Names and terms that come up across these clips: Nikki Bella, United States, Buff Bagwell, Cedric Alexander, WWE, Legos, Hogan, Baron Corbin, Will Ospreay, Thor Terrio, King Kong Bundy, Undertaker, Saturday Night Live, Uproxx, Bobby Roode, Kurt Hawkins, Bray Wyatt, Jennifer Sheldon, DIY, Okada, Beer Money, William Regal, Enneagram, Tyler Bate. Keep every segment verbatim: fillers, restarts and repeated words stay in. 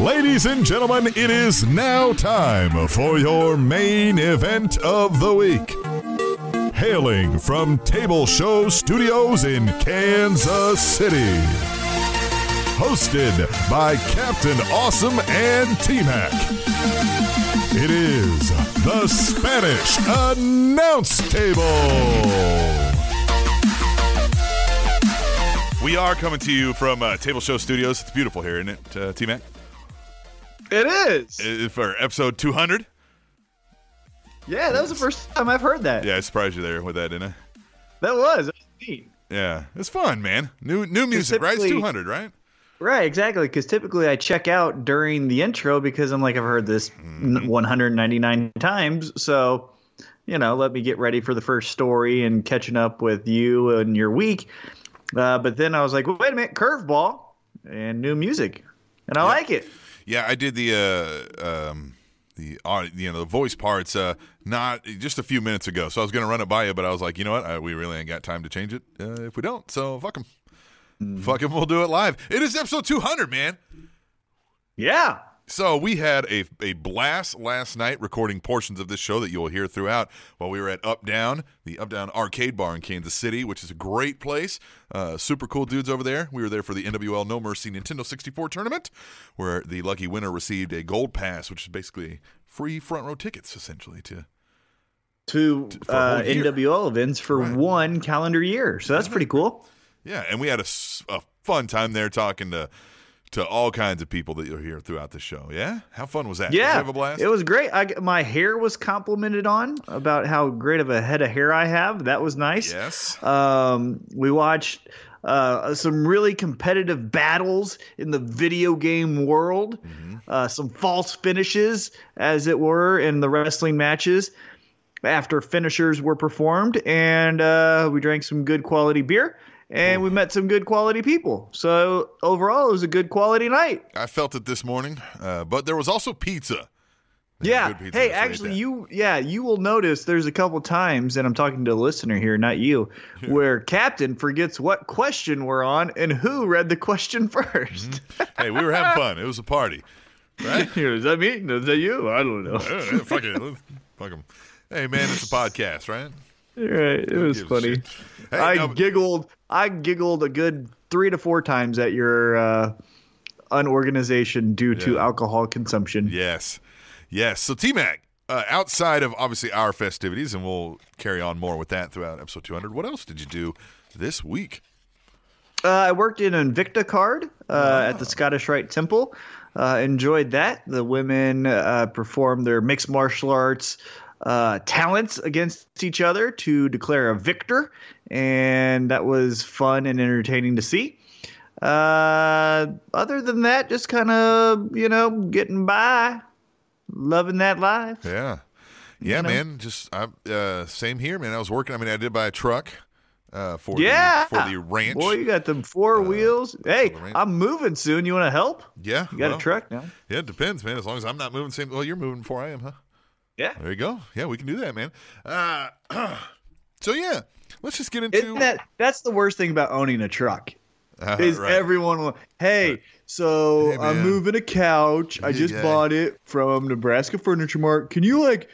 Ladies and gentlemen, it is now time for your main event of the week. Hailing from Table Show Studios in Kansas City. Hosted by Captain Awesome and T-Mac. It is the Spanish Announce Table. We are coming to you from uh, Table Show Studios. It's beautiful here, isn't it, uh, T-Mac? It is. Uh, for episode two hundred. Yeah, that was the first time I've heard that. Yeah, I surprised you there with that, didn't I? That was. That was neat. Yeah, it's fun, man. New new music, right? It's two hundred, right? Right, exactly, because typically I check out during the intro because I'm like, I've heard this mm. one hundred ninety-nine times, so, you know, let me get ready for the first story and catching up with you and your week. Uh, but then I was like, well, wait a minute, curveball and new music, and I yeah. like it. Yeah, I did the uh, um, the uh, you know the voice parts uh, not just a few minutes ago, so I was going to run it by you, but I was like, you know what, I, we really ain't got time to change it uh, if we don't. So fuck them, mm. fuck them. We'll do it live. It is episode two hundred, man. Yeah. So we had a a blast last night recording portions of this show that you will hear throughout while we were at Up Down, the Up Down Arcade Bar in Kansas City, which is a great place. Uh, super cool dudes over there. We were there for the N W L No Mercy Nintendo sixty-four tournament, where the lucky winner received a gold pass, which is basically free front row tickets, essentially, to to, to uh, N W L events for right. one calendar year. So that's pretty cool. Yeah, and we had a, a fun time there talking to. To all kinds of people that you'll hear throughout the show. Yeah? How fun was that? Yeah. Did you have a blast? It was great. I, my hair was complimented on about how great of a head of hair I have. That was nice. Yes. Um, we watched uh, some really competitive battles in the video game world, mm-hmm. uh, some false finishes, as it were, in the wrestling matches after finishers were performed. And uh, we drank some good quality beer. And we met some good quality people. So overall, it was a good quality night. I felt it this morning, uh, but there was also pizza. There yeah. Pizza hey, actually, you yeah, you will notice there's a couple times, and I'm talking to a listener here, not you, yeah. where Captain forgets what question we're on and who read the question first. Mm-hmm. Hey, we were having fun. It was a party, right? Is that me? Is that you? I don't know. Yeah, yeah, fuck it. Fuck them. Hey, man, it's a podcast, right? Right. It was funny. Hey, I no, but- giggled. I giggled a good three to four times at your uh, unorganization due yeah. to alcohol consumption. Yes. Yes. So, T-Mac, uh, outside of obviously our festivities, and we'll carry on more with that throughout episode two hundred, what else did you do this week? Uh, I worked in Invicta card uh, oh. at the Scottish Rite Temple. Uh, enjoyed that. The women uh, performed their mixed martial arts Uh, talents against each other to declare a victor, and that was fun and entertaining to see. Uh, other than that, just kind of, you know, getting by, loving that life. Yeah. Yeah, you know? Man. Just I, uh, same here, man. I was working. I mean, I did buy a truck uh, for, yeah. the, for the ranch. Boy, you got them four uh, wheels. Hey, I'm moving soon. You want to help? Yeah. You got well, a truck now? Yeah, it depends, man. As long as I'm not moving. Same. Well, you're moving before I am, huh? Yeah. There you go. Yeah, we can do that, man. Uh, so, yeah, let's just get into Isn't that. That's the worst thing about owning a truck uh, is right. everyone. Hey, right. so hey, I'm moving a couch. I just yeah. bought it from Nebraska Furniture Mart. Can you, like,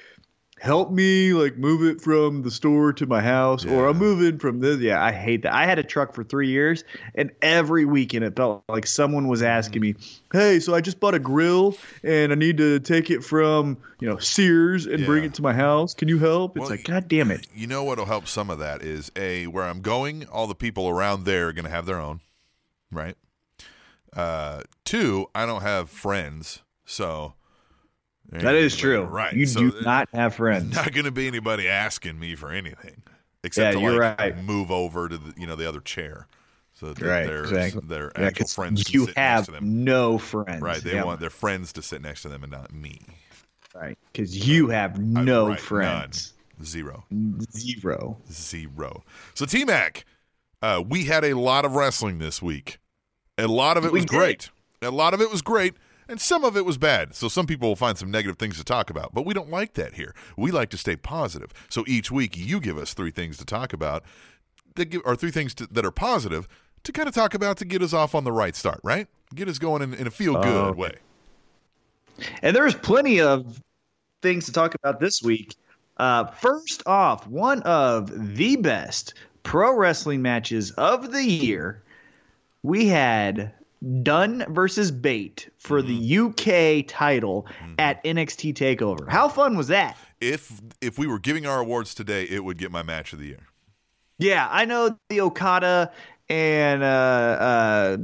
help me, like, move it from the store to my house? Yeah. Or I'm moving from this. Yeah, I hate that. I had a truck for three years, and every weekend it felt like someone was asking me, hey, so I just bought a grill, and I need to take it from, you know, Sears and yeah. bring it to my house. Can you help? It's well, like, God damn it. You know what will help some of that is, A, where I'm going, all the people around there are going to have their own, right? Uh, two, I don't have friends, so... There that is true. Right. You so do not have friends. Not going to be anybody asking me for anything except yeah, to like right. move over to the, you know, the other chair. So that right, their exactly. their yeah, actual friends can sit next to them. You have no friends. Right. They yeah. want their friends to sit next to them and not me. Right. Because you have no I, right, friends. None. Zero. Zero. Zero. So T-Mac, uh, we had a lot of wrestling this week. A lot of it we was did. great. A lot of it was great. And some of it was bad, so some people will find some negative things to talk about. But we don't like that here. We like to stay positive. So each week you give us three things to talk about, that give, or three things to, that are positive to kind of talk about to get us off on the right start, right? Get us going in, in a feel-good uh, way. And there's plenty of things to talk about this week. Uh, first off, one of the best pro wrestling matches of the year, we had Dunn versus Bate for mm-hmm. the U K title mm-hmm. at N X T TakeOver. How fun was that? If if we were giving our awards today, it would get my match of the year. Yeah, I know the Okada and uh,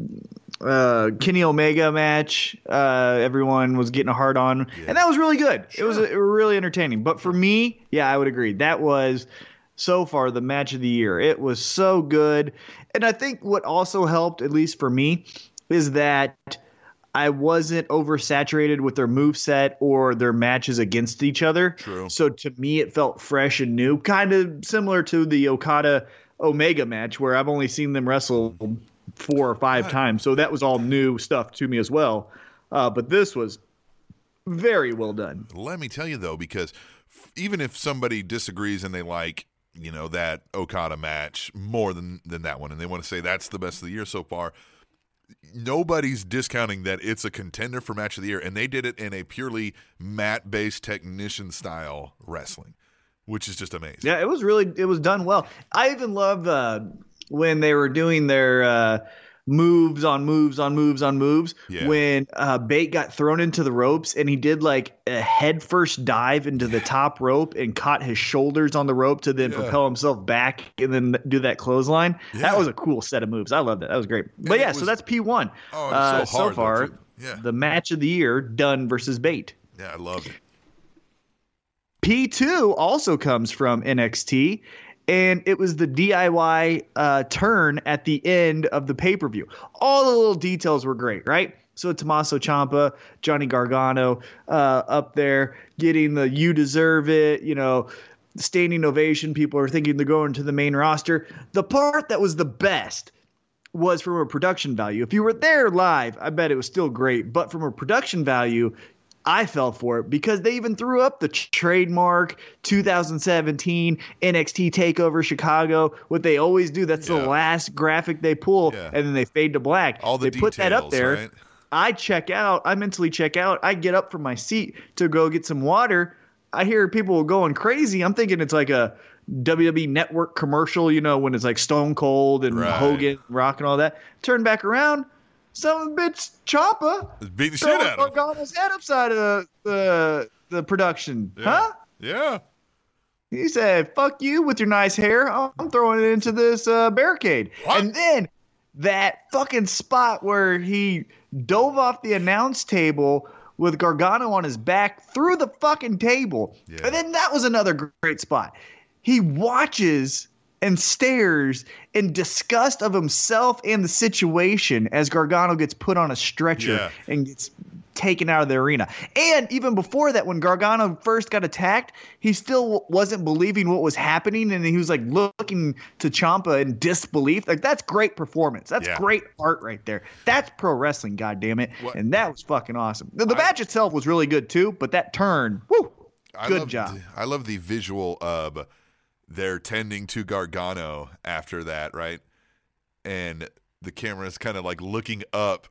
uh, uh, Kenny Omega match, uh, everyone was getting a hard on, yeah. and that was really good. Sure. It was a, really entertaining. But for me, yeah, I would agree. That was so far the match of the year. It was so good. And I think what also helped, at least for me, is that I wasn't oversaturated with their moveset or their matches against each other. True. So to me, it felt fresh and new, kind of similar to the Okada Omega match where I've only seen them wrestle four or five God. times. So that was all new stuff to me as well. Uh, but this was very well done. Let me tell you, though, because even if somebody disagrees and they like, you know, that Okada match more than, than that one, and they want to say that's the best of the year so far, nobody's discounting that it's a contender for match of the year, and they did it in a purely mat-based technician-style wrestling, which is just amazing. Yeah, it was really it was done well. I even love uh, when they were doing their uh, moves on moves on moves on moves. Yeah. When uh, Bate got thrown into the ropes and he did like a headfirst dive into the top rope and caught his shoulders on the rope to then yeah. propel himself back and then do that clothesline. Yeah. That was a cool set of moves. I loved it. That was great. But and yeah, was, so that's P one. Oh, so, uh, so far, yeah. the match of the year, Dunn versus Bate. Yeah, I love it. P two also comes from N X T, and it was the D I Y uh, turn at the end of the pay-per-view. All the little details were great, right? So Tommaso Ciampa, Johnny Gargano uh, up there getting the you deserve it, you know, standing ovation. People are thinking they're going to the main roster. The part that was the best was from a production value. If you were there live, I bet it was still great. But from a production value, I fell for it because they even threw up the ch- trademark two thousand seventeen N X T TakeOver Chicago, what they always do. That's yeah. the last graphic they pull, yeah. and then they fade to black. All the they details, put that up there. Right? I check out. I mentally check out. I get up from my seat to go get some water. I hear people going crazy. I'm thinking it's like a W W E network commercial, you know, when it's like Stone Cold and right. Hogan, Rock and all that. Turn back around. Some of the bitch Ciampa beat the shit out of Gargano's head upside of the the, the production, yeah. huh? Yeah. He said, "Fuck you with your nice hair. I'm throwing it into this uh, barricade." What? And then that fucking spot where he dove off the announce table with Gargano on his back through the fucking table, yeah. and then that was another great spot. He watches and stares in disgust of himself and the situation as Gargano gets put on a stretcher yeah. and gets taken out of the arena. And even before that, when Gargano first got attacked, he still wasn't believing what was happening, and he was like looking to Ciampa in disbelief. Like, that's great performance. That's yeah. great art right there. That's pro wrestling, goddammit. What? And that was fucking awesome. The, the I, match itself was really good too, but that turn, woo, I good love, job. I love the visual of they're tending to Gargano after that, right? And the camera's kind of like looking up,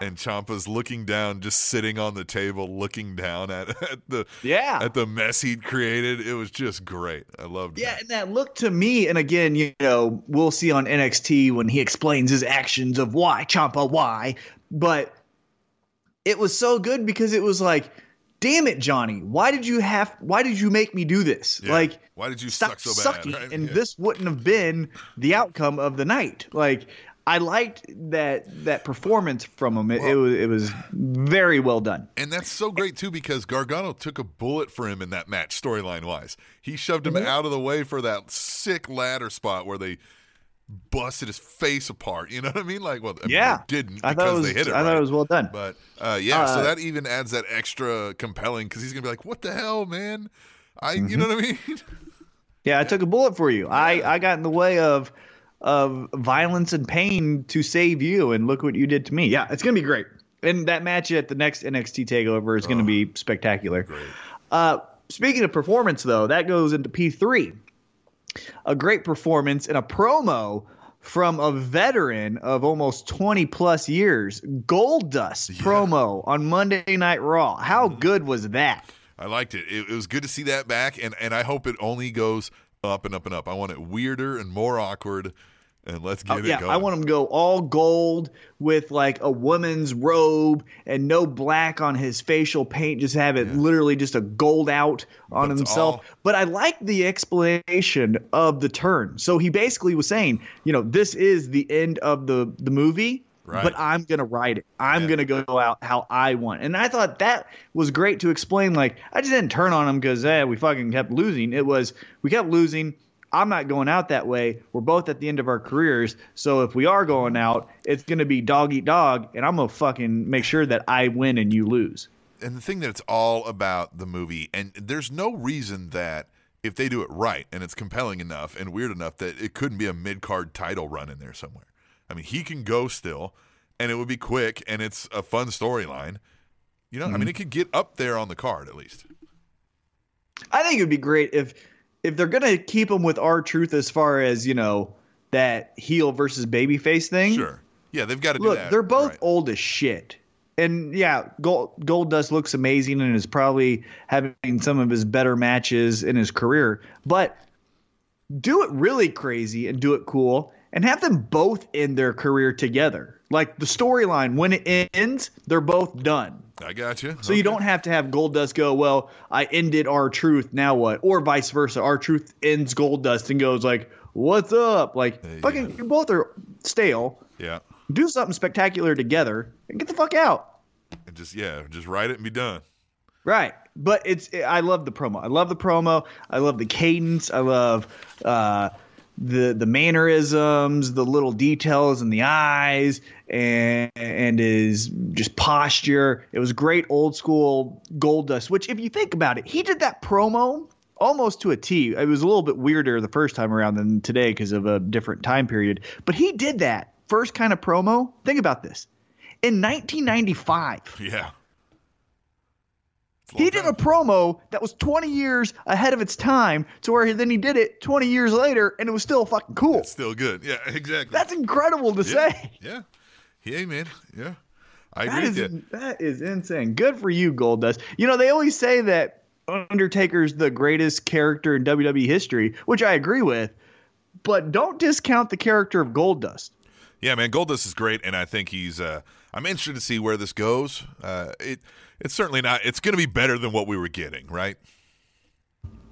and Ciampa's looking down, just sitting on the table, looking down at, at the yeah. at the mess he'd created. It was just great. I loved it. Yeah, that. and that looked to me, and again, you know, we'll see on N X T when he explains his actions of why, Ciampa, why. But it was so good because it was like, damn it, Johnny! Why did you have? Why did you make me do this? Yeah. Like, why did you suck so bad? Right? And yeah. this wouldn't have been the outcome of the night. Like, I liked that that performance from him. It, well, it was it was very well done. And that's so great too, because Gargano took a bullet for him in that match, storyline wise. He shoved him mm-hmm. out of the way for that sick ladder spot where they busted his face apart. You know what I mean? Like, well, I yeah, mean, they didn't because I was, they hit it. I right. thought it was well done. But uh, yeah, uh, so that even adds that extra compelling because he's gonna be like, "What the hell, man? I, mm-hmm. you know what I mean? Yeah, I took a bullet for you. Yeah. I, I got in the way of of violence and pain to save you, and look what you did to me. Yeah, it's gonna be great. And that match at the next N X T Takeover is gonna oh, be spectacular. Great. Uh, speaking of performance, though, that goes into P three. A great performance in a promo from a veteran of almost twenty plus years, Goldust yeah. promo on Monday Night Raw. How mm-hmm. good was that? I liked it. it. It was good to see that back, and, and I hope it only goes up and up and up. I want it weirder and more awkward, and let's get oh, it yeah. going. I want them to go all gold with like a woman's robe and no black on his facial paint. Just have it yeah. literally just a gold out on That's himself. All. But I like the explanation of the turn. So he basically was saying, you know, this is the end of the, the movie. Right. But I'm going to write it. I'm yeah. going to go out how I want. And I thought that was great to explain. Like, I just didn't turn on him because eh, we fucking kept losing. It was, we kept losing. I'm not going out that way. We're both at the end of our careers. So if we are going out, it's going to be dog eat dog. And I'm going to fucking make sure that I win and you lose. And the thing that it's all about the movie, and there's no reason that if they do it right and it's compelling enough and weird enough that it couldn't be a mid-card title run in there somewhere. I mean, he can go still, and it would be quick, and it's a fun storyline. You know, mm-hmm. I mean, it could get up there on the card at least. I think it would be great if if they're going to keep him with R-Truth as far as, you know, that heel versus babyface thing. Sure. Yeah, they've got to do Look, that. Look, they're both right. old as shit. And, yeah, Gold, Goldust looks amazing and is probably having some of his better matches in his career. But do it really crazy and do it cool. And have them both end their career together. Like the storyline, when it ends, they're both done. I got you. So okay. you don't have to have Goldust go, well, I ended R-Truth, now what? Or vice versa. R-Truth ends Goldust and goes like, what's up? Like, yeah. fucking, you both are stale. Yeah. Do something spectacular together and get the fuck out. And just, yeah, just write it and be done. Right. But it's, I love the promo. I love the promo. I love the cadence. I love, uh, the the mannerisms, the little details in the eyes, and and his just posture. It was great old school Goldust, which if you think about it, he did that promo almost to a T. It was a little bit weirder the first time around than today because of a different time period. But he did that first kind of promo. Think about this. In nineteen ninety-five. Yeah. He did a promo that was twenty years ahead of its time to where he, then he did it twenty years later, and it was still fucking cool. It's still good. Yeah, exactly. That's incredible to yeah. say. Yeah. Yeah, man. Yeah. I that agree is, with you. That is insane. Good for you, Goldust. You know, they always say that Undertaker's the greatest character in W W E history, which I agree with, but don't discount the character of Goldust. Yeah, man, Goldust is great, and I think he's uh, – I'm interested to see where this goes. Uh, it – It's certainly not. It's going to be better than what we were getting, right?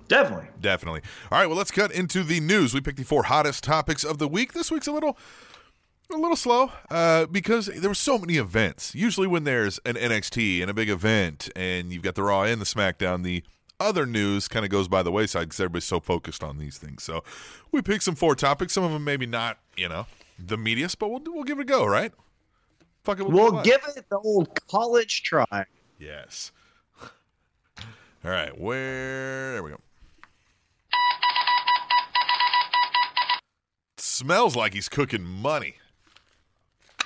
Definitely. Definitely. All right, well, let's cut into the news. We picked the four hottest topics of the week. This week's a little a little slow uh, because there were so many events. Usually when there's an N X T and a big event and you've got the Raw and the SmackDown, the other news kind of goes by the wayside because everybody's so focused on these things. So we picked some four topics. Some of them maybe not, you know, the meatiest, but we'll, we'll give it a go, right? Fuck it, we'll, we'll give it the old college try. Yes. All right, where? There we go. Smells like he's cooking money.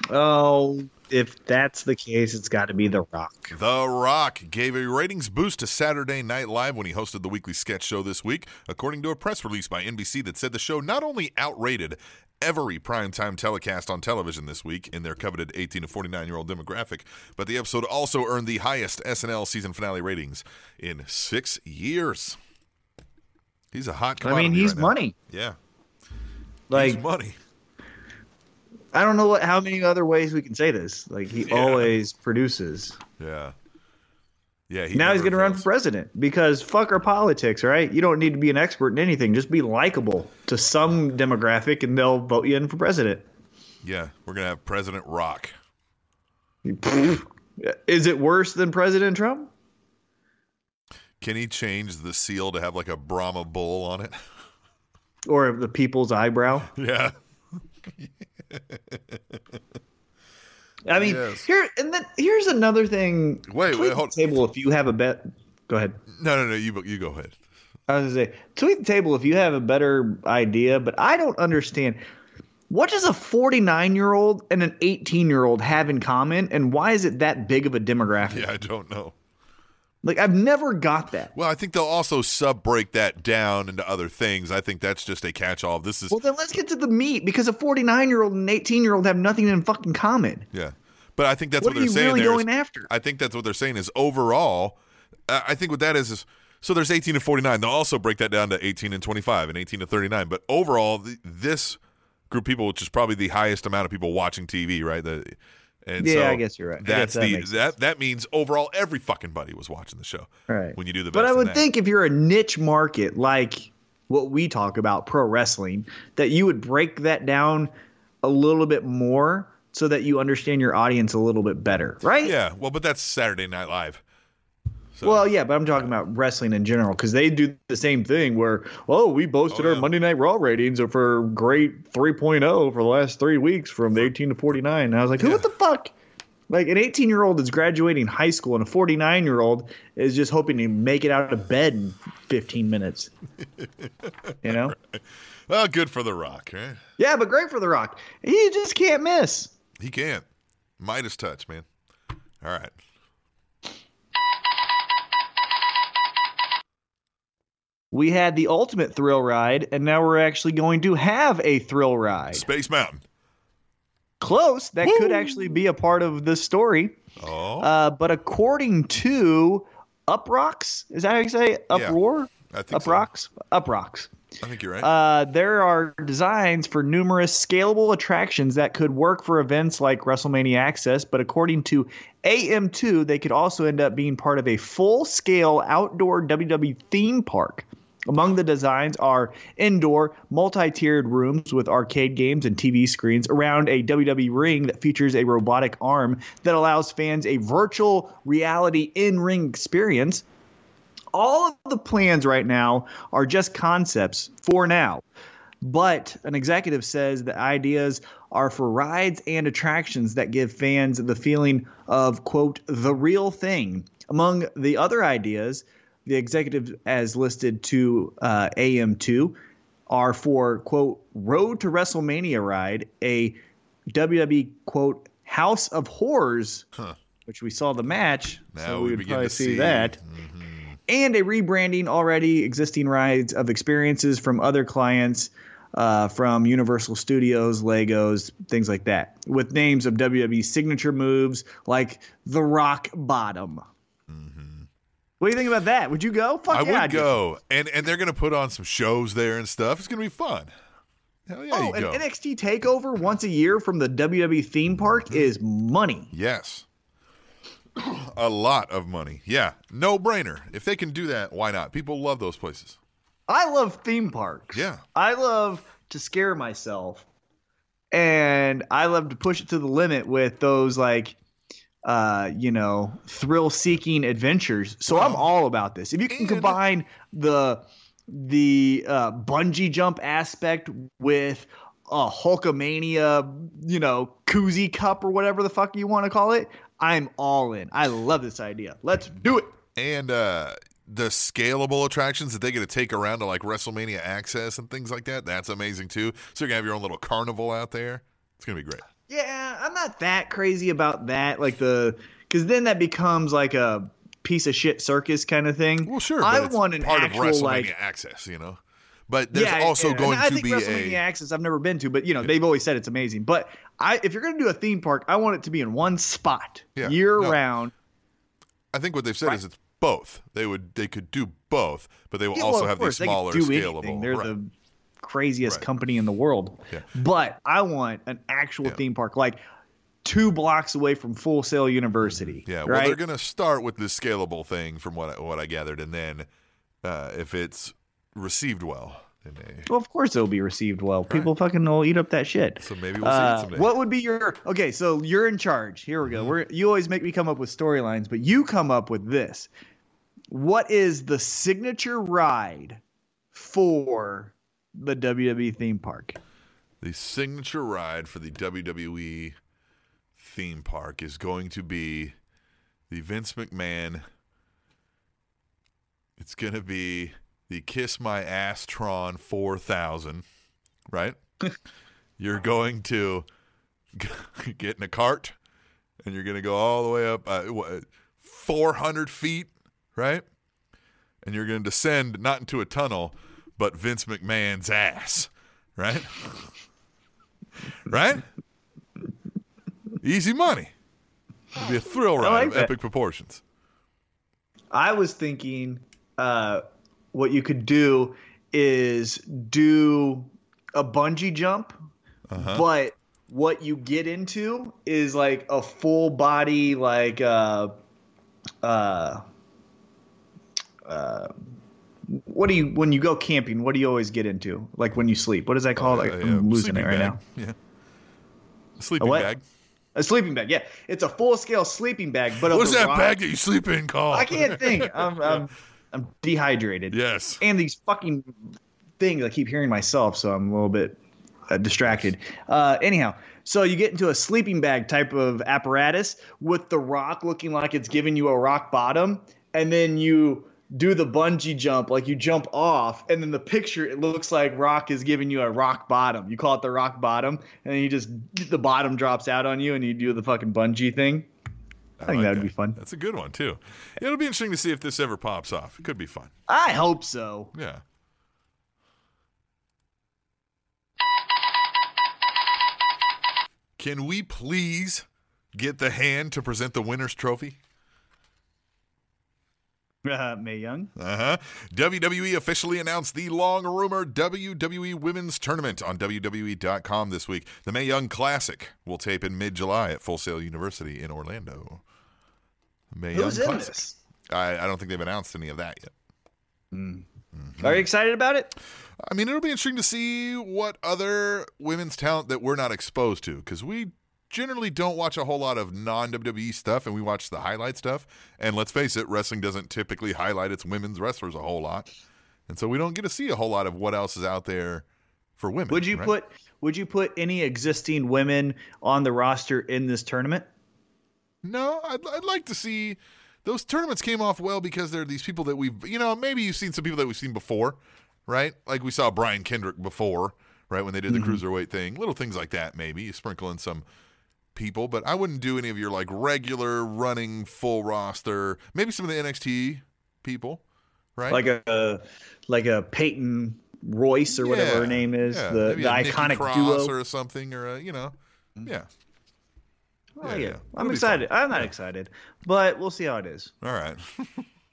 Oh, if that's the case, it's got to be The Rock. The Rock gave a ratings boost to Saturday Night Live when he hosted the weekly sketch show this week, according to a press release by N B C that said the show not only outrated every primetime telecast on television this week in their coveted eighteen to forty-nine-year-old demographic, but the episode also earned the highest S N L season finale ratings in six years. He's a hot commodity. I mean, he's right money. Now. Yeah. Like, he's money. I don't know what, how many other ways we can say this. Like, he yeah. always produces. Yeah. Yeah. He now he's going to run for president because fuck our politics, right? You don't need to be an expert in anything. Just be likable to some demographic and they'll vote you in for president. Yeah. We're going to have President Rock. Is it worse than President Trump? Can he change the seal to have like a Brahma bull on it? Or the people's eyebrow? Yeah. I mean, yes. here and then here's another thing. Wait, tweet wait, hold the table if you have a bet. Go ahead. No, no, no. You you go ahead. I was gonna say, tweet the table if you have a better idea, but I don't understand. What does a forty-nine-year-old and an eighteen-year-old have in common, and why is it that big of a demographic? Yeah, I don't know. Like, I've never got that. Well, I think they'll also sub-break that down into other things. I think that's just a catch-all. This is Well, then let's get to the meat, because a forty-nine-year-old and an eighteen-year-old have nothing in fucking common. Yeah. But I think that's what, what they're saying really there. What are you really going is, after? I think that's what they're saying is overall, uh, I think what that is is, so there's eighteen to forty-nine. They'll also break that down to eighteen and twenty-five and eighteen to thirty-nine. But overall, the, this group of people, which is probably the highest amount of people watching T V, right? The And yeah, so I guess you're right. That's that the that, that means overall every fucking buddy was watching the show. Right. When you do the best. But I would think if you're a niche market like what we talk about, pro wrestling, that you would break that down a little bit more so that you understand your audience a little bit better, right? Yeah. Well, but that's Saturday Night Live. So, well, yeah, but I'm talking about wrestling in general because they do the same thing where, oh, we boasted oh, yeah. our Monday Night Raw ratings for grade three point oh for the last three weeks from the eighteen to forty-nine. And I was like, yeah. What the fuck? Like an eighteen-year-old is graduating high school and a forty-nine-year-old is just hoping to make it out of bed in fifteen minutes. You know? Right. Well, good for The Rock, right? Yeah, but great for The Rock. He just can't miss. He can't. Midas touch, man. All right. We had the ultimate thrill ride, and now we're actually going to have a thrill ride. Space Mountain. Close. That Woo! Could actually be a part of this story. Oh. Uh, but according to Uproxx, is that how you say it? Uproar? Yeah, I think Uproxx? So. Uproxx. I think you're right. Uh, there are designs for numerous scalable attractions that could work for events like WrestleMania Access, but according to A M two, they could also end up being part of a full-scale outdoor W W E theme park. Among the designs are indoor, multi-tiered rooms with arcade games and T V screens around a W W E ring that features a robotic arm that allows fans a virtual reality in-ring experience. All of the plans right now are just concepts for now. But an executive says the ideas are for rides and attractions that give fans the feeling of, quote, the real thing. Among the other ideas – the executive as listed to uh, A M two are for, quote, Road to WrestleMania ride, a W W E, quote, House of Horrors, huh. which we saw the match, now so we, we would probably see, see that, mm-hmm. and a rebranding already existing rides of experiences from other clients uh, from Universal Studios, Legos, things like that, with names of W W E signature moves like the Rock Bottom. Mm-hmm. What do you think about that? Would you go? Fuck I yeah, would I'd go. And and they're going to put on some shows there and stuff. It's going to be fun. Hell yeah, oh, you go. An N X T TakeOver once a year from the W W E theme park is money. Yes. A lot of money. Yeah. No brainer. If they can do that, why not? People love those places. I love theme parks. Yeah. I love to scare myself. And I love to push it to the limit with those, like, Uh, you know, thrill-seeking adventures. So I'm all about this. If you can combine the the uh, bungee jump aspect with a Hulkamania, you know, koozie cup or whatever the fuck you want to call it, I'm all in. I love this idea. Let's do it. And uh, the scalable attractions that they get to take around to like WrestleMania Access and things like that, that's amazing too. So you're going to have your own little carnival out there. It's going to be great. Yeah, I'm not that crazy about that. Like the, because then that becomes like a piece of shit circus kind of thing. Well, sure, I but want it's an part actual of WrestleMania like Access, you know. But there's yeah, also yeah. going I to think be WrestleMania a Access. I've never been to, but you know yeah. they've always said it's amazing. But I, if you're going to do a theme park, I want it to be in one spot yeah. year no. round. I think what they've said right. is it's both. They would they could do both, but they will yeah, also well, have course. The smaller, they could do scalable. Anything. They're right. the craziest right. company in the world yeah. but I want an actual yeah. theme park like two blocks away from Full Sail University yeah right? Well, they're gonna start with this scalable thing from what I, what I gathered, and then uh if it's received well then they... well of course it'll be received well right. people fucking will eat up that shit, so maybe we'll uh, see it someday. What would be your okay so you're in charge here we go mm-hmm. We're, you always make me come up with storylines, but you come up with this. What is the signature ride for the W W E theme park? The signature ride for the W W E theme park is going to be the Vince McMahon. It's going to be the Kiss My Astron four thousand, right? You're going to get in a cart and you're going to go all the way up uh, four hundred feet, right? And you're going to descend not into a tunnel, but Vince McMahon's ass, right? Right? Easy money. It'd be a thrill ride like of that. Epic proportions. I was thinking uh, what you could do is do a bungee jump, uh-huh. but what you get into is like a full body, like uh, uh, uh, what do you when you go camping? What do you always get into? Like when you sleep? What is that called? Oh, yeah, like, yeah. I'm losing sleeping it right bag. Now. Yeah, a sleeping a bag. A sleeping bag, yeah. It's a full-scale sleeping bag. But what's that rock bag that you sleep in called? I can't think. I'm, I'm, I'm dehydrated. Yes. And these fucking things, I keep hearing myself, so I'm a little bit uh, distracted. Uh, anyhow, so you get into a sleeping bag type of apparatus with the Rock looking like it's giving you a rock bottom, and then you do the bungee jump, like you jump off, and then the picture, it looks like Rock is giving you a rock bottom. You call it the rock bottom, and then you just, the bottom drops out on you, and you do the fucking bungee thing. I, I think like that would be fun. That's a good one, too. It'll be interesting to see if this ever pops off. It could be fun. I hope so. Yeah. Can we please get the hand to present the winner's trophy? Uh, Mae Young. Uh-huh. W W E officially announced the long-rumored W W E Women's Tournament on W W E dot com this week. The Mae Young Classic will tape in mid-July at Full Sail University in Orlando. Mae Who's Young in Classic. This? I, I don't think they've announced any of that yet. Mm. Mm-hmm. Are you excited about it? I mean, it'll be interesting to see what other women's talent that we're not exposed to, because we generally don't watch a whole lot of non-W W E stuff, and we watch the highlight stuff. And let's face it, wrestling doesn't typically highlight its women's wrestlers a whole lot. And so we don't get to see a whole lot of what else is out there for women. Would you right? put Would you put any existing women on the roster in this tournament? No, I'd, I'd like to see. Those tournaments came off well because there are these people that we've, you know, maybe you've seen some people that we've seen before, right? Like we saw Brian Kendrick before, right, when they did the mm-hmm. cruiserweight thing. Little things like that, maybe. You sprinkle in some people, but I wouldn't do any of your like regular running full roster. Maybe some of the N X T people, right? Like a like a Peyton Royce or whatever yeah, her name is, yeah. the, the iconic Nikki Cross duo or something, or a, you know, yeah. Oh, yeah, yeah. yeah. I'm excited. I'm not yeah. excited, but we'll see how it is. All right.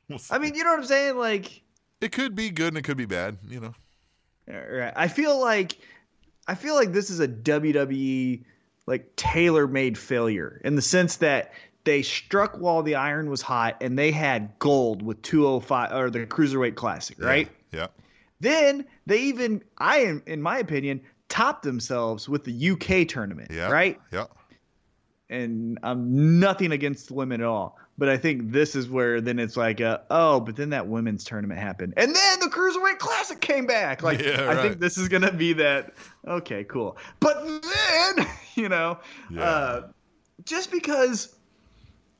We'll see. I mean, you know what I'm saying? Like, it could be good and it could be bad. You know. Right. I feel like I feel like this is a W W E. Like tailor-made failure in the sense that they struck while the iron was hot and they had gold with two oh five or the Cruiserweight Classic, right? Yeah. yeah. Then they even, I am, in my opinion, topped themselves with the U K tournament, yeah. right? Yeah. And I'm nothing against women at all, but I think this is where then it's like, uh, oh, but then that women's tournament happened, and then the Cruiserweight Classic came back. Like, yeah, right. I think this is gonna be that. Okay, cool. But then, you know, yeah. uh, just because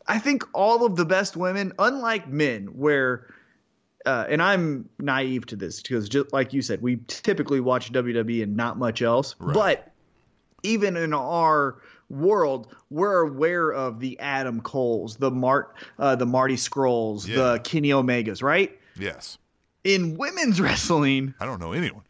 I think all of the best women, unlike men, where, uh, and I'm naive to this because, just like you said, we typically watch W W E and not much else, right. but even in our world, we're aware of the Adam Coles, the Mart, uh, the Marty Scrolls, yeah. the Kenny Omegas, right? Yes. In women's wrestling, I don't know anyone.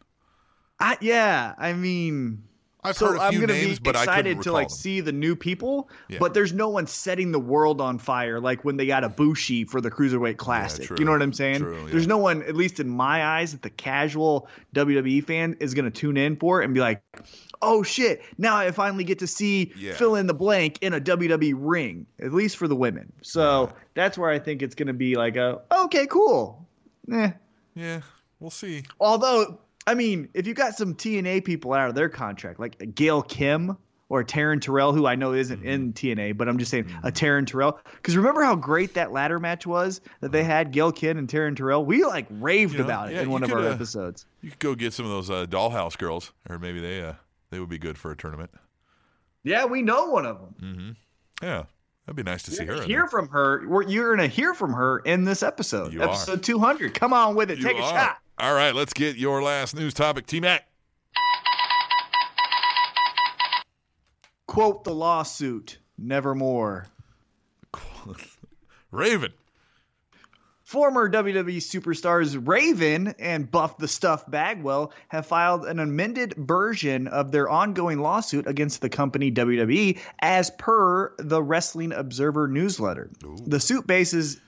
I, yeah, I mean, I've so heard a few I'm gonna names, be excited to like them. See the new people, yeah. but there's no one setting the world on fire like when they got Ibushi for the Cruiserweight Classic. Yeah, you know what I'm saying? True, yeah. There's no one, at least in my eyes, that the casual W W E fan is going to tune in for and be like, oh shit, now I finally get to see yeah. fill in the blank in a W W E ring, at least for the women. So yeah. that's where I think it's going to be like, a, okay, cool. Eh. Yeah, we'll see. Although, I mean, if you got some T N A people out of their contract, like Gail Kim or Taryn Terrell, who I know isn't mm-hmm. in T N A, but I'm just saying mm-hmm. a Taryn Terrell. Because remember how great that ladder match was that they had Gail Kim and Taryn Terrell? We like raved you know, about yeah, it in one could, of our uh, episodes. You could go get some of those uh, Dollhouse girls, or maybe they uh, they would be good for a tournament. Yeah, we know one of them. Mm-hmm. Yeah, that'd be nice to You're see her. Hear there. From her. We're, you're going to hear from her in this episode, you episode are. two hundred. Come on with it. You Take are. a shot. All right, let's get your last news topic, T-Mac. Quote the lawsuit, nevermore. Raven. Former W W E superstars Raven and Buff the Stuff Bagwell have filed an amended version of their ongoing lawsuit against the company W W E as per the Wrestling Observer newsletter. Ooh. The suit bases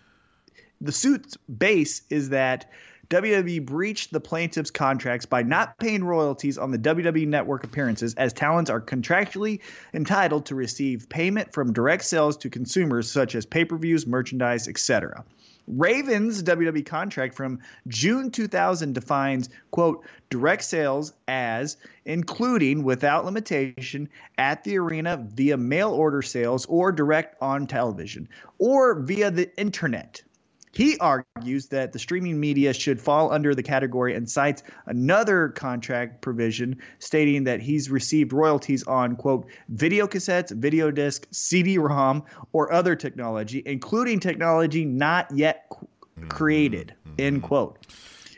the suit's base is that W W E breached the plaintiffs' contracts by not paying royalties on the W W E network appearances, as talents are contractually entitled to receive payment from direct sales to consumers such as pay-per-views, merchandise, et cetera. Raven's W W E contract from June two thousand defines, quote, direct sales as including without limitation at the arena via mail order sales or direct on television or via the internet. He argues that the streaming media should fall under the category and cites another contract provision stating that he's received royalties on, quote, video cassettes, video disc, C D ROM, or other technology, including technology not yet created, mm-hmm. end quote.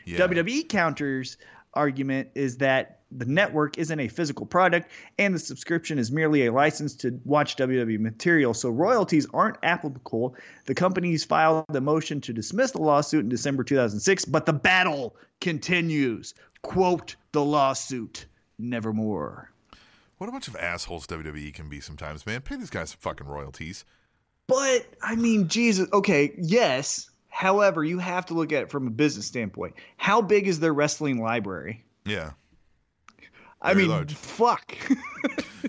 Yeah. W W E counters argument is that the network isn't a physical product and the subscription is merely a license to watch W W E material, so royalties aren't applicable. The companies filed a motion to dismiss the lawsuit in December two thousand six, but the battle continues. Quote the lawsuit, nevermore. What a bunch of assholes W W E can be sometimes, man. Pay these guys some fucking royalties. But, I mean, Jesus. Okay, yes. However, you have to look at it from a business standpoint. How big is their wrestling library? Yeah. Very I mean, large. Fuck.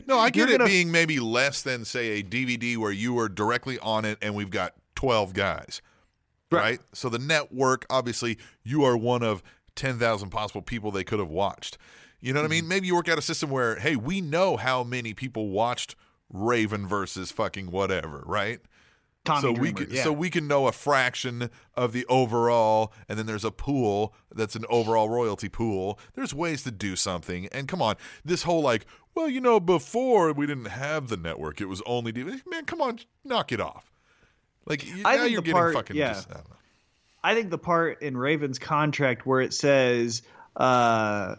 No, I get You're it gonna... being maybe less than, say, a D V D where you were directly on it and we've got twelve guys, right? right? So the network, obviously, you are one of ten thousand possible people they could have watched. You know what mm-hmm. I mean? Maybe you work out a system where, hey, we know how many people watched Raven versus fucking whatever, right? Tommy so Dreamer, we can, yeah. so we can know a fraction of the overall, and then there's a pool that's an overall royalty pool. There's ways to do something, and come on, this whole like, well, you know, before we didn't have the network, it was only D V D. Man, come on, knock it off. Like you, now you're getting part, fucking. Yeah. Just, I, don't know. I think the part in Raven's contract where it says uh,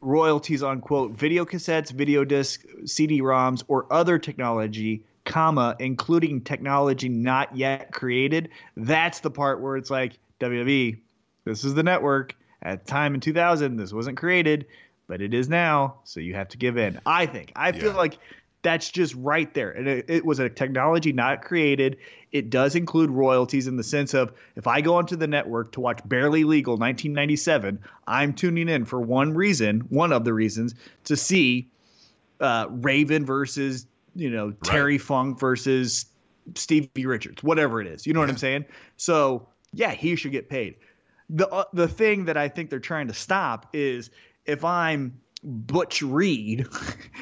royalties on quote video cassettes, video discs, C D ROMs, or other technology. Comma, including technology not yet created. That's the part where it's like, W W E, this is the network. At the time in two thousand, this wasn't created, but it is now, so you have to give in. I think. I feel yeah. like that's just right there. And it, it was a technology not created. It does include royalties in the sense of, if I go onto the network to watch Barely Legal nineteen ninety-seven, I'm tuning in for one reason, one of the reasons, to see uh, Raven versus you know, Terry right. Funk versus Stevie Richards, whatever it is. You know yeah. what I'm saying? So, yeah, he should get paid. The uh, the thing that I think they're trying to stop is if I'm Butch Reed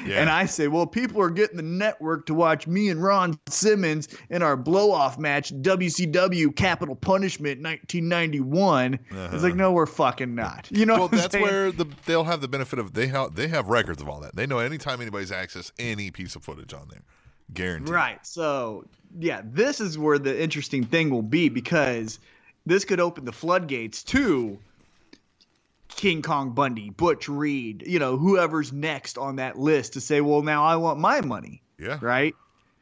yeah. and I say, well, people are getting the network to watch me and Ron Simmons in our blow-off match, W C W Capital Punishment nineteen ninety-one. Uh-huh. It's like, no, we're fucking not. You know well, what I'm that's saying? Where the, they'll have the benefit of they have, they have records of all that. They know anytime anybody's accessed any piece of footage on there. Guaranteed. Right. So, yeah, this is where the interesting thing will be, because this could open the floodgates to King Kong Bundy, Butch Reed, you know, whoever's next on that list to say, well, now I want my money. Yeah. Right?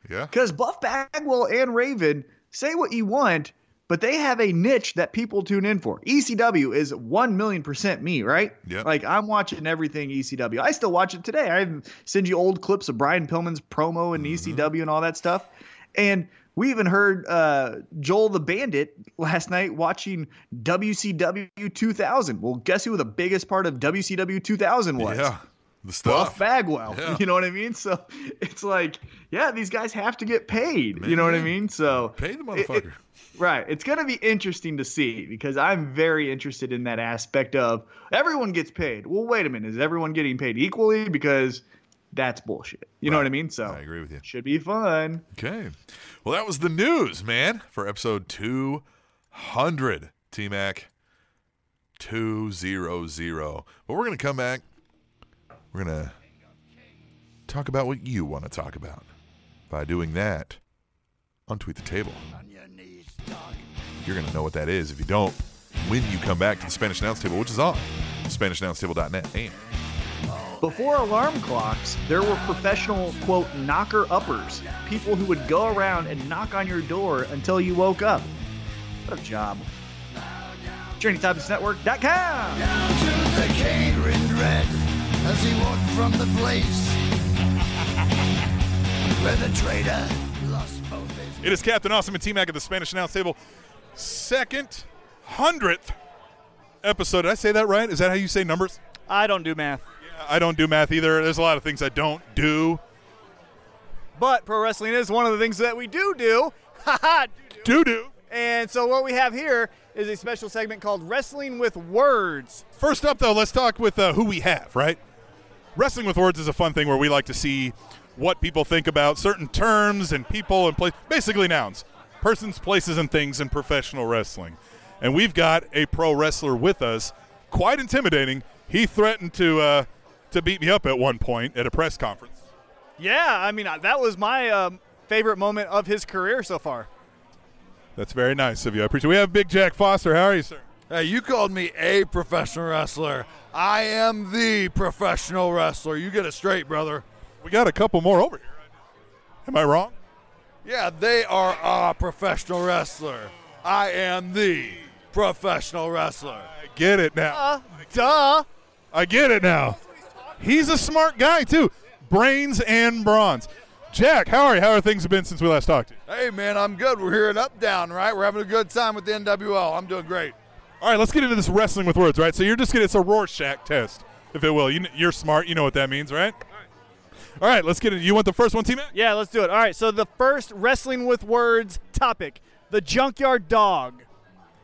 Yeah. Because Buff Bagwell and Raven, say what you want, but they have a niche that people tune in for. E C W is one million percent me, right? Yeah. Like, I'm watching everything E C W. I still watch it today. I send you old clips of Brian Pillman's promo and mm-hmm. E C W and all that stuff. And we even heard uh, Joel the Bandit last night watching W C W two thousand. Well, guess who the biggest part of W C W two thousand was? Yeah, the stuff. Buff Bagwell. Yeah. You know what I mean? So it's like, yeah, these guys have to get paid. Man, you know what I mean? So pay the motherfucker. It, it, right. It's going to be interesting to see, because I'm very interested in that aspect of everyone gets paid. Well, wait a minute. Is everyone getting paid equally? Because that's bullshit. You right. know what I mean? So I agree with you. Should be fun. Okay. Well, that was the news, man, for episode two hundred, T-Mac. two hundred. But we're going to come back. We're going to talk about what you want to talk about by doing that on Tweet the Table. You're going to know what that is if you don't when you come back to the Spanish Announce Table, which is on Spanish Announce Table dot net and before alarm clocks, there were professional, quote, knocker-uppers, people who would go around and knock on your door until you woke up. What a job. Journey Times Network dot com. Down to the catering dread as he walked from the place where the traitor lost both his... It is Captain Awesome and T-Mac at the Spanish Announce Table. Second hundredth episode. Did I say that right? Is that how you say numbers? I don't do math. Yeah, I don't do math either. There's a lot of things I don't do. But pro wrestling is one of the things that we do do. Ha ha! Do-do. And so what we have here is a special segment called Wrestling with Words. First up, though, let's talk with uh, who we have, right? Wrestling with Words is a fun thing where we like to see what people think about certain terms and people and places, basically nouns, persons, places, and things in professional wrestling. And we've got a pro wrestler with us, quite intimidating. He threatened to uh, to beat me up at one point at a press conference. Yeah, I mean, that was my um, favorite moment of his career so far. That's very nice of you. I appreciate it. We have Big Jack Foster. How are you, sir? Hey, you called me a professional wrestler. I am the professional wrestler. You get it straight, brother. We got a couple more over here. Am I wrong? Yeah, they are a professional wrestler. I am the professional wrestler. I get it now. Uh, duh. I get it now. He's a smart guy, too. Brains and bronze. Jack, how are you? How are things been since we last talked to you? Hey, man, I'm good. We're here at Up Down, right? We're having a good time with the N W L. I'm doing great. All right, let's get into this Wrestling with Words, right? So you're just getting, it's a Rorschach test, if it will. You, you're smart. You know what that means, right? All right, All right let's get it. You want the first one, T-Mac? Yeah, let's do it. All right, so the first Wrestling with Words topic, the Junkyard Dog.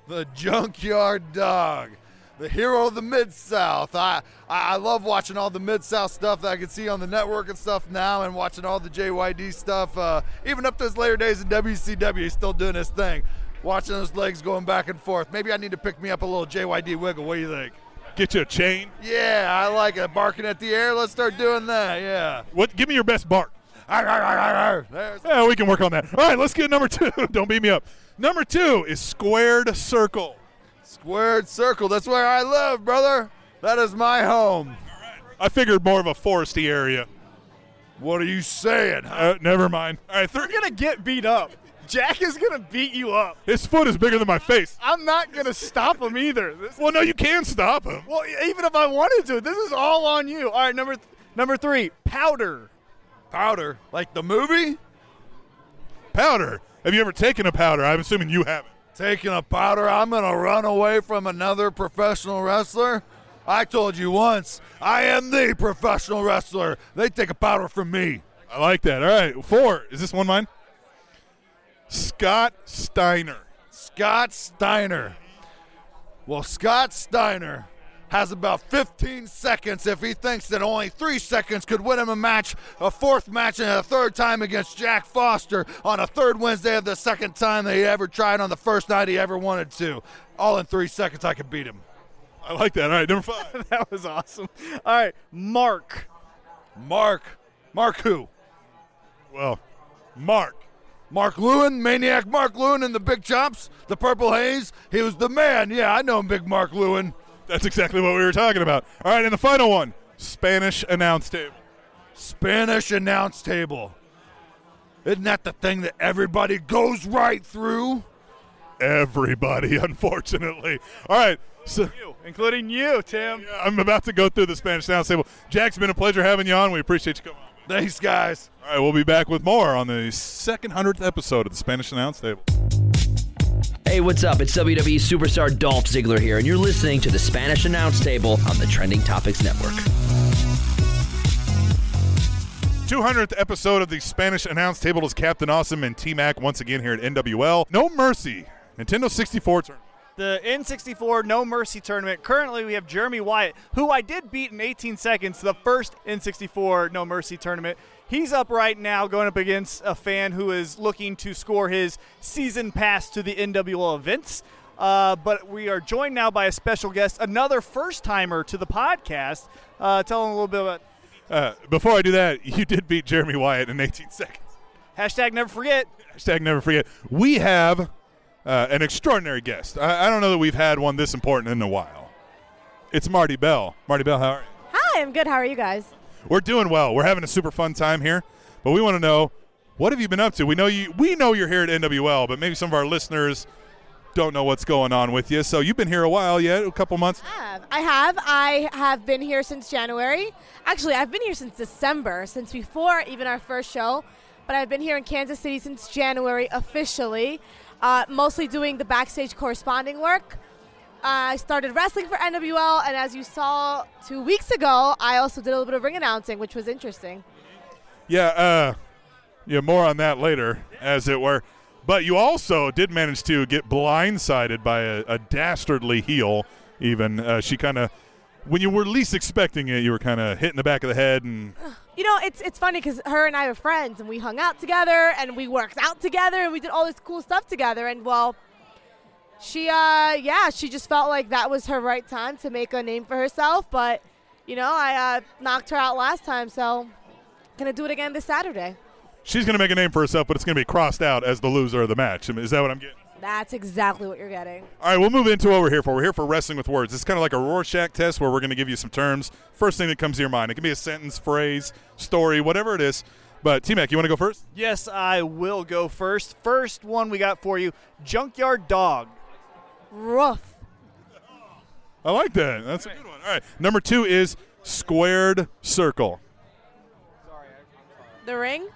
The Junkyard Dog. The hero of the Mid-South. I, I love watching all the Mid-South stuff that I can see on the network and stuff now, and watching all the J Y D stuff. Uh, even up to his later days in W C W, he's still doing his thing. Watching those legs going back and forth. Maybe I need to pick me up a little J Y D wiggle. What do you think? Get you a chain? Yeah, I like it. Barking at the air. Let's start doing that, yeah. What? Give me your best bark. Arr, arr, arr, arr. Yeah, we can work on that. All right, let's get number two. Don't beat me up. Number two is Squared Circle. Squared Circle. That's where I live, brother. That is my home. All right. I figured more of a foresty area. What are you saying? Huh? Uh, never mind. All right, th- You're going to get beat up. Jack is going to beat you up. His foot is bigger than my face. I'm not going to stop him either. This well, no, you can stop him. Well, even if I wanted to, this is all on you. All right, number th- number three, powder. Powder? Like the movie? Powder. Have you ever taken a powder? I'm assuming you haven't. Taking a powder, I'm going to run away from another professional wrestler? I told you once, I am the professional wrestler. They take a powder from me. I like that. All right, four. Is this one mine? Scott Steiner. Scott Steiner. Well, Scott Steiner has about fifteen seconds if he thinks that only three seconds could win him a match, a fourth match, and a third time against Jack Foster on a third Wednesday of the second time that he ever tried on the first night he ever wanted to. All in three seconds, I could beat him. I like that. All right, number five. That was awesome. All right, Mark. Mark. Mark who? Well, Mark. Mark Lewin, Maniac Mark Lewin and the Big Chops, the Purple Haze. He was the man. Yeah, I know him, Big Mark Lewin. That's exactly what we were talking about. All right, and the final one, Spanish Announce Table. Spanish Announce Table. Isn't that the thing that everybody goes right through? Everybody, unfortunately. All right. So, you, including you, Tim. Yeah, I'm about to go through the Spanish Announce Table. Jack's been a pleasure having you on. We appreciate you coming on. Thanks, guys. All right, we'll be back with more on the second hundredth episode of the Spanish Announce Table. Hey, what's up? It's W W E superstar Dolph Ziggler here, and you're listening to the Spanish Announce Table on the Trending Topics Network. two hundredth episode of the Spanish Announce Table is Captain Awesome and T-Mac once again here at N W L. No Mercy, Nintendo sixty-four tournament. The N sixty-four No Mercy tournament. Currently, we have Jeremy Wyatt, who I did beat in eighteen seconds, the first N sixty-four No Mercy tournament. He's up right now going up against a fan who is looking to score his season pass to the N W L events. Uh, but we are joined now by a special guest, another first-timer to the podcast. Uh, tell him a little bit about uh, before I do that, you did beat Jeremy Wyatt in eighteen seconds. Hashtag never forget. Hashtag never forget. We have uh, an extraordinary guest. I-, I don't know that we've had one this important in a while. It's Marty Bell. Marty Bell, how are you? Hi, I'm good. How are you guys? We're doing well. We're having a super fun time here, but we want to know, what have you been up to? We know you. We know you're here at N W L, but maybe some of our listeners don't know what's going on with you. So you've been here a while yet, a couple months? I have. I have. I have been here since January. Actually, I've been here since December, since before even our first show. But I've been here in Kansas City since January officially, uh, mostly doing the backstage corresponding work. I started wrestling for N W L, and as you saw two weeks ago, I also did a little bit of ring announcing, which was interesting. Yeah, uh, yeah, more on that later, as it were. But you also did manage to get blindsided by a, a dastardly heel, even. Uh, she kind of, when you were least expecting it, you were kind of hit in the back of the head. And you know, it's it's funny because her and I were friends, and we hung out together, and we worked out together, and we did all this cool stuff together, and, well... She, uh, yeah, she just felt like that was her right time to make a name for herself. But, you know, I uh, knocked her out last time, so gonna do it again this Saturday. She's gonna make a name for herself, but it's gonna be crossed out as the loser of the match. I mean, is that what I'm getting? That's exactly what you're getting. All right, we'll move into what we're here for. We're here for Wrestling with Words. It's kind of like a Rorschach test where we're gonna give you some terms. First thing that comes to your mind. It can be a sentence, phrase, story, whatever it is. But, T-Mac, you want to go first? Yes, I will go first. First one we got for you, Junkyard Dog. Rough. I like that. That's a good one. All right. Number two is squared circle. Sorry, the ring?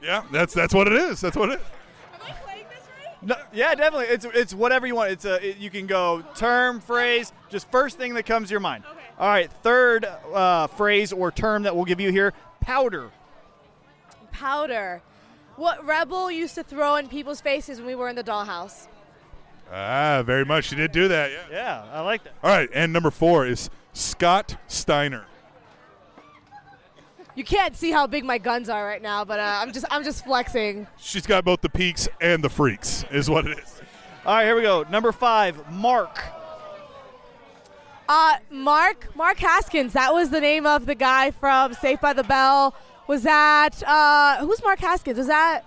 Yeah, that's that's what it is. That's what it is. Am I playing this right? No, yeah, definitely. It's it's whatever you want. It's a it, you can go term, phrase, just first thing that comes to your mind. Okay. All right. Third uh, phrase or term that we'll give you here, powder. Powder. What Rebel used to throw in people's faces when we were in the dollhouse. Ah, very much. You did do that. Yeah, yeah, I like that. All right, and number four is Scott Steiner. You can't see how big my guns are right now, but uh, I'm just I'm just flexing. She's got both the peaks and the freaks is what it is. All right, here we go. Number five, Mark. Uh, Mark, Mark Haskins. That was the name of the guy from Saved by the Bell. Was that uh, – who was Mark Haskins? Was that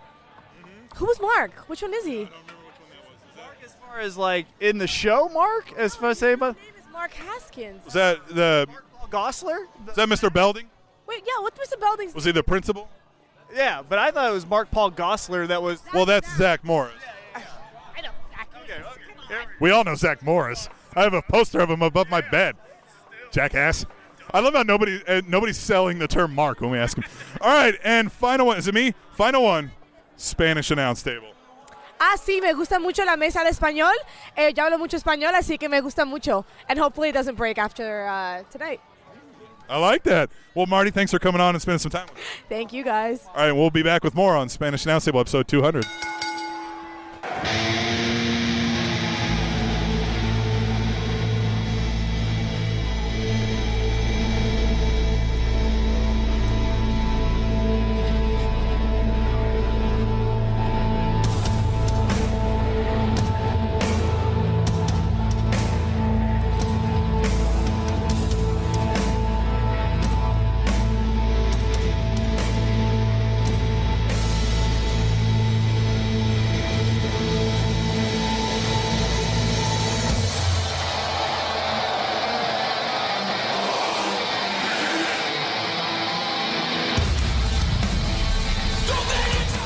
– who was Mark? Which one is he? Is like in the show, Mark? As oh, I say, but his name is Mark Haskins. Is that the Mark Gossler? Is that Mister Belding? Wait, yeah, what Mister Belding's? Was he the principal? Yeah, but I thought it was Mark Paul Gossler that was. Zach, well, that's Zach, Zach Morris. Yeah, yeah, yeah. I know Zach. Okay, okay. We all know Zach Morris. I have a poster of him above my bed. Jackass. I love how nobody uh, nobody's selling the term Mark when we ask him. All right, and final one. Is it me? Final one. Spanish announce table. Ah, sí, me gusta mucho la mesa de español. Eh, yo hablo mucho español, así que me gusta mucho. And hopefully it doesn't break after uh, tonight. I like that. Well, Marty, thanks for coming on and spending some time with us. Thank you, guys. All right, we'll be back with more on Spanish Announce Table, episode two hundred.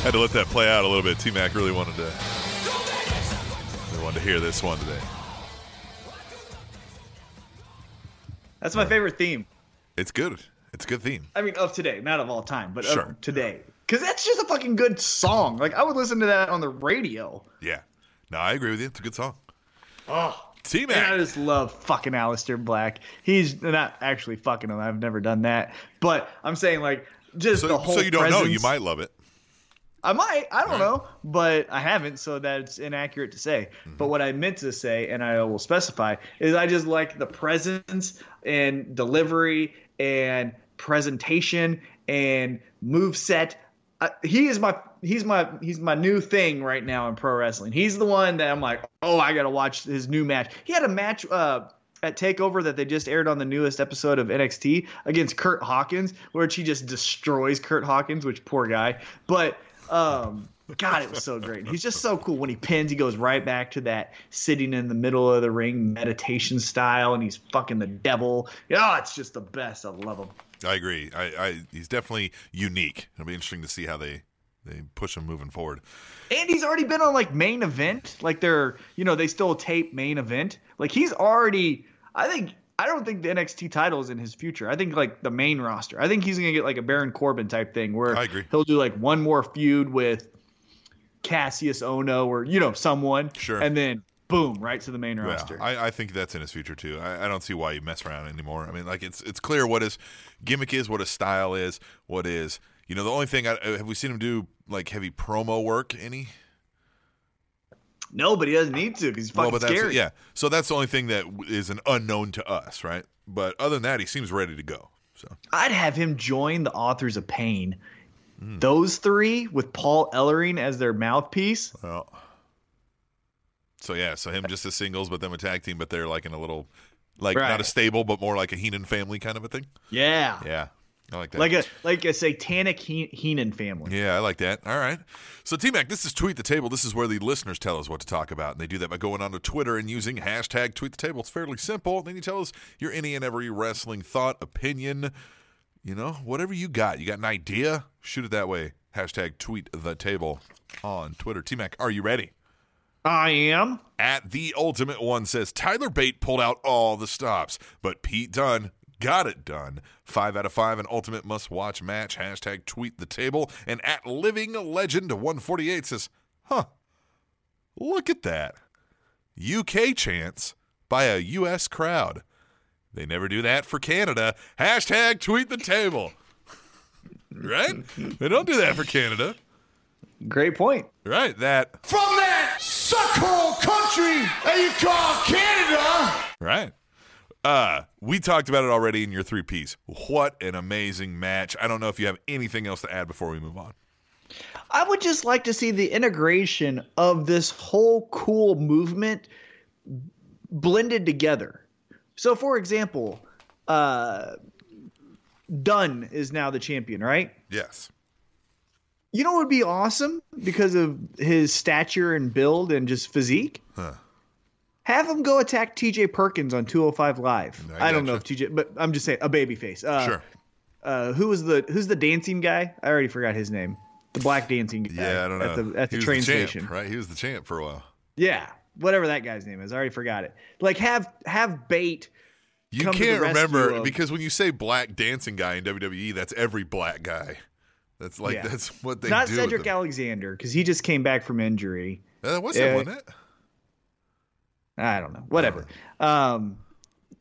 Had to let that play out a little bit. T-Mac really wanted to, really wanted to hear this one today. That's my uh, favorite theme. It's good. It's a good theme. I mean, of today, not of all time, but sure. Of today. Because that's just a fucking good song. Like, I would listen to that on the radio. Yeah. No, I agree with you. It's a good song. Oh. T-Mac. And I just love fucking Aleister Black. He's not actually fucking him. I've never done that. But I'm saying, like, just so, the whole So you don't presence. Know. You might love it. I might. I don't know. But I haven't, so that's inaccurate to say. Mm-hmm. But what I meant to say, and I will specify, is I just like the presence and delivery and presentation and moveset. I, he is my he's my he's my new thing right now in pro wrestling. He's the one that I'm like, oh, I got to watch his new match. He had a match uh, at TakeOver that they just aired on the newest episode of N X T against Kurt Hawkins, where he just destroys Kurt Hawkins, which poor guy. But – Um, God, it was so great. He's just so cool. When he pins, he goes right back to that sitting in the middle of the ring meditation style, and he's fucking the devil. Oh, it's just the best. I love him. I agree. I, I he's definitely unique. It'll be interesting to see how they they push him moving forward. And he's already been on like main event. Like they're, you know, they still tape main event. Like he's already, I think, I don't think the N X T title is in his future. I think like the main roster. I think he's going to get like a Baron Corbin type thing where I agree. He'll do like one more feud with Cassius Ohno or, you know, someone. Sure. And then boom, right to the main roster. Yeah, I, I think that's in his future too. I, I don't see why you mess around anymore. I mean, like it's, it's clear what his gimmick is, what his style is, what is, you know, the only thing I, have we seen him do like heavy promo work any? No, but he doesn't need to because he's fucking well, scary. Yeah, so that's the only thing that is an unknown to us, right? But other than that, he seems ready to go. So I'd have him join the Authors of Pain. Mm. Those three with Paul Ellering as their mouthpiece. Well, so yeah, so him just as singles, but them a tag team, but they're like in a little, like right. not a stable, but more like a Heenan family kind of a thing. Yeah, yeah. I like that. Like a like a satanic he- Heenan family. Yeah, I like that. All right. So, T-Mac, this is Tweet the Table. This is where the listeners tell us what to talk about, and they do that by going onto Twitter and using hashtag Tweet the Table. It's fairly simple. Then you tell us your any and every wrestling thought, opinion, you know, whatever you got. You got an idea? Shoot it that way. Hashtag Tweet the Table on Twitter. T-Mac, are you ready? I am. At The Ultimate One says, Tyler Bate pulled out all the stops, but Pete Dunne got it done. Five out of five, an ultimate must-watch match. Hashtag Tweet the Table. And at Living Legend one forty-eight says, huh, look at that. U K chants by a U S crowd. They never do that for Canada. Hashtag Tweet the Table. Right? They don't do that for Canada. Great point. Right, that. From that suckhole country that you call Canada. Right. Uh, we talked about it already in your three Ps. What an amazing match. I don't know if you have anything else to add before we move on. I would just like to see the integration of this whole cool movement blended together. So, for example, uh, Dunn is now the champion, right? Yes. You know what would be awesome because of his stature and build and just physique? Huh. Have him go attack T J Perkins on two oh five Live. I, I don't know if T J, but I'm just saying a baby face. Uh, sure. Uh, who was the who's the dancing guy? I already forgot his name. The black dancing guy. Yeah, I don't know. At the, at the train the champ, station, right? He was the champ for a while. Yeah, whatever that guy's name is, I already forgot it. Like have have Bate. You come can't to the remember of, because when you say black dancing guy in W W E, that's every black guy. That's like yeah. that's what they Not do. Not Cedric Alexander because he just came back from injury. That was him, uh, wasn't it? I don't know. Whatever. Um,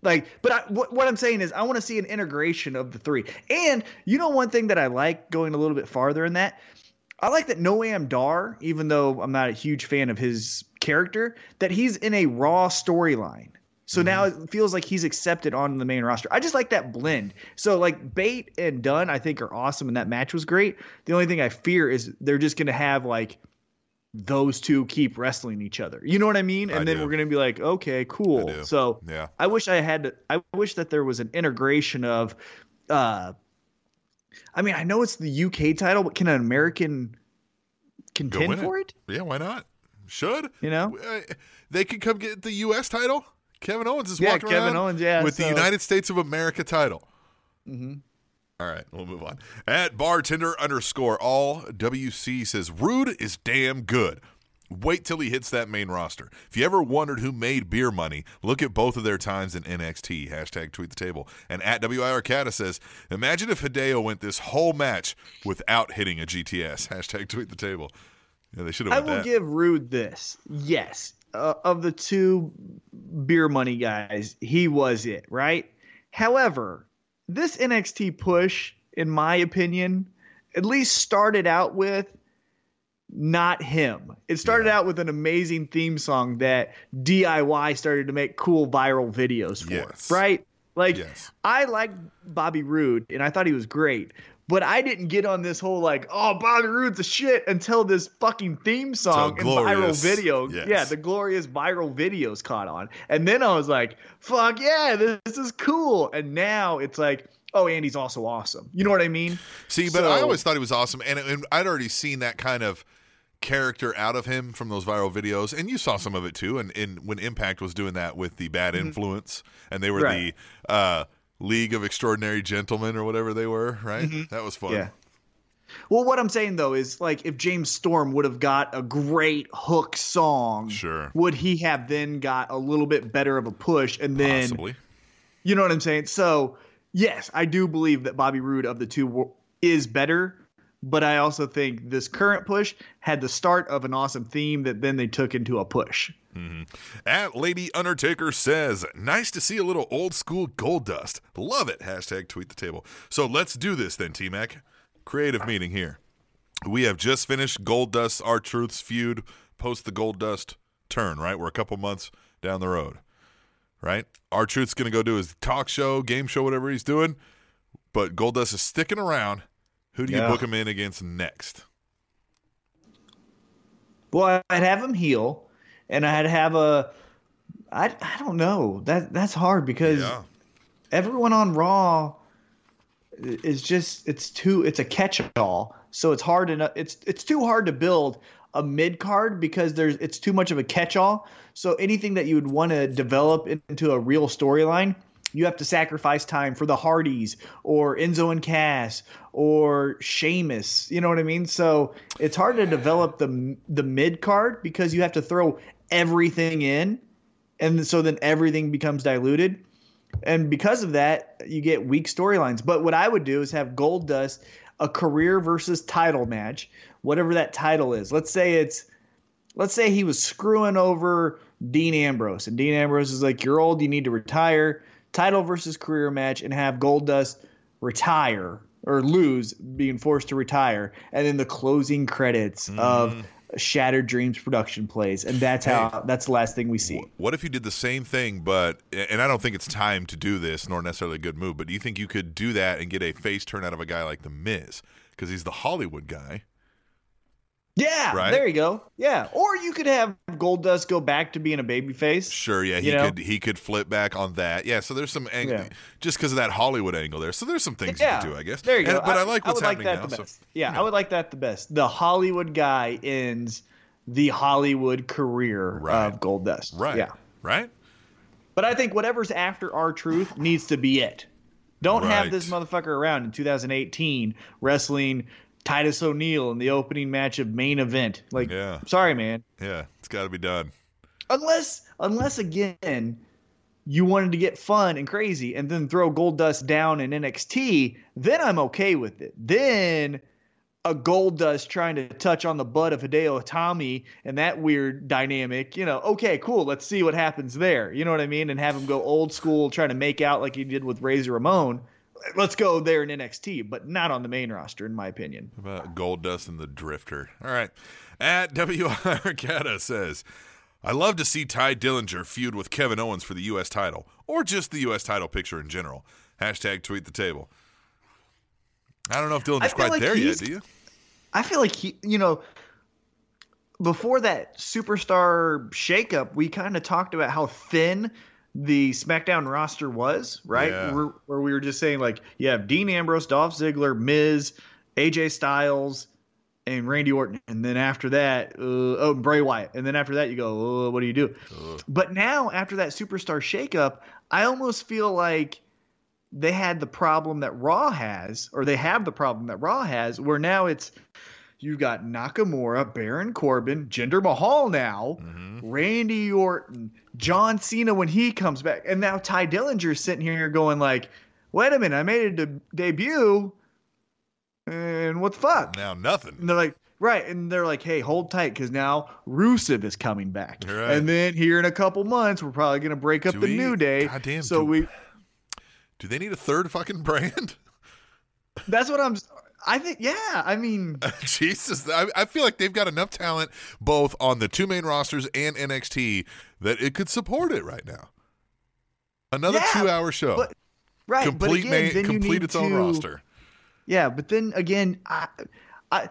like, but I, w- what I'm saying is I want to see an integration of the three. And you know one thing that I like going a little bit farther in that? I like that Noam Dar, even though I'm not a huge fan of his character, that he's in a Raw storyline. So mm-hmm. now it feels like he's accepted on the main roster. I just like that blend. So like Bate and Dunn I think are awesome and that match was great. The only thing I fear is they're just going to have like those two keep wrestling each other. You know what I mean? And I then do. We're going to be like, okay, cool. So yeah. I wish I had, to, I wish that there was an integration of, uh, I mean, I know it's the U K title, but can an American contend for it? it? Yeah. Why not? Should, you know, uh, they could come get the U S title. Kevin Owens is yeah, walking Kevin around Owens, yeah, with so. the United States of America title. Mm-hmm. All right, we'll move on. At bartender underscore all W C says, Rude is damn good. Wait till he hits that main roster. If you ever wondered who made beer money, look at both of their times in N X T. Hashtag Tweet the Table. And at W I R Cata says, imagine if Hideo went this whole match without hitting a G T S. Hashtag Tweet the Table. Yeah, they should have. I will that. give Rude this. Yes. Uh, of the two beer money guys, he was it, right? However, this N X T push, in my opinion, at least started out with not him. It started yeah. out with an amazing theme song that D I Y started to make cool viral videos for, yes. right? Like, yes. I liked Bobby Roode, and I thought he was great, but I didn't get on this whole, like, oh, Bobby Roode's a shit until this fucking theme song and viral video. Yes. Yeah, the glorious viral videos caught on. And then I was like, fuck yeah, this, this is cool. And now it's like, oh, and he's also awesome. You know what I mean? See, but so, I always thought he was awesome. And, and I'd already seen that kind of character out of him from those viral videos. And you saw some of it, too. And, and when Impact was doing that with the Bad Influence, mm-hmm. and they were right. the – uh League of Extraordinary Gentlemen or whatever they were, right? Mm-hmm. That was fun. Yeah. Well, what I'm saying, though, is like if James Storm would have got a great hook song, sure, would he have then got a little bit better of a push? And then, possibly. You know what I'm saying? So, yes, I do believe that Bobby Roode of the two is better. But I also think this current push had the start of an awesome theme that then they took into a push. Mm-hmm. At Lady Undertaker says, nice to see a little old school Goldust. Love it. Hashtag tweet the table. So let's do this then, T-Mac. Creative meeting here. We have just finished Goldust, R-Truth's feud, post the Goldust turn, right? We're a couple months down the road, right? R-Truth's going to go do his talk show, game show, whatever he's doing. But Goldust is sticking around. Who do you yeah. book him in against next? Well, I'd have him heel, and I'd have a I, – I don't know. That That's hard because yeah. everyone on Raw is just – it's too – it's a catch-all. So it's hard enough. It's it's too hard to build a mid-card because there's it's too much of a catch-all. So anything that you would want to develop into a real storyline – you have to sacrifice time for the Hardys or Enzo and Cass or Sheamus. You know what I mean? So it's hard to develop the the mid card because you have to throw everything in. And so then everything becomes diluted. And because of that, you get weak storylines. But what I would do is have Goldust, a career versus title match, whatever that title is. Let's say it's let's say he was screwing over Dean Ambrose. And Dean Ambrose is like, you're old, you need to retire. Title versus career match, and have Goldust retire or lose, being forced to retire, and then the closing credits mm. of Shattered Dreams production plays, and that's how hey, that's the last thing we see. What if you did the same thing, but and I don't think it's time to do this, nor necessarily a good move, but do you think you could do that and get a face turn out of a guy like The Miz because he's the Hollywood guy? Yeah, right? There you go. Yeah, or you could have Goldust go back to being a babyface. Sure, yeah, he you know? could he could flip back on that. Yeah, so there's some angle yeah. just because of that Hollywood angle there. So there's some things yeah. you could do, I guess. There you and, go. But I, I like what's I happening like that now. The best. So, yeah, you know. I would like that the best. The Hollywood guy ends the Hollywood career right. of Goldust. Right. Yeah. Right. But I think whatever's after R-Truth needs to be it. Don't right. have this motherfucker around in two thousand eighteen wrestling Titus O'Neil in the opening match of Main Event. Like, yeah. sorry, man. Yeah, it's got to be done. Unless, unless again, you wanted to get fun and crazy and then throw Goldust down in N X T, then I'm okay with it. Then a Goldust trying to touch on the butt of Hideo Itami and that weird dynamic, you know, okay, cool, let's see what happens there. You know what I mean? And have him go old school, trying to make out like he did with Razor Ramon. Let's go there in N X T, but not on the main roster, in my opinion. How about Goldust and the Drifter? All right. At W I Arcata says, I love to see Ty Dillinger feud with Kevin Owens for the U S title, or just the U S title picture in general. Hashtag tweet the table. I don't know if Dillinger's quite like there yet, do you? I feel like he, you know, before that superstar shakeup, we kind of talked about how thin the SmackDown roster was, right? Yeah. Where, where we were just saying, like, you have Dean Ambrose, Dolph Ziggler, Miz, A J Styles, and Randy Orton. And then after that, uh, oh, Bray Wyatt. And then after that, you go, oh, what do you do? Ugh. But now, after that superstar shakeup, I almost feel like they had the problem that Raw has, or they have the problem that Raw has, where now it's you've got Nakamura, Baron Corbin, Jinder Mahal now, mm-hmm. Randy Orton, John Cena when he comes back. And now Ty Dillinger's sitting here going like, wait a minute, I made a de- debut, and what the fuck? Now nothing. And they're like, right, and they're like, hey, hold tight, because now Rusev is coming back. Right. And then here in a couple months, we're probably going to break up do the we, New Day. Goddamn, so do, we, do they need a third fucking brand? That's what I'm – I think, yeah, I mean. Jesus, I, I feel like they've got enough talent both on the two main rosters and N X T that it could support it right now. Another yeah, two-hour show. But, right, complete but again, ma- complete its to, own roster. Yeah, but then again, I, I,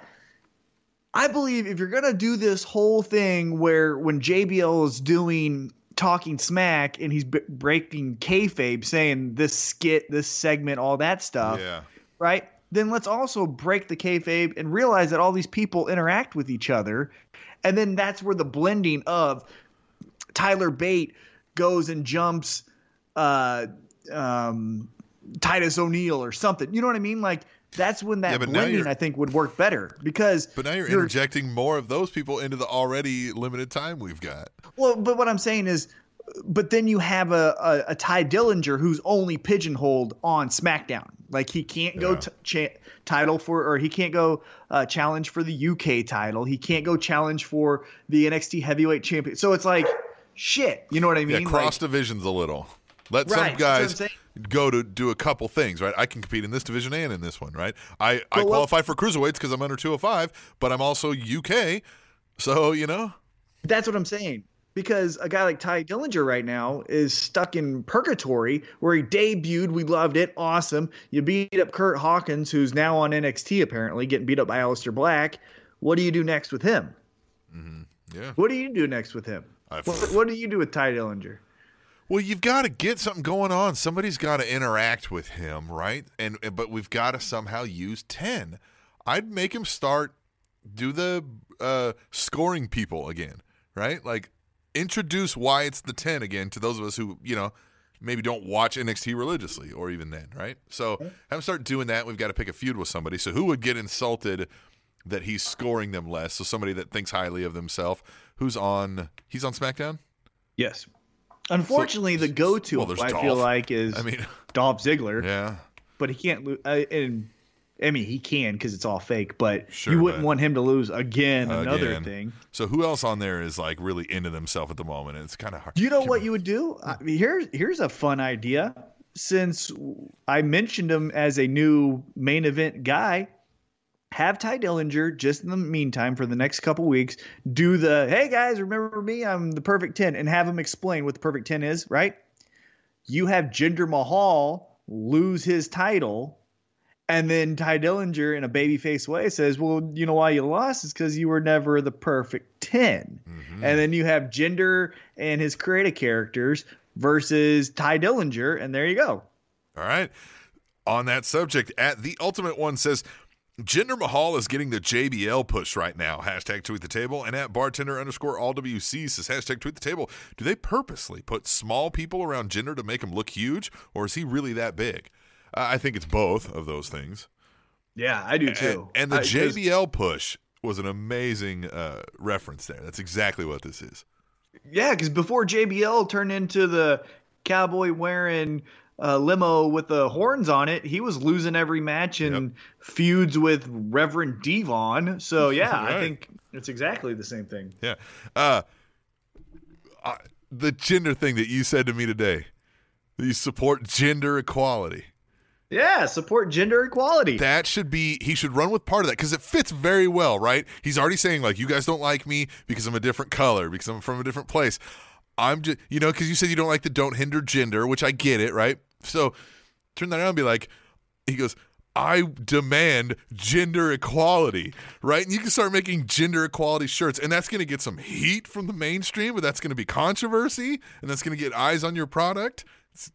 I believe if you're going to do this whole thing where when J B L is doing talking smack and he's b- breaking kayfabe, saying this skit, this segment, all that stuff, yeah. right? Then let's also break the kayfabe and realize that all these people interact with each other. And then that's where the blending of Tyler Bate goes and jumps uh, um, Titus O'Neil or something. You know what I mean? Like That's when that yeah, blending, I think, would work better because. But now you're, you're interjecting more of those people into the already limited time we've got. Well, but what I'm saying is, but then you have a, a, a Ty Dillinger who's only pigeonholed on SmackDown. Like he can't yeah. go t- cha- title for, or he can't go uh, challenge for the U K title. He can't go challenge for the N X T Heavyweight Champion. So it's like shit. You know what I mean? Yeah, cross like, divisions a little. Let right, some guys go to do a couple things, right? I can compete in this division and in this one, right? I, I qualify for cruiserweights because I'm under two oh five, but I'm also U K. So, you know. That's what I'm saying. Because a guy like Ty Dillinger right now is stuck in purgatory where he debuted. We loved it. Awesome. You beat up Kurt Hawkins, who's now on N X T apparently, getting beat up by Aleister Black. What do you do next with him? Mm-hmm. Yeah. What do you do next with him? What, what do you do with Ty Dillinger? Well, you've got to get something going on. Somebody's got to interact with him, right? And but we've got to somehow use ten. I'd make him start do the uh, scoring people again, right? Like introduce why it's the ten again to those of us who, you know, maybe don't watch N X T religiously or even then, right? So have him start doing that. We've got to pick a feud with somebody. So who would get insulted that he's scoring them less? So somebody that thinks highly of themselves. Who's on? He's on SmackDown? Yes. Unfortunately, so, the go-to well, I Dolph. feel like is I mean, Dolph Ziggler. Yeah, but he can't lose. Uh, and I mean, he can because it's all fake. But sure, you wouldn't but want him to lose again, again. Another thing. So who else on there is like really into themselves at the moment? And it's kind of hard. You know what you would do? I mean, here's here's a fun idea. Since I mentioned him as a new main event guy, have Ty Dillinger just in the meantime for the next couple weeks do the, hey guys, remember me? I'm the perfect ten, and have him explain what the perfect ten is, right? You have Jinder Mahal lose his title, and then Ty Dillinger in a babyface way says, well, you know why you lost? It's because you were never the perfect ten. Mm-hmm. And then you have Jinder and his creative characters versus Ty Dillinger, and there you go. All right. On that subject, at the Ultimate One says, Jinder Mahal is getting the J B L push right now. Hashtag tweet the table. And at bartender underscore all W C says hashtag tweet the table. Do they purposely put small people around Jinder to make him look huge, or is he really that big? Uh, I think it's both of those things. Yeah, I do too. And, and the I, J B L push was an amazing uh, reference there. That's exactly what this is. Yeah, because before J B L turned into the cowboy wearing Uh, limo with the horns on it, he was losing every match and yep. feuds with Reverend Devon. So yeah, right. I think it's exactly the same thing. Yeah, uh, uh, the gender thing that you said to me today, you support gender equality. Yeah, support gender equality. That should be, he should run with part of that because it fits very well, right? He's already saying like, you guys don't like me because I'm a different color, because I'm from a different place. I'm just, you know, because you said you don't like the don't hinder gender, which I get it, right? So turn that around and be like, he goes, I demand gender equality, right? And you can start making gender equality shirts, and that's going to get some heat from the mainstream, but that's going to be controversy, and that's going to get eyes on your product.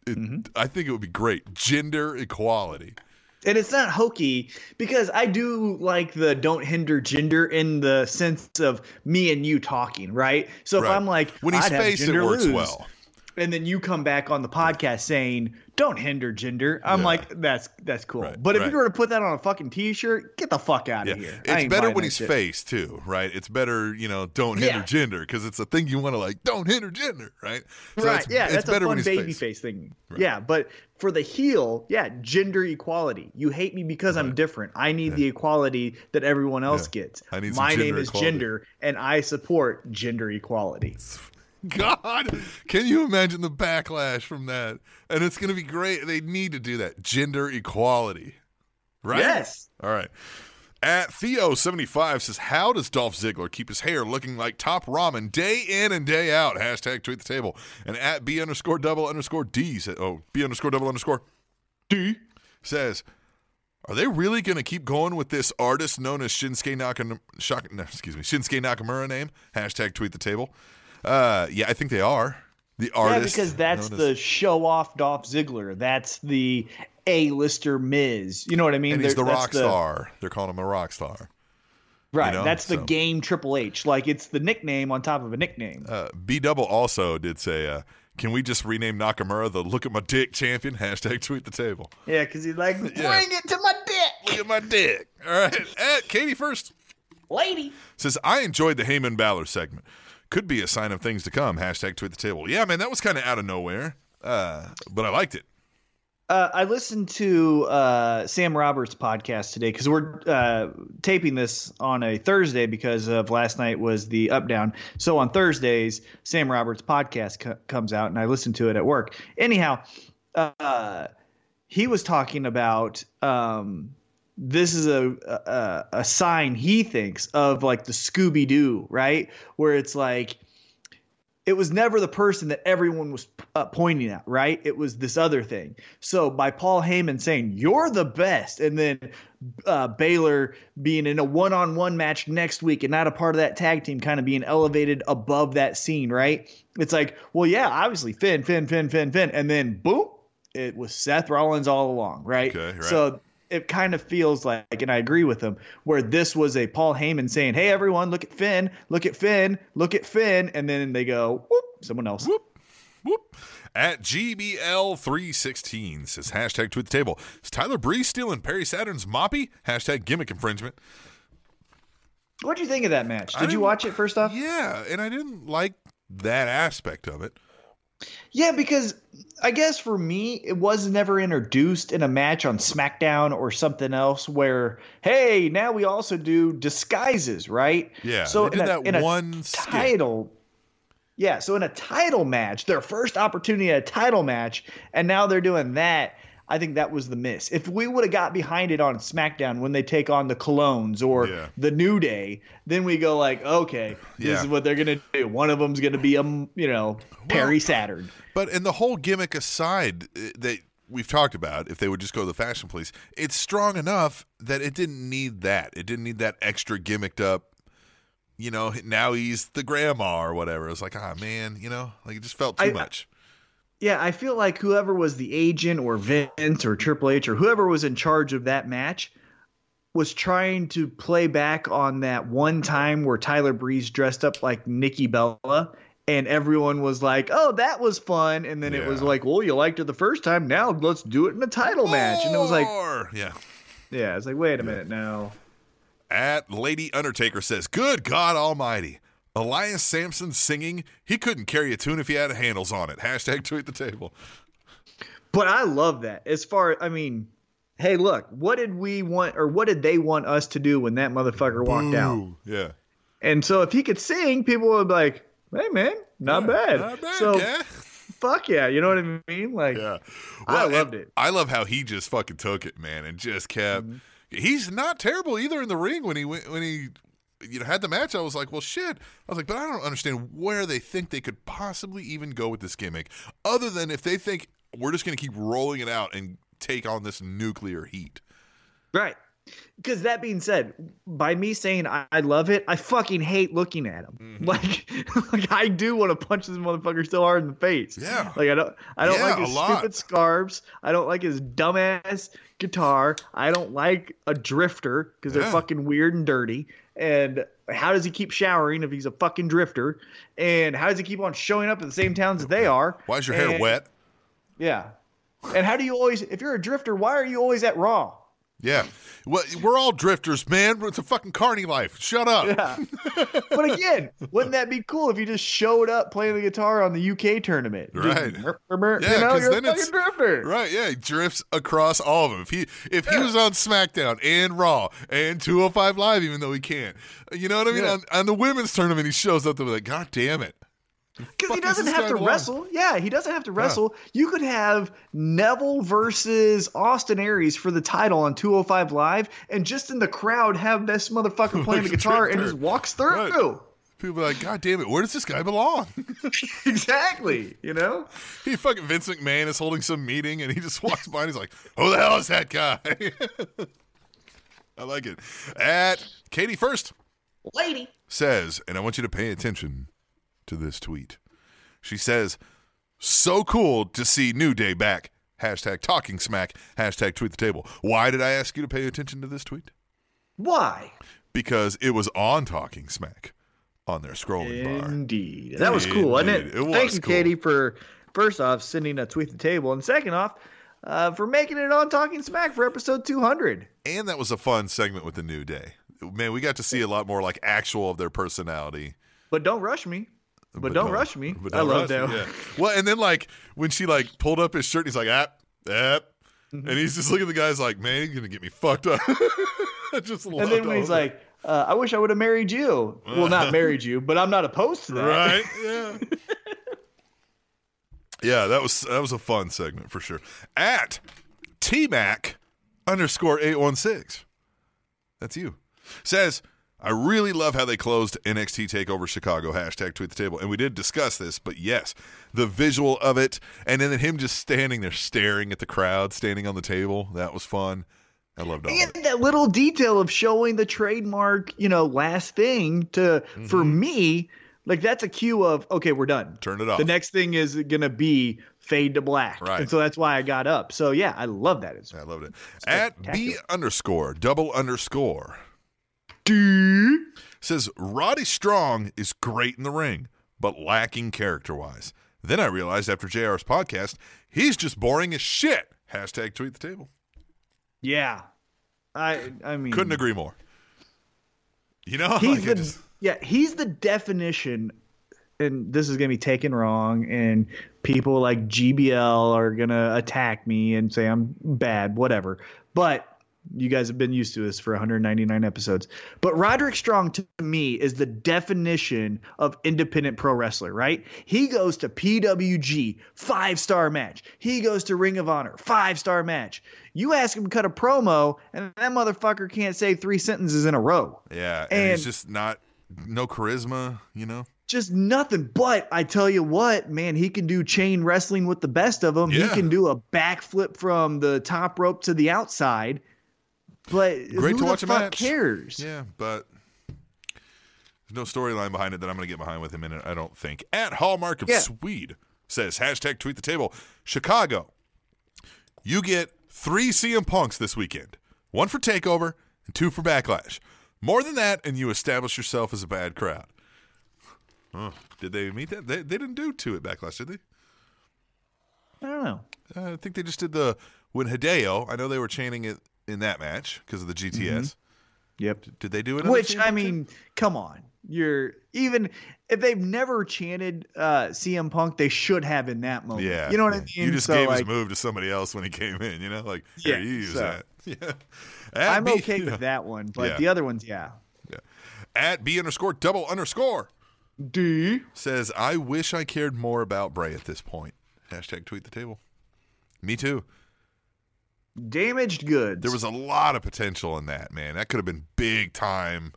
It, mm-hmm. I think it would be great. Gender equality. And it's not hokey because I do like the don't hinder gender in the sense of me and you talking, right? So right. if I'm like, when he's I'd face, have gender it works lose, well. And then you come back on the podcast saying, don't hinder gender. I'm yeah. like, that's that's cool. Right. But if right. you were to put that on a fucking T-shirt, get the fuck out yeah. of here. It's better when he's shit. face too, right? It's better, you know, don't hinder yeah. gender because it's a thing you want to like, don't hinder gender, right? So right, it's, yeah, it's that's better a fun baby face, face thing. Right. Yeah, but for the heel, yeah, gender equality. You hate me because right. I'm different. I need yeah. the equality that everyone else yeah. gets. I need My name is equality. Gender, and I support gender equality. God, can you imagine the backlash from that? And it's going to be great. They need to do that. Gender equality, right? Yes. All right. At Theo seventy-five says, how does Dolph Ziggler keep his hair looking like top ramen day in and day out? Hashtag tweet the table. And at B underscore double underscore D, says, oh, B underscore double underscore D says, are they really going to keep going with this artist known as Shinsuke Nakamura, Shaka, no, excuse me, Shinsuke Nakamura name? Hashtag tweet the table. Uh, yeah, I think they are. The artist. Yeah, because that's the show-off Dolph Ziggler. That's the A-lister Miz. You know what I mean? And he's They're, the rock star. The... They're calling him a rock star. Right. You know? That's the so. game Triple H. Like, it's the nickname on top of a nickname. Uh, B-Double also did say, uh, can we just rename Nakamura the Look at My Dick Champion? Hashtag tweet the table. Yeah, because he's like, bring yeah. it to my dick. Get my dick. All right. At Katie first. Lady. Says, I enjoyed the Heyman Balor segment. Could be a sign of things to come. Hashtag tweet the table. Yeah, man, that was kind of out of nowhere. Uh, but I liked it. Uh, I listened to uh, Sam Roberts' podcast today because we're uh, taping this on a Thursday because of last night was the Up Down. So on Thursdays, Sam Roberts' podcast co- comes out, and I listened to it at work. Anyhow, uh, he was talking about um, this is a, a a sign he thinks of, like the Scooby-Doo, right? Where it's like, it was never the person that everyone was uh, pointing at, right? It was this other thing. So by Paul Heyman saying, you're the best, and then uh, Baylor being in a one-on-one match next week and not a part of that tag team, kind of being elevated above that scene, right? It's like, well, yeah, obviously Finn, Finn, Finn, Finn, Finn. And then, boom, it was Seth Rollins all along, right? Okay, right. So it kind of feels like, and I agree with him, where this was a Paul Heyman saying, hey, everyone, look at Finn, look at Finn, look at Finn. And then they go, whoop, someone else. Whoop, whoop. At G B L three sixteen says, hashtag tweet the table. Is Tyler Breeze stealing Perry Saturn's moppy? Hashtag gimmick infringement. What did you think of that match? Did you watch it first off? Yeah, and I didn't like that aspect of it. Yeah, because I guess for me, it was never introduced in a match on SmackDown or something else where, hey, now we also do disguises, right? Yeah, so they did that in one title. Yeah, so in a title match, their first opportunity at a title match, and now they're doing that. I think that was the miss. If we would have got behind it on SmackDown when they take on the Clones or yeah. the New Day, then we go like, okay, this yeah. is what they're going to do. One of them's going to be, a, you know, Perry well, Saturn. But and the whole gimmick aside that we've talked about, if they would just go to the fashion police, it's strong enough that it didn't need that. It didn't need that extra gimmicked up, you know, now he's the grandma or whatever. It's like, ah, man, you know, like it just felt too I, much. I, Yeah, I feel like whoever was the agent or Vince or Triple H or whoever was in charge of that match was trying to play back on that one time where Tyler Breeze dressed up like Nikki Bella and everyone was like, oh, that was fun. And then yeah. it was like, well, you liked it the first time. Now let's do it in a title More! match. And it was like, yeah, yeah, it's like, wait a yeah. minute now. At Lady Undertaker says, good God Almighty. Elias Sampson singing, he couldn't carry a tune if he had handles on it. Hashtag tweet the table. But I love that. As far, I mean, hey, look, what did we want or what did they want us to do when that motherfucker walked Ooh, out? Yeah. And so if he could sing, people would be like, hey, man, not yeah, bad. Not bad, so, yeah. Fuck yeah, you know what I mean? Like, yeah. well, I loved it. I love how he just fucking took it, man, and just kept. Mm-hmm. He's not terrible either in the ring when he when he. You know, had the match, I was like, well, shit. I was like, but I don't understand where they think they could possibly even go with this gimmick other than if they think we're just going to keep rolling it out and take on this nuclear heat. Right. Because that being said, by me saying I, I love it, I fucking hate looking at him. Mm-hmm. Like, like I do want to punch this motherfucker so hard in the face. Yeah. Like I don't, I don't yeah, like his stupid scarves. I don't like his dumbass guitar. I don't like a drifter because yeah. they're fucking weird and dirty. And how does he keep showering if he's a fucking drifter? And how does he keep on showing up in the same towns that they are? Why is your and, hair wet? Yeah. And how do you always, if you're a drifter, why are you always at Raw? Yeah. Well, we're all drifters, man. It's a fucking carny life. Shut up. Yeah. But again, wouldn't that be cool if you just showed up playing the guitar on the U K tournament? Right. Just, yeah, because you know, then a it's drifter. Right. Yeah, he drifts across all of them. If he if yeah. he was on SmackDown and Raw and two oh five Live, even though he can't, you know what I mean? Yeah. On, on the women's tournament, he shows up. They're like, God damn it. Because he doesn't have to wrestle. Yeah, he doesn't have to wrestle. Yeah. You could have Neville versus Austin Aries for the title on two oh five Live, and just in the crowd have this motherfucker playing the guitar and just walks through. Right. People are like, God damn it, where does this guy belong? Exactly, you know? He fucking Vince McMahon is holding some meeting, and he just walks by and he's like, who the hell is that guy? I like it. At Katie First. Lady. Says, and I want you to pay attention to this tweet. She says, so cool to see New Day back. Hashtag talking smack. Hashtag tweet the table. Why did I ask you to pay attention to this tweet? Why? Because it was on Talking Smack on their scrolling Indeed. bar. Indeed. That was cool, Indeed. wasn't it? It was Thank you, cool. Katie, for first off sending a tweet the table, and second off, uh, for making it on Talking Smack for episode two hundred. And that was a fun segment with the New Day. Man, we got to see a lot more like actual of their personality. But don't rush me. But, but don't no, rush me. Don't I love that. Yeah. Well, and then like when she like pulled up his shirt, and he's like, ah, ah. Mm-hmm. And he's just looking at the guys like, man, he's gonna get me fucked up. I just love it. And then when he's that. like, uh, I wish I would have married you. Uh, well, not married you, but I'm not opposed to that. Right? Yeah. yeah, that was that was a fun segment for sure. At T Mac underscore eight one six. That's you. Says, I really love how they closed N X T TakeOver Chicago, hashtag tweet the table. And we did discuss this, but yes, the visual of it. And then him just standing there staring at the crowd, standing on the table. That was fun. I loved all and it. That little detail of showing the trademark, you know, last thing to, mm-hmm. for me, like that's a cue of, okay, we're done. Turn it off. The next thing is going to be fade to black. Right. And so that's why I got up. So yeah, I love that. It's, I loved it. At B underscore, double underscore. D says Roddy Strong is great in the ring, but lacking character-wise. Then I realized after J R's podcast, he's just boring as shit. Hashtag tweet the table. Yeah, I I mean couldn't agree more. You know, he's like the, just... yeah, he's the definition. And this is gonna be taken wrong, and people like G B L are gonna attack me and say I'm bad, whatever. But you guys have been used to this for one hundred ninety-nine episodes. But Roderick Strong, to me, is the definition of independent pro wrestler, right? He goes to P W G, five-star match. He goes to Ring of Honor, five-star match. You ask him to cut a promo, and that motherfucker can't say three sentences in a row. Yeah, and, and he's just not – no charisma, you know? Just nothing. But I tell you what, man, he can do chain wrestling with the best of them. Yeah. He can do a backflip from the top rope to the outside. But great to watch a match. Cares? Yeah, but there's no storyline behind it that I'm going to get behind with him in it, I don't think. At Hallmark of yeah. Swede says, hashtag tweet the table. Chicago, you get three C M Punks this weekend. One for TakeOver and two for Backlash. More than that, and you establish yourself as a bad crowd. Oh, did they meet that? They, they didn't do two at Backlash, did they? I don't know. Uh, I think they just did the, when Hideo, I know they were chanting it, in that match because of the G T S. Mm-hmm. Yep. Did they do it? Which, I mean, come on. You're even if they've never chanted uh, C M Punk, they should have in that moment. Yeah. You know what yeah. I mean? You just so, gave like, his move to somebody else when he came in, you know? Like, yeah, you use so. that. Yeah. At I'm B, okay yeah. with that one, but yeah. the other ones, yeah. Yeah. At B underscore double underscore D says, I wish I cared more about Bray at this point. Hashtag tweet the table. Me too. Damaged goods. There was a lot of potential in that, man. That could have been big time,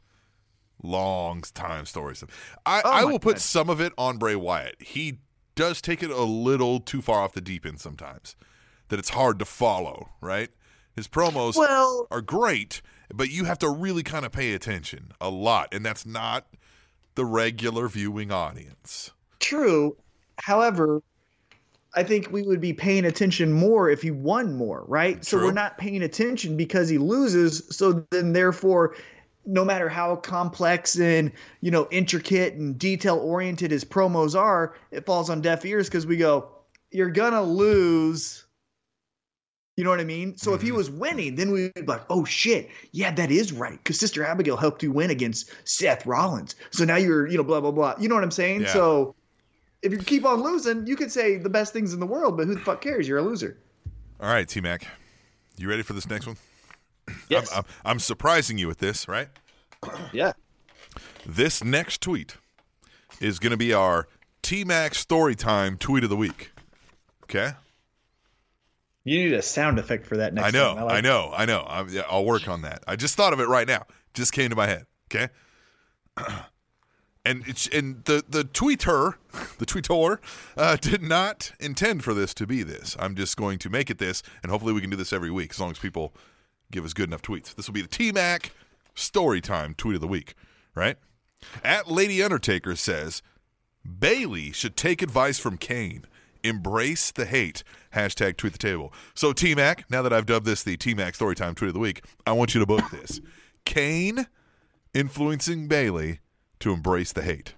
long time stories. I, oh I will God. put some of it on Bray Wyatt. He does take it a little too far off the deep end sometimes, that it's hard to follow, right? His promos well, are great, but you have to really kind of pay attention a lot, and that's not the regular viewing audience. True. However, I think we would be paying attention more if he won more, right? True. So we're not paying attention because he loses. So then therefore, no matter how complex and, you know, intricate and detail oriented his promos are, it falls on deaf ears because we go, you're going to lose. You know what I mean? So mm-hmm. if he was winning, then we'd be like, oh, shit. Yeah, that is right. Because Sister Abigail helped you win against Seth Rollins. So now you're, you know, blah, blah, blah. You know what I'm saying? Yeah. So if you keep on losing, you could say the best things in the world, but who the fuck cares? You're a loser. All right, T-Mac. You ready for this next one? Yes. I'm, I'm, I'm surprising you with this, right? Yeah. This next tweet is going to be our T-Mac Storytime Tweet of the Week. Okay? You need a sound effect for that next one. I know, time. I, like I know, it. I know. I'm, yeah, I'll work on that. I just thought of it right now. Just came to my head. Okay? And it's, and the, the tweeter, the tweetor, uh, did not intend for this to be this. I'm just going to make it this, and hopefully we can do this every week as long as people give us good enough tweets. This will be the T-Mac Storytime Tweet of the Week, right? At Lady Undertaker says, Bailey should take advice from Kane. Embrace the hate. Hashtag tweet the table. So T-Mac, now that I've dubbed this the T-Mac Storytime Tweet of the Week, I want you to book this. Kane influencing Bailey to embrace the hate.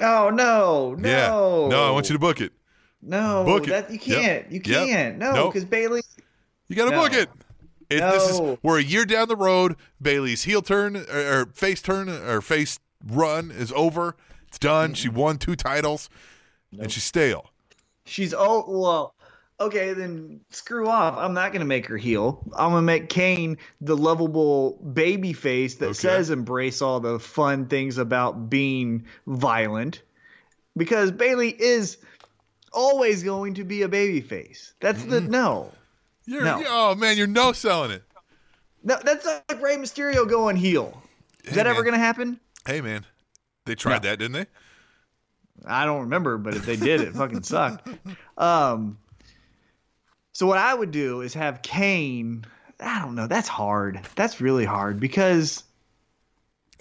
Oh, no, no. Yeah. No, I want you to book it. No, book that, you can't. Yep. You can't. Yep. No, because nope. Bailey. You got to no. book it. it no. This is, we're a year down the road. Bailey's heel turn or, or face turn or face run is over. It's done. Mm-hmm. She won two titles, nope. and she's stale. She's oh well. Okay, then screw off. I'm not going to make her heel. I'm going to make Kane the lovable baby face that okay. says embrace all the fun things about being violent. Because Bailey is always going to be a baby face. That's mm-hmm. the no. You're, no. Oh, man, you're no selling it. No, that's like Rey Mysterio going heel. Is hey, that man. ever going to happen? Hey, man. They tried no. that, didn't they? I don't remember, but if they did, it fucking sucked. Um... So what I would do is have Kane. I don't know. That's hard. That's really hard because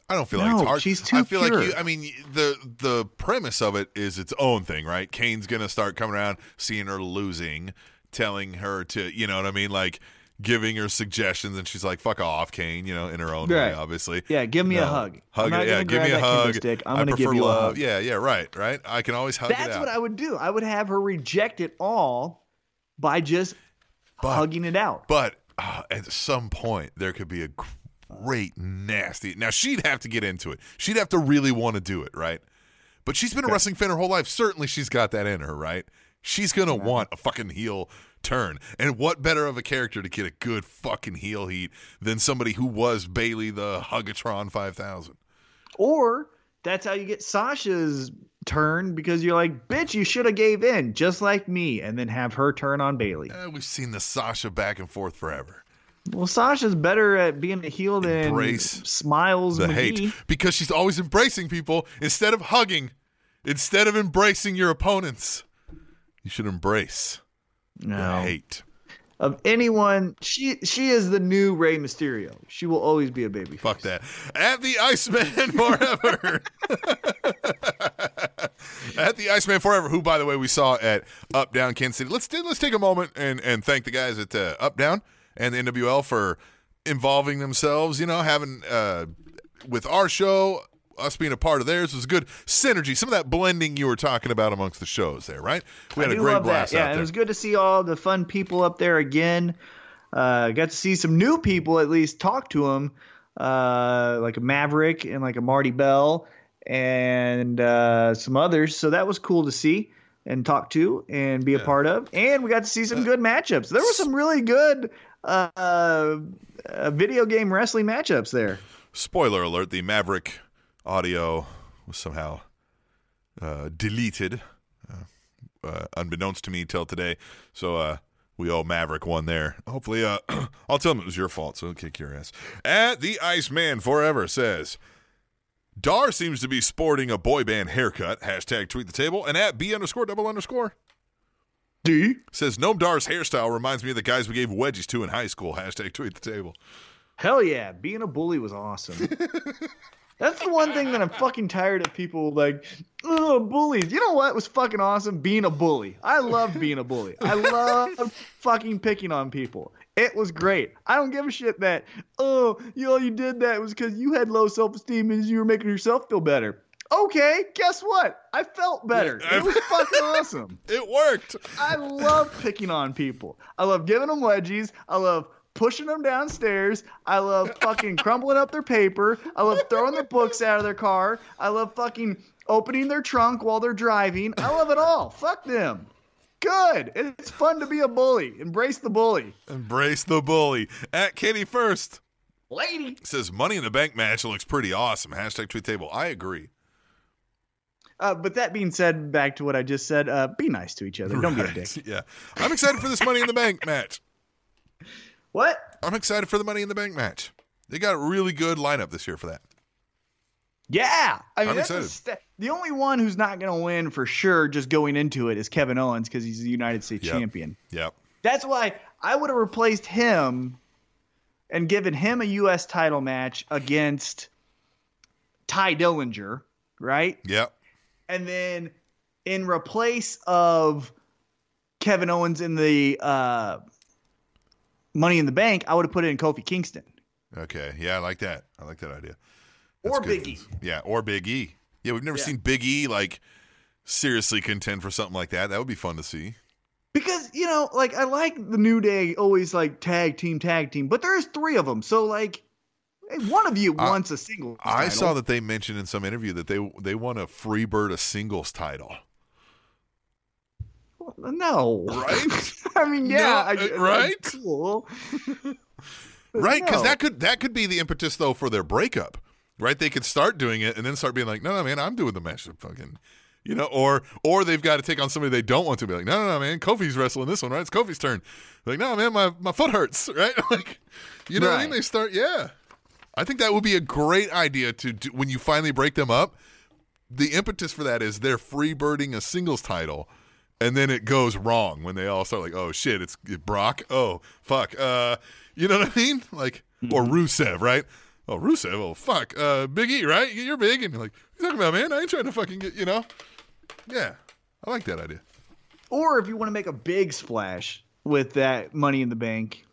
I don't feel no, like it's hard. She's too I feel pure. Like you. I mean, the the premise of it is its own thing, right? Kane's gonna start coming around, seeing her losing, telling her to, you know what I mean, like giving her suggestions, and she's like, "Fuck off, Kane," you know, in her own right. way, obviously. Yeah, give me no. a hug. Hug. I'm it, yeah, give me a hug. Stick. I'm I gonna give you love. a hug. Yeah, yeah, right, right. I can always hug. That's it out. What I would do. I would have her reject it all. By just but, hugging it out. But uh, at some point, there could be a great nasty. Now, she'd have to get into it. She'd have to really want to do it, right? But she's been okay. a wrestling fan her whole life. Certainly, she's got that in her, right? She's going to yeah. want a fucking heel turn. And what better of a character to get a good fucking heel heat than somebody who was Bayley the Hugatron five thousand? Or that's how you get Sasha's turn, because you're like, bitch, you should have gave in just like me, and then have her turn on Bailey. Eh, we've seen the Sasha back and forth forever. Well, Sasha's better at being a heel than Embrace Smiles the McGee. Hate, because she's always embracing people instead of hugging, instead of embracing your opponents. You should embrace no. the hate of anyone. She she is the new Rey Mysterio. She will always be a baby. Fuck face. That. At the Iceman forever. At the Iceman forever, who, by the way, we saw at Up Down Kansas City. Let's let's take a moment and, and thank the guys at uh, Up Down and the N W L for involving themselves. You know, having uh, with our show, us being a part of theirs was good synergy. Some of that blending you were talking about amongst the shows there, right? We had I do a great love blast. That. Yeah, out there. It was good to see all the fun people up there again. Uh, got to see some new people, at least talk to them, uh, like a Maverick and like a Marty Bell and uh, some others. So that was cool to see and talk to and be yeah. a part of. And we got to see some uh, good matchups. There were some really good uh, uh, video game wrestling matchups there. Spoiler alert, the Maverick audio was somehow uh, deleted, uh, uh, unbeknownst to me till today. So uh, we owe Maverick one there. Hopefully, uh, I'll tell him it was your fault, so he'll kick your ass. At the Iceman Forever says, Dar seems to be sporting a boy band haircut. Hashtag tweet the table. And at B underscore double underscore D says, Gnome Dar's hairstyle reminds me of the guys we gave wedgies to in high school. Hashtag tweet the table. Hell yeah. Being a bully was awesome. That's the one thing that I'm fucking tired of people like, oh, bullies. You know what was fucking awesome? Being a bully. I love being a bully. I love fucking picking on people. It was great. I don't give a shit that, oh, you know, you did that was because you had low self-esteem and you were making yourself feel better. Okay, guess what? I felt better. It was fucking awesome. It worked. I love picking on people. I love giving them wedgies. I love pushing them downstairs. I love fucking crumbling up their paper. I love throwing their books out of their car. I love fucking opening their trunk while they're driving. I love it all. Fuck them. Good. It's fun to be a bully. Embrace the bully. Embrace the bully. At Kitty First Lady says, Money in the Bank match looks pretty awesome. Hashtag tweet table. I agree. Uh, but that being said, back to what I just said, uh, be nice to each other. Right. Don't be a dick. Yeah. I'm excited for this Money in the Bank match. What? I'm excited for the Money in the Bank match. They got a really good lineup this year for that. Yeah. I mean, I'm that's excited. St- the only one who's not going to win for sure just going into it is Kevin Owens because he's the United States yep. champion. Yep. That's why I would have replaced him and given him a U S title match against Ty Dillinger, right? Yep. And then in replace of Kevin Owens in the uh, Money in the Bank, I would have put in Kofi Kingston. Okay. Yeah, I like that. I like that idea. That's or good. Big E. Yeah, or Big E. Yeah, we've never yeah. seen Big E like seriously contend for something like that. That would be fun to see. Because, you know, like, I like the New Day always, like, tag team, tag team. But there's three of them. So, like, one of you I, wants a singles I title. Saw that they mentioned in some interview that they they want a Freebird a singles title. Well, no. Right? I mean, yeah. No, I, right? Cool. Right, because no. that could that could be the impetus, though, for their breakup. Right? They could start doing it and then start being like, no, no, man, I'm doing the matchup fucking... You know, or or they've got to take on somebody they don't want to. Be like, no, no, no, man, Kofi's wrestling this one, right? It's Kofi's turn. Like, no, man, my, my foot hurts, right? Like, you know right. what I mean? They start, yeah. I think that would be a great idea to do when you finally break them up. The impetus for that is they're freebirding a singles title, and then it goes wrong when they all start like, oh shit, it's Brock. Oh fuck, uh, you know what I mean? Like, or Rusev, right? Oh, Rusev, oh fuck, uh, Big E, right? You're big, and you're like, what are you talking about, man? I ain't trying to fucking get, you know. Yeah, I like that idea. Or if you want to make a big splash with that Money in the Bank,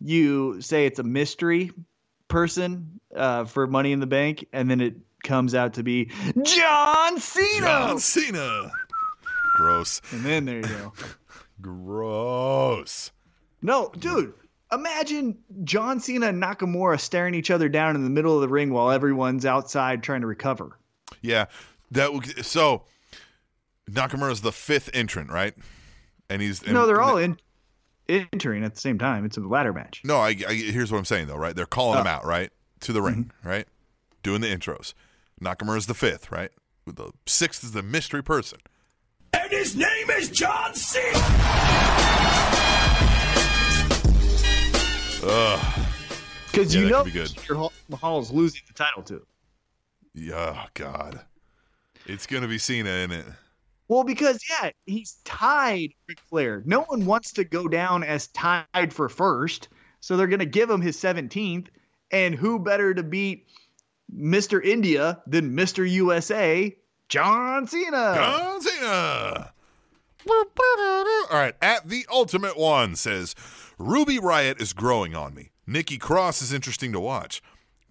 you say it's a mystery person uh, for Money in the Bank, and then it comes out to be John Cena. John Cena. Gross. And then there you go. Gross. No, dude, imagine John Cena and Nakamura staring each other down in the middle of the ring while everyone's outside trying to recover. Yeah. That would, so Nakamura's the fifth entrant, right? And he's and, no, they're all in, entering at the same time. It's a ladder match. No, I, I here's what I'm saying though, right? They're calling oh. him out, right, to the mm-hmm. ring, right, doing the intros. Nakamura's the fifth, right? The sixth is the mystery person, and his name is John Cena. Ugh. Because yeah, you know, Mister Mahal is losing the title to. Yeah, God. It's going to be Cena, isn't it? Well, because, yeah, he's tied Ric Flair. No one wants to go down as tied for first, so they're going to give him his seventeenth, and who better to beat Mister India than Mister U S A, John Cena. John Cena. All right, at the Ultimate One says, Ruby Riott is growing on me. Nikki Cross is interesting to watch.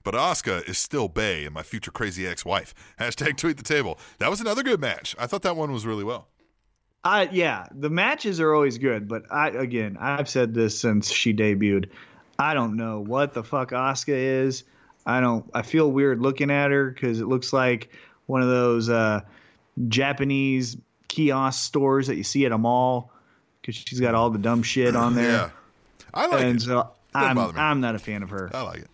But Asuka is still Bae and my future crazy ex-wife. Hashtag tweet the table. That was another good match. I thought that one was really well. Uh, yeah, the matches are always good. But, I again, I've said this since she debuted. I don't know what the fuck Asuka is. I don't. I feel weird looking at her because it looks like one of those uh, Japanese kiosk stores that you see at a mall because she's got all the dumb shit on there. Yeah, I like and it. And so I'm, I'm not a fan of her. I like it.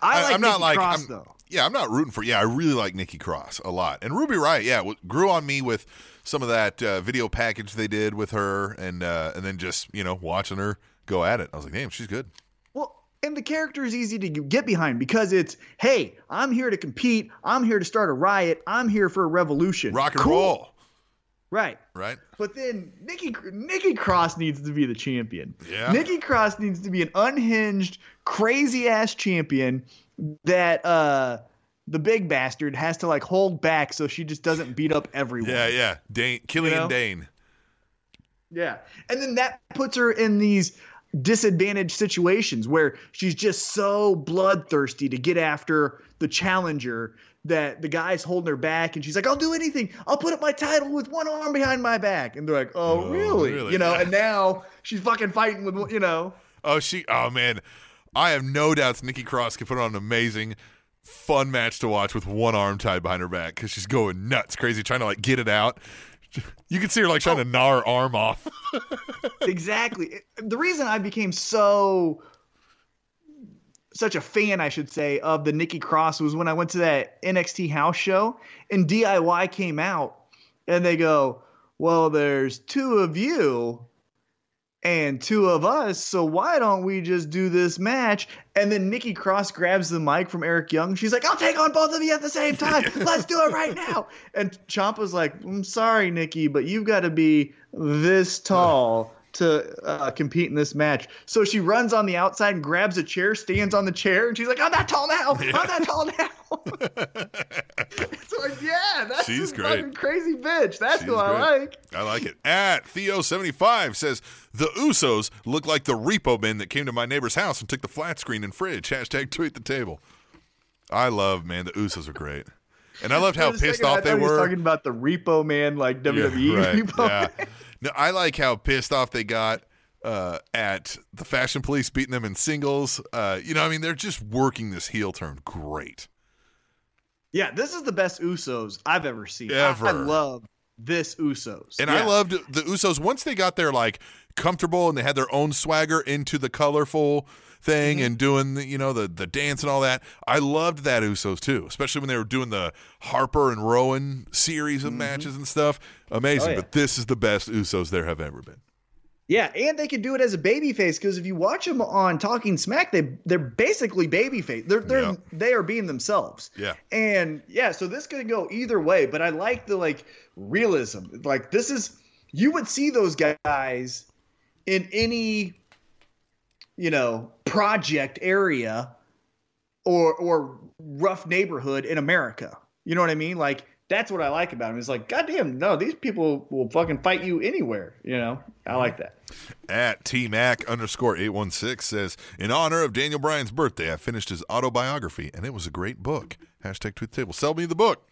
I like I'm Nikki not like, Cross, I'm, though. Yeah, I'm not rooting for – yeah, I really like Nikki Cross a lot. And Ruby Riott, yeah, w- grew on me with some of that uh, video package they did with her and uh, and then just, you know, watching her go at it. I was like, damn, she's good. Well, and the character is easy to get behind because it's, hey, I'm here to compete. I'm here to start a riot. I'm here for a revolution. Rock and cool. roll. Right. Right. But then Nikki Nikki Cross needs to be the champion. Yeah. Nikki Cross needs to be an unhinged, crazy-ass champion that uh, the big bastard has to, like, hold back so she just doesn't beat up everyone. Yeah, yeah. Dane, Killian you know? Dane. Yeah. And then that puts her in these disadvantaged situations where she's just so bloodthirsty to get after the challenger that the guy's holding her back and she's like, I'll do anything. I'll put up my title with one arm behind my back. And they're like, oh, oh really? really? You know, and now she's fucking fighting with, you know. Oh, she, oh man. I have no doubts Nikki Cross can put on an amazing, fun match to watch with one arm tied behind her back because she's going nuts, crazy, trying to like get it out. You can see her like trying oh. to gnaw her arm off. Exactly. The reason I became so... such a fan, I should say, of the Nikki Cross was when I went to that N X T house show and D I Y came out and they go, well, there's two of you and two of us, so why don't we just do this match? And then Nikki Cross grabs the mic from Eric Young. She's like, I'll take on both of you at the same time. Let's do it right now. And Ciampa's like, I'm sorry, Nikki, but you've got to be this tall to uh, compete in this match. So she runs on the outside and grabs a chair, stands on the chair, and she's like, I'm that tall now. Yeah. I'm that tall now. It's like, yeah, that's she's a great. Fucking crazy bitch. That's she's who I great. Like. I like it. At Theo seventy-five says, the Usos look like the repo men that came to my neighbor's house and took the flat screen and fridge. Hashtag tweet the table. I love, man, the Usos are great. And I loved how I pissed off they were. He was talking about the Repo Man, like W W E yeah, right. Repo yeah. Man. No, I like how pissed off they got uh, at the Fashion Police beating them in singles. Uh, you know, I mean, they're just working this heel turn great. Yeah, this is the best Usos I've ever seen. Ever. I, I love this Usos. And yeah. I loved the Usos once they got there, like, comfortable and they had their own swagger into the colorful thing mm-hmm. and doing the, you know, the the dance and all that. I loved that Usos too, especially when they were doing the Harper and Rowan series of mm-hmm. matches and stuff. Amazing. Oh, yeah. But this is the best Usos there have ever been. Yeah, and they can do it as a babyface because if you watch them on Talking Smack, they they're basically babyface. They're they're yeah. they are being themselves. Yeah, and yeah, so this could go either way. But I like the like realism. Like this is you would see those guys in any you know project area or or rough neighborhood in America. You know what I mean? Like. That's what I like about him. It's like, goddamn, no, these people will fucking fight you anywhere. You know, I like that. At T Mac underscore eight one six says, in honor of Daniel Bryan's birthday, I finished his autobiography, and it was a great book. Hashtag Tweet the Table. Sell me the book.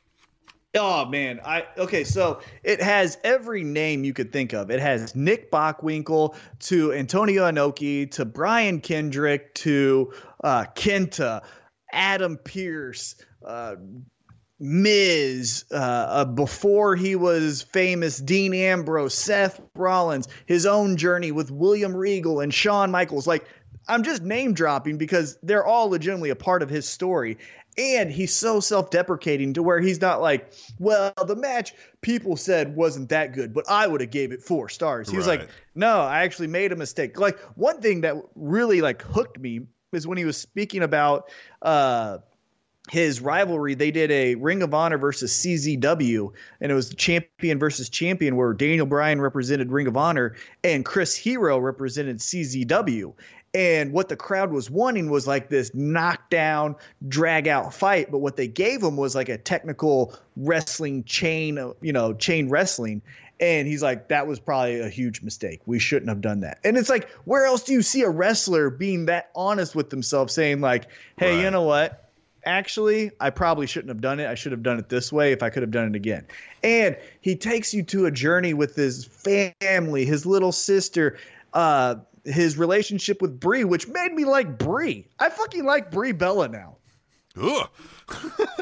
Oh, man. I Okay, so it has every name you could think of. It has Nick Bockwinkel to Antonio Inoki to Brian Kendrick to uh, Kenta, Adam Pearce, uh Miz, uh, uh, before he was famous, Dean Ambrose, Seth Rollins, his own journey with William Regal and Shawn Michaels. Like, I'm just name dropping because they're all legitimately a part of his story. And he's so self-deprecating to where he's not like, well, the match people said wasn't that good, but I would have gave it four stars. He right. was like, no, I actually made a mistake. Like, one thing that really like hooked me is when he was speaking about, uh, his rivalry, they did a Ring of Honor versus C Z W, and it was champion versus champion where Daniel Bryan represented Ring of Honor and Chris Hero represented C Z W. And what the crowd was wanting was like this knockdown, drag-out fight, but what they gave him was like a technical wrestling chain, you know, chain wrestling. And he's like, that was probably a huge mistake. We shouldn't have done that. And it's like, where else do you see a wrestler being that honest with themselves, saying like, hey, right. you know what? Actually, I probably shouldn't have done it. I should have done it this way if I could have done it again. And he takes you to a journey with his family, his little sister, uh, his relationship with Brie, which made me like Brie. I fucking like Brie Bella now. Ugh.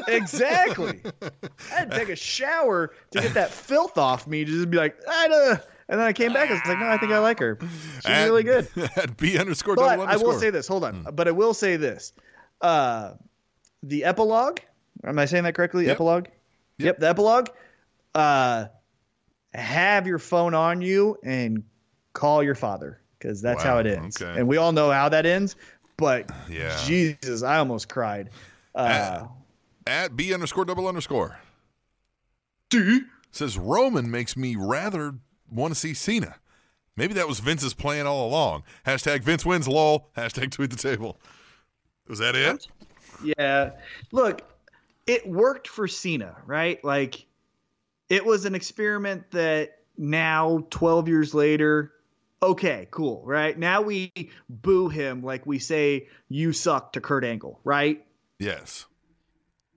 Exactly. I had to take a shower to get that filth off me to just be like, I don't know. And then I came back and I was like, no, I think I like her. She's at, really good. At B underscore double underscore. I will say this. Hold on. Hmm. But I will say this. Uh, The epilogue, am I saying that correctly? Yep. Epilogue? Yep. yep, the epilogue. Uh, have your phone on you and call your father because that's wow, how it ends. Okay. And we all know how that ends, but yeah. Jesus, I almost cried. Uh, at, at B underscore double underscore. D says, Roman makes me rather want to see Cena. Maybe that was Vince's plan all along. Hashtag Vince wins, lol. Hashtag Tweet the Table. Was that it? What? Yeah. Look, it worked for Cena, right? Like, it was an experiment that now, twelve years later, okay, cool, right? Now we boo him like we say, you suck to Kurt Angle, right? Yes.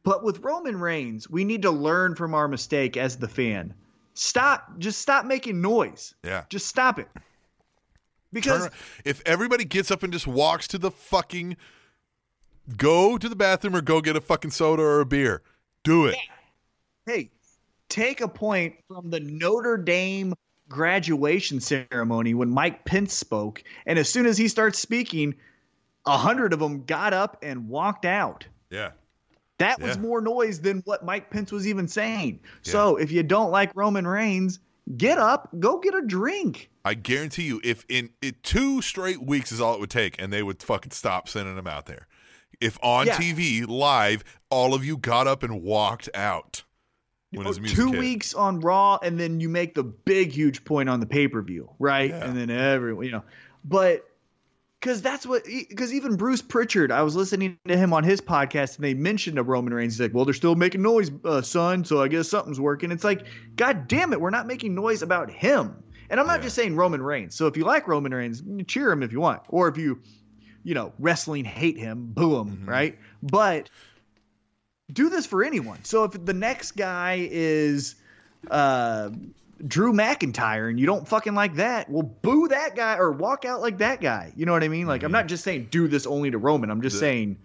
But with Roman Reigns, we need to learn from our mistake as the fan. Stop. Just stop making noise. Yeah. Just stop it. Because if everybody gets up and just walks to the fucking... Go to the bathroom or go get a fucking soda or a beer. Do it. Hey, take a point from the Notre Dame graduation ceremony when Mike Pence spoke. And as soon as he starts speaking, a hundred of them got up and walked out. Yeah. That yeah. was more noise than what Mike Pence was even saying. Yeah. So if you don't like Roman Reigns, get up, go get a drink. I guarantee you if in it, two straight weeks is all it would take and they would fucking stop sending them out there. If on yeah. T V, live, all of you got up and walked out. When his music Two hit. Weeks on Raw, and then you make the big, huge point on the pay-per-view, right? Yeah. And then everyone, you know. But because that's what – because even Bruce Pritchard, I was listening to him on his podcast, and they mentioned a Roman Reigns. He's like, well, they're still making noise, uh, son, so I guess something's working. It's like, God damn it, we're not making noise about him. And I'm not yeah. just saying Roman Reigns. So if you like Roman Reigns, cheer him if you want. Or if you – you know, wrestling hate him, boo him, mm-hmm. right? But do this for anyone. So if the next guy is uh, Drew McIntyre and you don't fucking like that, well, boo that guy or walk out like that guy. You know what I mean? Like, mm-hmm. I'm not just saying do this only to Roman. I'm just the, saying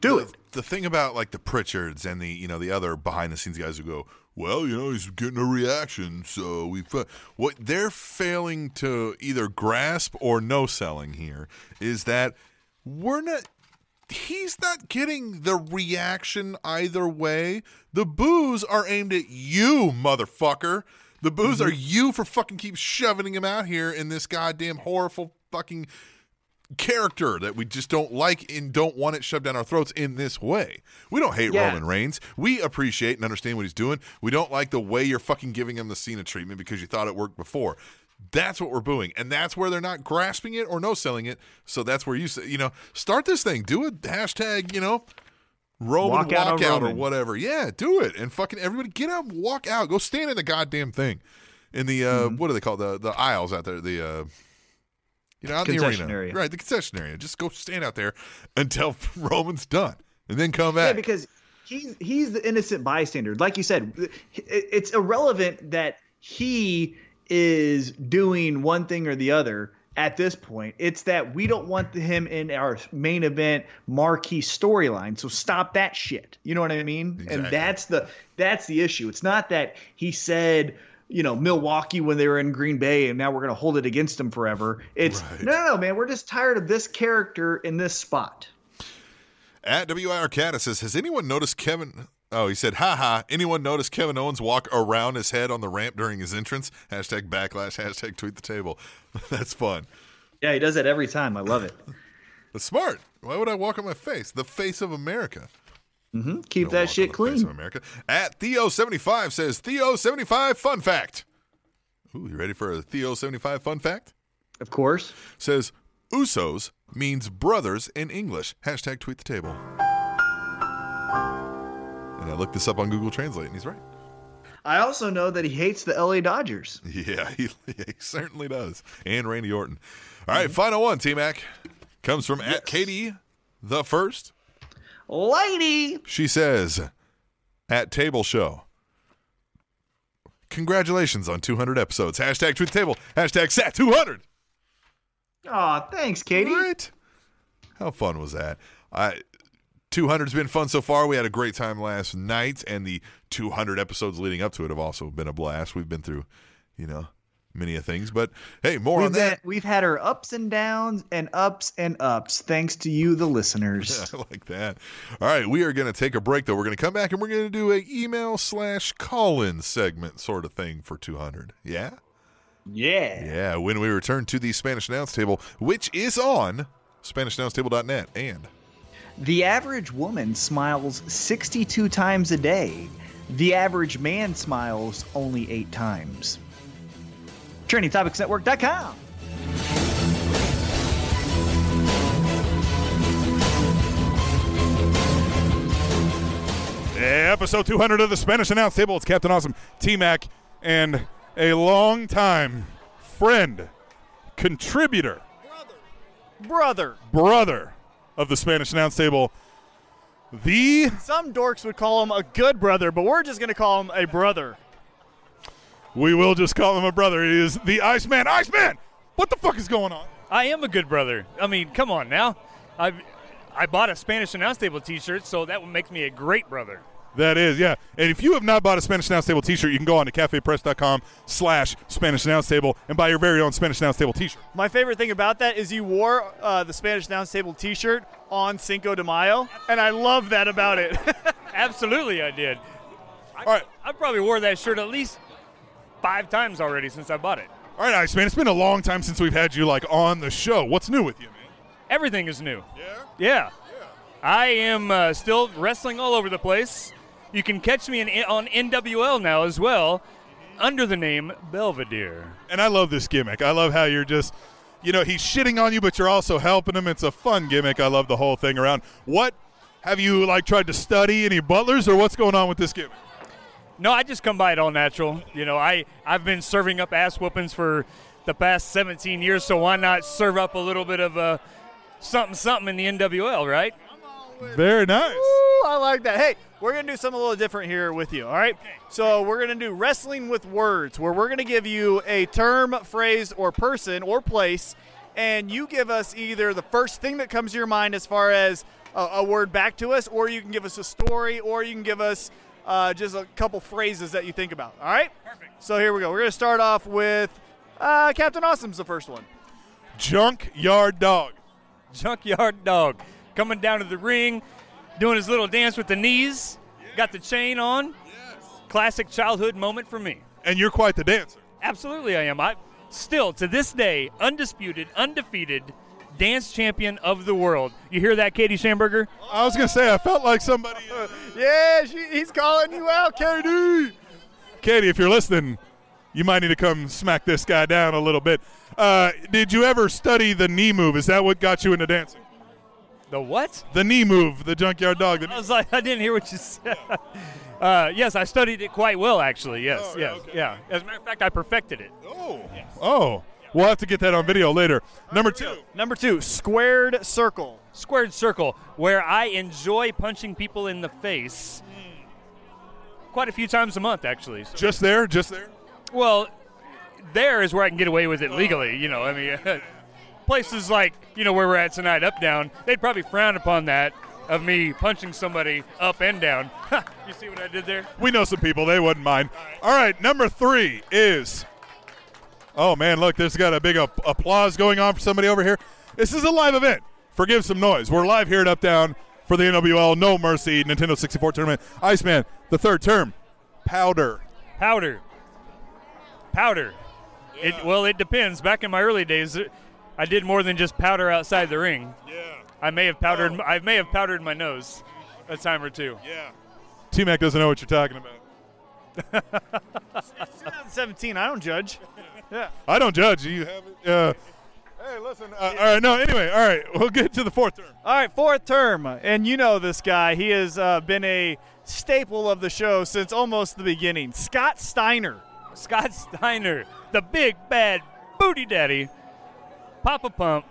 do the, it. The thing about, like, the Pritchards and the, you know, the other behind-the-scenes guys who go, well, you know, he's getting a reaction, so we fa-. What they're failing to either grasp or no selling here is that we're not – he's not getting the reaction either way. The boos are aimed at you, motherfucker. The boos mm-hmm. are you for fucking keep shoving him out here in this goddamn horrible fucking – character that we just don't like and don't want it shoved down our throats in this way. We don't hate yeah. Roman Reigns. We appreciate and understand what he's doing. We don't like the way you're fucking giving him the Cena treatment because you thought it worked before. That's what we're booing, and that's where they're not grasping it or no selling it. So that's where you say, you know, start this thing. Do a hashtag, you know, Roman walkout walk walk or, or whatever. Yeah, do it, and fucking everybody get up, walk out, go stand in the goddamn thing in the uh, mm-hmm. what do they call the the aisles out there? The uh, You know, out in the arena. Area. Right, the concession area. Just go stand out there until Roman's done and then come back. Yeah, because he's, he's the innocent bystander. Like you said, it's irrelevant that he is doing one thing or the other at this point. It's that we don't want him in our main event marquee storyline. So stop that shit. You know what I mean? Exactly. And that's the that's the issue. It's not that he said – you know, Milwaukee when they were in Green Bay and now we're going to hold it against them forever. It's right. no, no, no, man. We're just tired of this character in this spot. At W I R Cata says, has anyone noticed Kevin? Oh, he said, ha ha. Anyone noticed Kevin Owens walk around his head on the ramp during his entrance? Hashtag backlash. Hashtag tweet the table. That's fun. Yeah. He does that every time. I love it. That's smart. Why would I walk on my face? The face of America. Mm-hmm. Keep that shit clean. America. At Theo seventy-five says, Theo seventy-five fun fact. Ooh, you ready for a Theo seventy-five fun fact? Of course. Says, Usos means brothers in English. Hashtag tweet the table. And I looked this up on Google Translate, and he's right. I also know that he hates the L A Dodgers. Yeah, he, he certainly does. And Randy Orton. All right, mm-hmm. final one, T-Mac. Comes from yes. at Katie the First. Lady, she says, at Table Show, congratulations on two hundred episodes. Hashtag tweet the table. Hashtag S A T two hundred. Aw, thanks, Katie. Right? How fun was that? I two hundred's been fun so far. We had a great time last night, and the two hundred episodes leading up to it have also been a blast. We've been through, you know, many of things, but hey, more we've on that. Had, we've had our ups and downs and ups and ups, thanks to you, the listeners. I like that. All right, we are going to take a break, though. We're going to come back, and we're going to do a email slash call-in segment sort of thing for two hundred. Yeah? Yeah. Yeah, when we return to the Spanish Announce Table, which is on Spanish Announce Table dot net. And the average woman smiles sixty-two times a day. The average man smiles only eight times. training topics network dot com. Episode two hundred of the Spanish Announce Table. It's Captain Awesome, T-Mac, and a longtime friend, contributor, brother, brother, brother of the Spanish Announce Table. The some dorks would call him a good brother, but we're just going to call him a brother. We will just call him a brother. He is the Iceman. Iceman, what the fuck is going on? I am a good brother. I mean, come on now. I I bought a Spanish Announce Table t-shirt, so that makes me a great brother. That is, yeah. And if you have not bought a Spanish Announce Table t-shirt, you can go on to cafepress.com slash Spanish Announce Table and buy your very own Spanish Announce Table t-shirt. My favorite thing about that is you wore uh, the Spanish Announce Table t-shirt on Cinco de Mayo, and I love that about it. Absolutely I did. I, All right. I probably wore that shirt at least five times already since I bought it. All right, Iceman, it's been a long time since we've had you, like, on the show. What's new with you, man? Everything is new. Yeah? Yeah. yeah. I am uh, still wrestling all over the place. You can catch me in, on N W L now as well, under the name Belvedere. And I love this gimmick. I love how you're just, you know, he's shitting on you, but you're also helping him. It's a fun gimmick. I love the whole thing around. What, have you, like, tried to study any butlers, or what's going on with this gimmick? No, I just come by it all natural. You know, I, I've been serving up ass whoopings for the past seventeen years, so why not serve up a little bit of uh, something-something in the N W L, right? Very nice. I like that. Hey, we're going to do something a little different here with you, all right? Okay. So we're going to do wrestling with words, where we're going to give you a term, phrase, or person or place, and you give us either the first thing that comes to your mind as far as a, a word back to us, or you can give us a story, or you can give us uh, just a couple phrases that you think about, all right? Perfect. So here we go. We're going to start off with uh, Captain Awesome's the first one. Junkyard Dog. Junkyard Dog. Coming down to the ring, doing his little dance with the knees. Yes. Got the chain on. Yes. Classic childhood moment for me. And you're quite the dancer. Absolutely I am. I still, to this day, undisputed, undefeated dance champion of the world. You hear that, Katie Schamberger? I was going to say, I felt like somebody. Uh, yeah, she, he's calling you out, Katie. Katie, if you're listening, you might need to come smack this guy down a little bit. Uh, did you ever study the knee move? Is that what got you into dancing? The what? The knee move, the Junkyard Dog. The I was like, I didn't hear what you said. uh, yes, I studied it quite well, actually. Yes, oh, yes, okay. yeah. As a matter of fact, I perfected it. Oh, yes. oh. Yeah. We'll have to get that on video later. Right, Number two. Number two, squared circle. Squared circle, where I enjoy punching people in the face mm. quite a few times a month, actually. So just there? Just there? Well, there is where I can get away with it oh. legally. You know, I mean. Places like, you know, where we're at tonight, Up Down, they'd probably frown upon that of me punching somebody up and down. You see what I did there? We know some people. They wouldn't mind. All right, All right number three is, oh, man, look, there's got a big a- applause going on for somebody over here. This is a live event. Forgive some noise. We're live here at Up Down for the N W L No Mercy Nintendo sixty-four tournament. Iceman, the third term, powder. Powder. Powder. Yeah. It, well, it depends. Back in my early days, it, I did more than just powder outside the ring. Yeah. I may have powdered oh. I may have powdered my nose a time or two. Yeah. T-Mac doesn't know what you're talking about. It's twenty seventeen. I don't judge. Yeah. I don't judge. You have it. Uh, hey, listen. Uh, all right. No, anyway. All right. We'll get to the fourth term. All right. Fourth term. And you know this guy. He has uh, been a staple of the show since almost the beginning. Scott Steiner. Scott Steiner. The big, bad booty daddy. Papa Pump,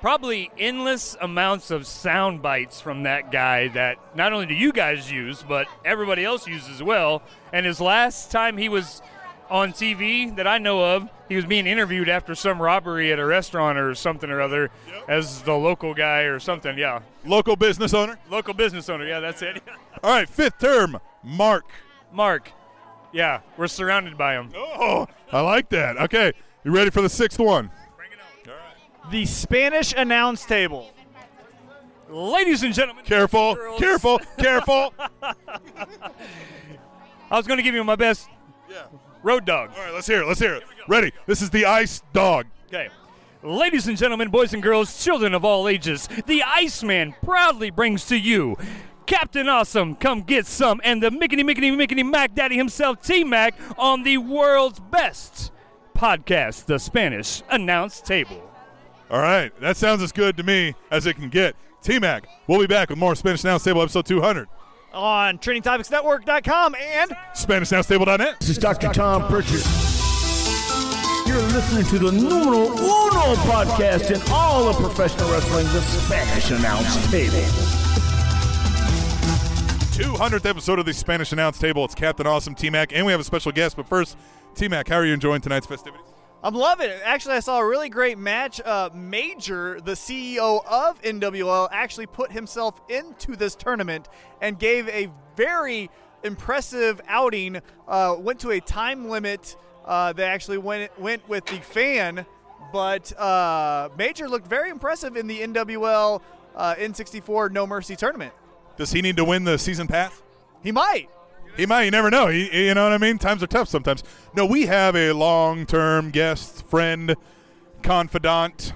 probably endless amounts of sound bites from that guy that not only do you guys use, but everybody else uses as well. And his last time he was on T V that I know of, he was being interviewed after some robbery at a restaurant or something or other yep. as the local guy or something, yeah. Local business owner? Local business owner, yeah, that's it. All right, fifth term, Mark. Mark, yeah, we're surrounded by him. Oh, I like that. Okay, you ready for the sixth one? The Spanish announce table. Ladies and gentlemen. Careful, girls. careful, careful. I was going to give you my best yeah. road dog. All right, let's hear it, let's hear it. Ready, this is the ice dog. Okay. Ladies and gentlemen, boys and girls, children of all ages, the Iceman proudly brings to you Captain Awesome, Come Get Some, and the Mickety, Mickety, Mickety Mac Daddy himself, T-Mac, on the world's best podcast, the Spanish announce table. All right, that sounds as good to me as it can get. T-Mac, we'll be back with more Spanish Announce Table episode two hundred. On training topics network dot com and Spanish Announce Table dot net. This is Doctor Tom Pritchard. You're listening to the numero uno podcast in all of professional wrestling, the Spanish Announce Table. two hundredth episode of the Spanish Announce Table. It's Captain Awesome, T-Mac, and we have a special guest. But first, T-Mac, how are you enjoying tonight's festivities? I'm loving it. Actually, I saw a really great match. Uh, Major, the C E O of N W L, actually put himself into this tournament and gave a very impressive outing. Uh, went to a time limit. Uh, they actually went went with the fan, but uh, Major looked very impressive in the N W L uh, N sixty-four No Mercy tournament. Does he need to win the season pass? He might. He might. You never know. He, you know what I mean? Times are tough sometimes. No, we have a long-term guest, friend, confidant,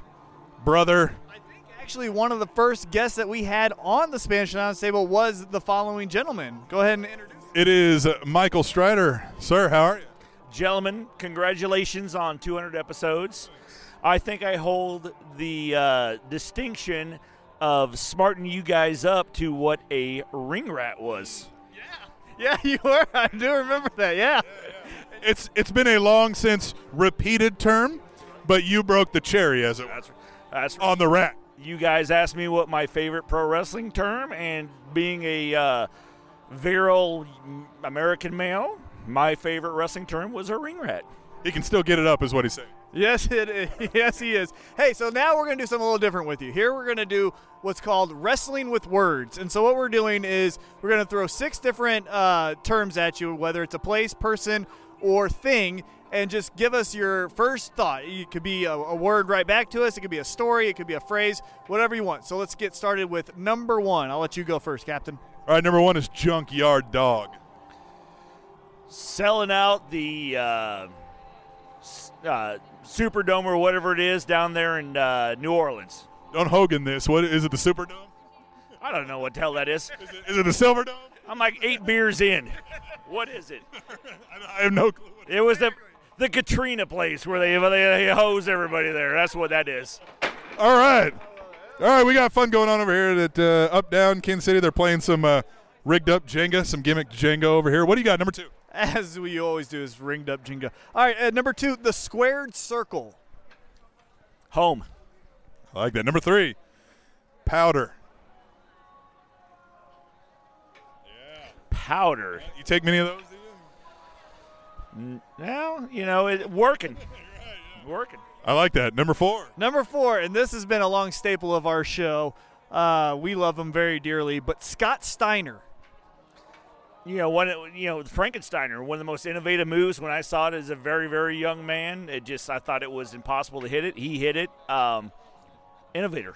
brother. I think actually one of the first guests that we had on the Spanish Announce Table was the following gentleman. Go ahead and introduce him. It is uh, Michael Strider. Sir, how are you? Gentlemen, congratulations on two hundred episodes. I think I hold the uh, distinction of smarting you guys up to what a ring rat was. Yeah, you were. I do remember that, yeah. yeah, yeah. It's It's been a long since repeated term, but you broke the cherry, as it was, that's, that's right. on the rat. you guys asked me what my favorite pro wrestling term, and being a uh, virile American male, my favorite wrestling term was a ring rat. He can still get it up is what he's saying. Yes, it is. Yes, he is. Hey, so now we're going to do something a little different with you. Here we're going to do what's called wrestling with words. And so what we're doing is we're going to throw six different uh, terms at you, whether it's a place, person, or thing, and just give us your first thought. It could be a, a word right back to us. It could be a story. It could be a phrase, whatever you want. So let's get started with number one. I'll let you go first, Captain. All right, number one is junkyard dog. Selling out the uh, uh, Superdome or whatever it is down there in uh, New Orleans. Don't Hogan this. What is it, the Superdome? I don't know what the hell that is. Is it, is it the Silverdome? I'm like eight beers in. What is it? I have no clue. It was the the Katrina place where they, they, they hose everybody there. That's what that is. All right. All right, we got fun going on over here at uh, Up Down Kansas City. They're playing some uh, rigged up Jenga, some gimmick Jenga over here. What do you got, number two? As we always do, is ringed up Jenga. All right, uh, number two, the squared circle. Home. I like that. Number three, powder. Yeah. Powder. You take many of those, do you? Well, you know, it, working. Right, yeah. Working. I like that. Number four. Number four, and this has been a long staple of our show. Uh, we love him very dearly, but Scott Steiner. You know, one, you know, Frankensteiner, one of the most innovative moves. When I saw it as a very, very young man, it just, I thought it was impossible to hit it. He hit it. Um, innovator.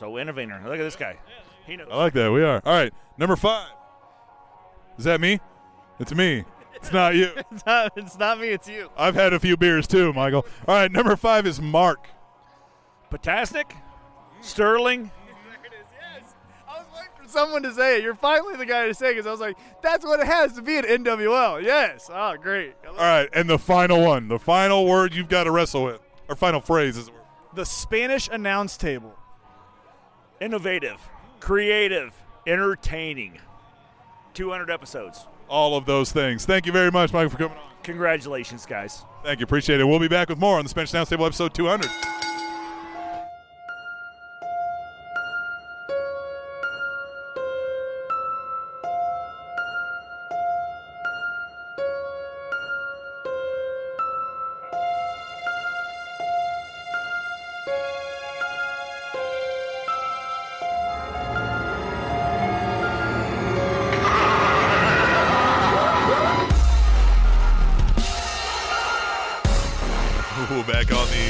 So, innovator. Look at this guy. He knows. I like that. We are. All right. Number five. Is that me? It's me. It's not you. it's, not, it's not me. It's you. I've had a few beers, too, Michael. All right. Number five is Mark. Potasnik? Sterling? Someone to say it. You're finally the guy to say it, because I was like, that's what it has to be at N W L. Yes. Oh, great. All right, and the final one, the final word you've got to wrestle with, or final phrase is the Spanish announce table. Innovative, creative, entertaining. two hundred episodes. All of those things. Thank you very much, Michael, for coming on. Congratulations, guys. Thank you. Appreciate it. We'll be back with more on the Spanish announce table, episode two hundred.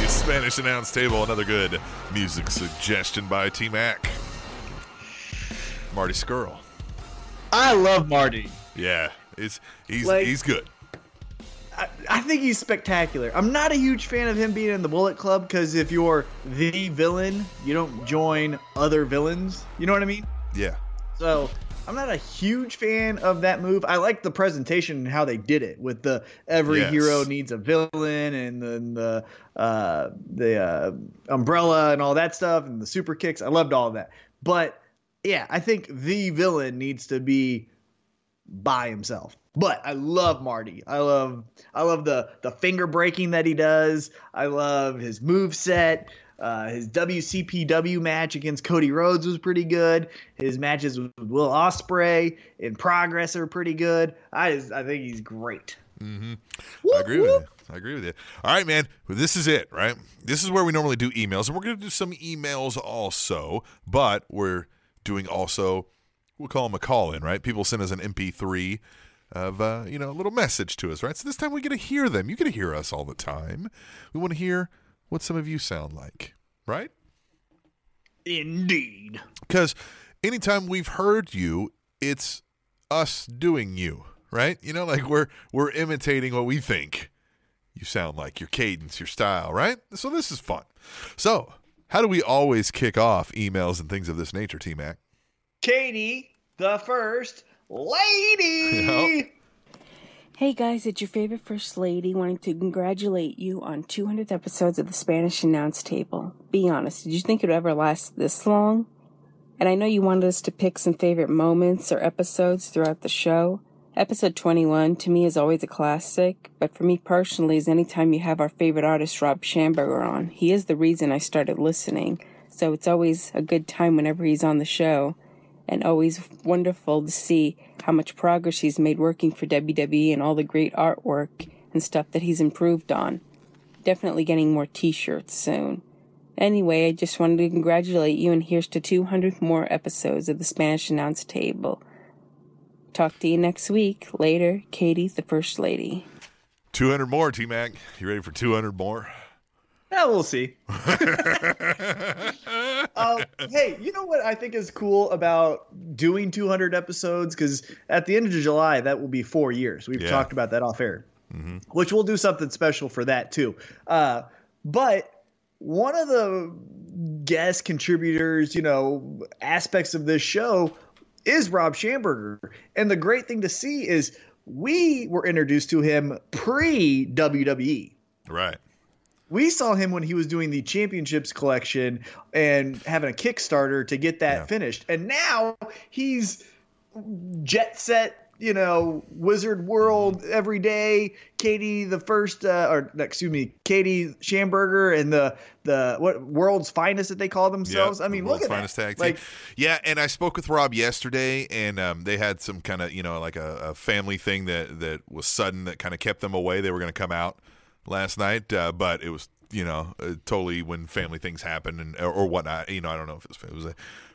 Spanish announce table, another good music suggestion by T Mac. Marty Scurll. I love Marty. Yeah, it's he's like, he's good. I, I think he's spectacular. I'm not a huge fan of him being in the Bullet Club, because if you're the villain, you don't join other villains. You know what I mean? Yeah. So I'm not a huge fan of that move. I like the presentation and how they did it with the every yes. hero needs a villain, and then the uh, the uh, umbrella and all that stuff, and the super kicks. I loved all of that. But, yeah, I think the villain needs to be by himself. But I love Marty. I love I love the, the finger breaking that he does. I love his moveset. Uh, his W C P W match against Cody Rhodes was pretty good. His matches with Will Ospreay in Progress are pretty good. I just, I think he's great. Mm-hmm. Whoop, I agree whoop. with you. I agree with you. All right, man. Well, this is it, right? This is where we normally do emails, and we're going to do some emails also, but we're doing also, we'll call them a call-in, right? People send us an M P three of uh, you know, a little message to us, right? So this time we get to hear them. You get to hear us all the time. We want to hear what some of you sound like, right? Indeed. Because anytime we've heard you, it's us doing you, right? You know, like we're we're imitating what we think you sound like, your cadence, your style, right? So this is fun. So how do we always kick off emails and things of this nature, T-Mac? Katie, the first lady. You know? Hey guys, it's your favorite First Lady wanting to congratulate you on two hundred episodes of the Spanish Announce Table. Be honest, did you think it would ever last this long? And I know you wanted us to pick some favorite moments or episodes throughout the show, Episode twenty-one, to me, is always a classic, but for me personally is any time you have our favorite artist Rob Schamberger on. He is the reason I started listening, so it's always a good time whenever he's on the show, and always wonderful to see how much progress he's made working for W W E and all the great artwork and stuff that he's improved on. Definitely getting more t-shirts soon. Anyway, I just wanted to congratulate you, and here's to two hundred more episodes of the Spanish Announce Table. Talk to you next week. Later, Katie, the First Lady. two hundred more, T-Mac. You ready for two hundred more? Yeah, we'll see. um, hey, you know what I think is cool about doing two hundred episodes? Because at the end of July, that will be four years. We've yeah. talked about that off air, mm-hmm. which we'll do something special for that, too. Uh, but one of the guest contributors, you know, aspects of this show is Rob Schamberger. And the great thing to see is we were introduced to him pre-W W E. Right. We saw him when he was doing the Championships collection and having a Kickstarter to get that yeah. finished. And now he's jet set, you know, Wizard World every day. Katie the first, uh, or excuse me, Katie Schamberger and the the what World's Finest that they call themselves. Yep, I mean, the look at World's Finest tag team. Like, yeah, and I spoke with Rob yesterday, and um, they had some kind of, you know, like a, a family thing that that was sudden that kind of kept them away. They were going to come out last night, uh, but it was, you know, uh, totally when family things happen and or, or whatnot. You know, I don't know if it was, it was a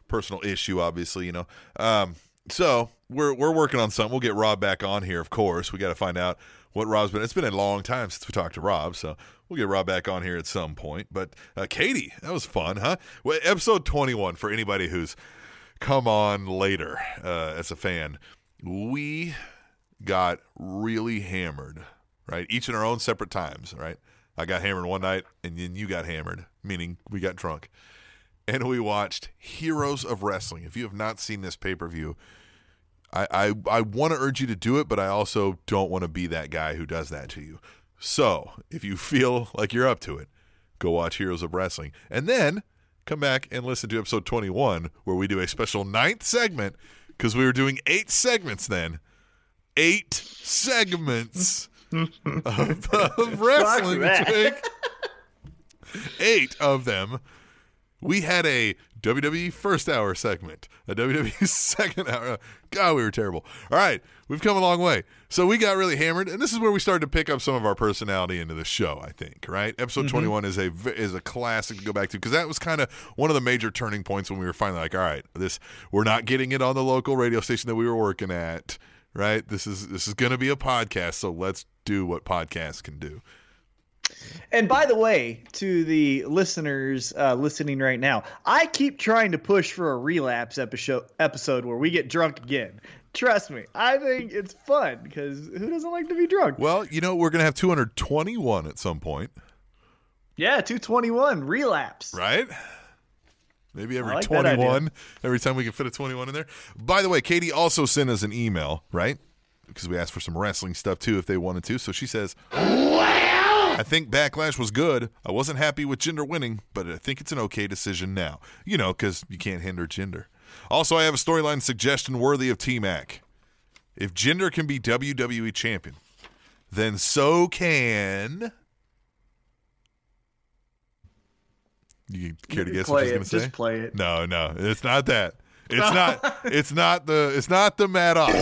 personal issue, obviously. You know, um, so we're we're working on something. We'll get Rob back on here, of course. We got to find out what Rob's been. It's been a long time since we talked to Rob, so we'll get Rob back on here at some point. But uh, Katie, that was fun, huh? Well, episode twenty-one, for anybody who's come on later uh, as a fan, we got really hammered, right? Each in our own separate times, right? I got hammered one night, and then you got hammered, meaning we got drunk. And we watched Heroes of Wrestling. If you have not seen this pay-per-view, I, I, I want to urge you to do it, but I also don't want to be that guy who does that to you. So if you feel like you're up to it, go watch Heroes of Wrestling. And then come back and listen to episode twenty-one, where we do a special ninth segment, because we were doing eight segments then. Eight segments of, of wrestling this week. Eight of them. We had a W W E first hour segment, a W W E second hour. God, we were terrible. All right, we've come a long way. So we got really hammered, and this is where we started to pick up some of our personality into the show, I think, right? Episode mm-hmm. twenty-one is a is a classic to go back to, because that was kind of one of the major turning points when we were finally like, all right, this we're not getting it on the local radio station that we were working at, right? This is this is going to be a podcast, so let's do what podcasts can do. And by the way, to the listeners uh, listening right now, I keep trying to push for a relapse episode episode where we get drunk again. Trust me, I think it's fun, because who doesn't like to be drunk? Well, you know, we're going to have two hundred twenty-one at some point. Yeah, two twenty-one, relapse. Right? Maybe every like twenty-one, every time we can fit a twenty-one in there. By the way, Katie also sent us an email, right? Because we asked for some wrestling stuff, too, if they wanted to. So she says, wow! I think Backlash was good. I wasn't happy with gender winning, but I think it's an okay decision now. You know, because you can't hinder gender. Also, I have a storyline suggestion worthy of T-Mac. If gender can be W W E champion, then so can... You care to guess what he's going to say? Just play it. No, no, it's not that. It's not. It's not the. It's not the Maddox.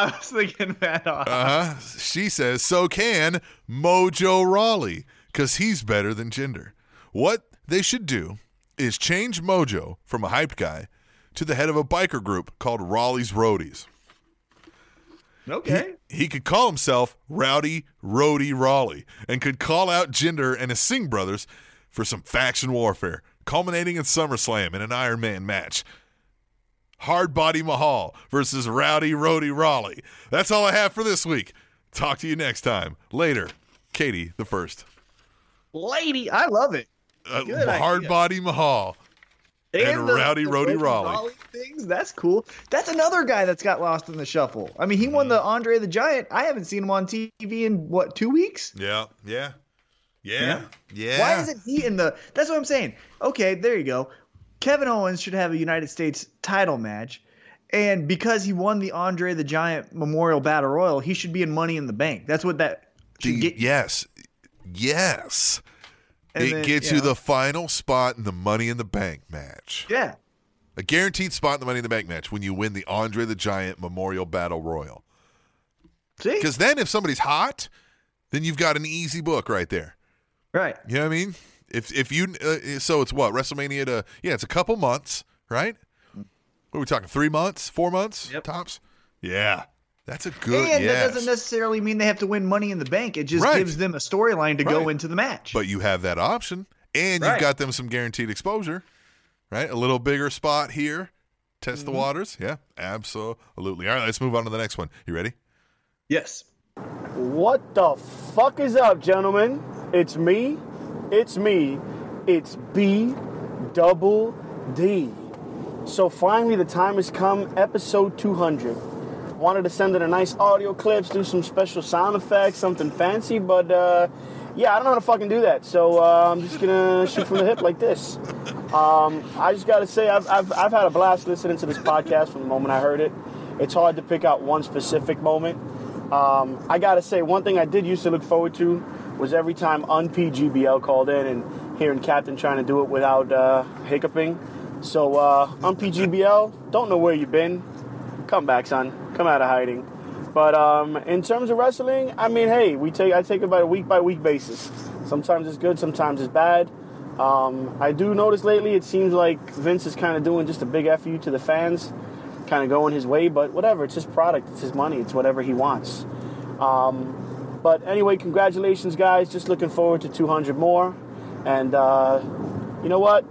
I was thinking that off. Uh-huh. She says, so can Mojo Rawley, because he's better than gender. What they should do is change Mojo from a hyped guy to the head of a biker group called Rawley's Roadies. Okay. He, he could call himself Rowdy Roadie Rawley and could call out Gender and his Singh brothers for some faction warfare, culminating in SummerSlam in an Iron Man match. Hard Body Mahal versus Rowdy Roadie Rawley. That's all I have for this week. Talk to you next time. Later, Katie the First Lady. I love it. Uh, Hard idea. Body Mahal and, and the, Rowdy the Roadie Rawley. Rawley things. That's cool. That's another guy that's got lost in the shuffle. I mean, he mm. won the Andre the Giant. I haven't seen him on T V in, what, two weeks? Yeah, yeah, yeah, yeah. Why isn't he in the – that's what I'm saying. Okay, there you go. Kevin Owens should have a United States title match, And because he won the Andre the Giant Memorial Battle Royal, he should be in Money in the Bank. That's what that should the, get. Yes. Yes. And it then, gets you, you know, the final spot in the Money in the Bank match. Yeah. A guaranteed spot in the Money in the Bank match when you win the Andre the Giant Memorial Battle Royal. See? Because then if somebody's hot, then you've got an easy book right there. Right. You know what I mean? If if you uh, so it's what, WrestleMania to, yeah, it's a couple months, right? What are we talking, three months, four months, yep. tops? Yeah. That's a good, and yes. that doesn't necessarily mean they have to win Money in the Bank. It just right. gives them a storyline to right. go into the match. But you have that option, and right. you've got them some guaranteed exposure, right? A little bigger spot here. Test mm-hmm. the waters. Yeah, absolutely. All right, let's move on to the next one. You ready? Yes. What the fuck is up, gentlemen? It's me. It's me. It's B double D. So finally, the time has come, episode two hundred. Wanted to send in a nice audio clips, do some special sound effects, something fancy, but uh, yeah, I don't know how to fucking do that. So uh, I'm just gonna shoot from the hip like this. Um, I just gotta say, I've, I've I've had a blast listening to this podcast from the moment I heard it. It's hard to pick out one specific moment. Um, I gotta say, one thing I did used to look forward to was every time Un P G B L called in and hearing Captain trying to do it without uh, hiccuping. So uh, Un P G B L, don't know where you've been. Come back, son. Come out of hiding. But um, in terms of wrestling, I mean, hey, we take I take it by a week-by-week basis. Sometimes it's good, sometimes it's bad. Um, I do notice lately it seems like Vince is kind of doing just a big F you to the fans, kind of going his way, but whatever. It's his product. It's his money. It's whatever he wants. Um, but anyway, congratulations, guys. Just looking forward to two hundred more. And uh, you know what?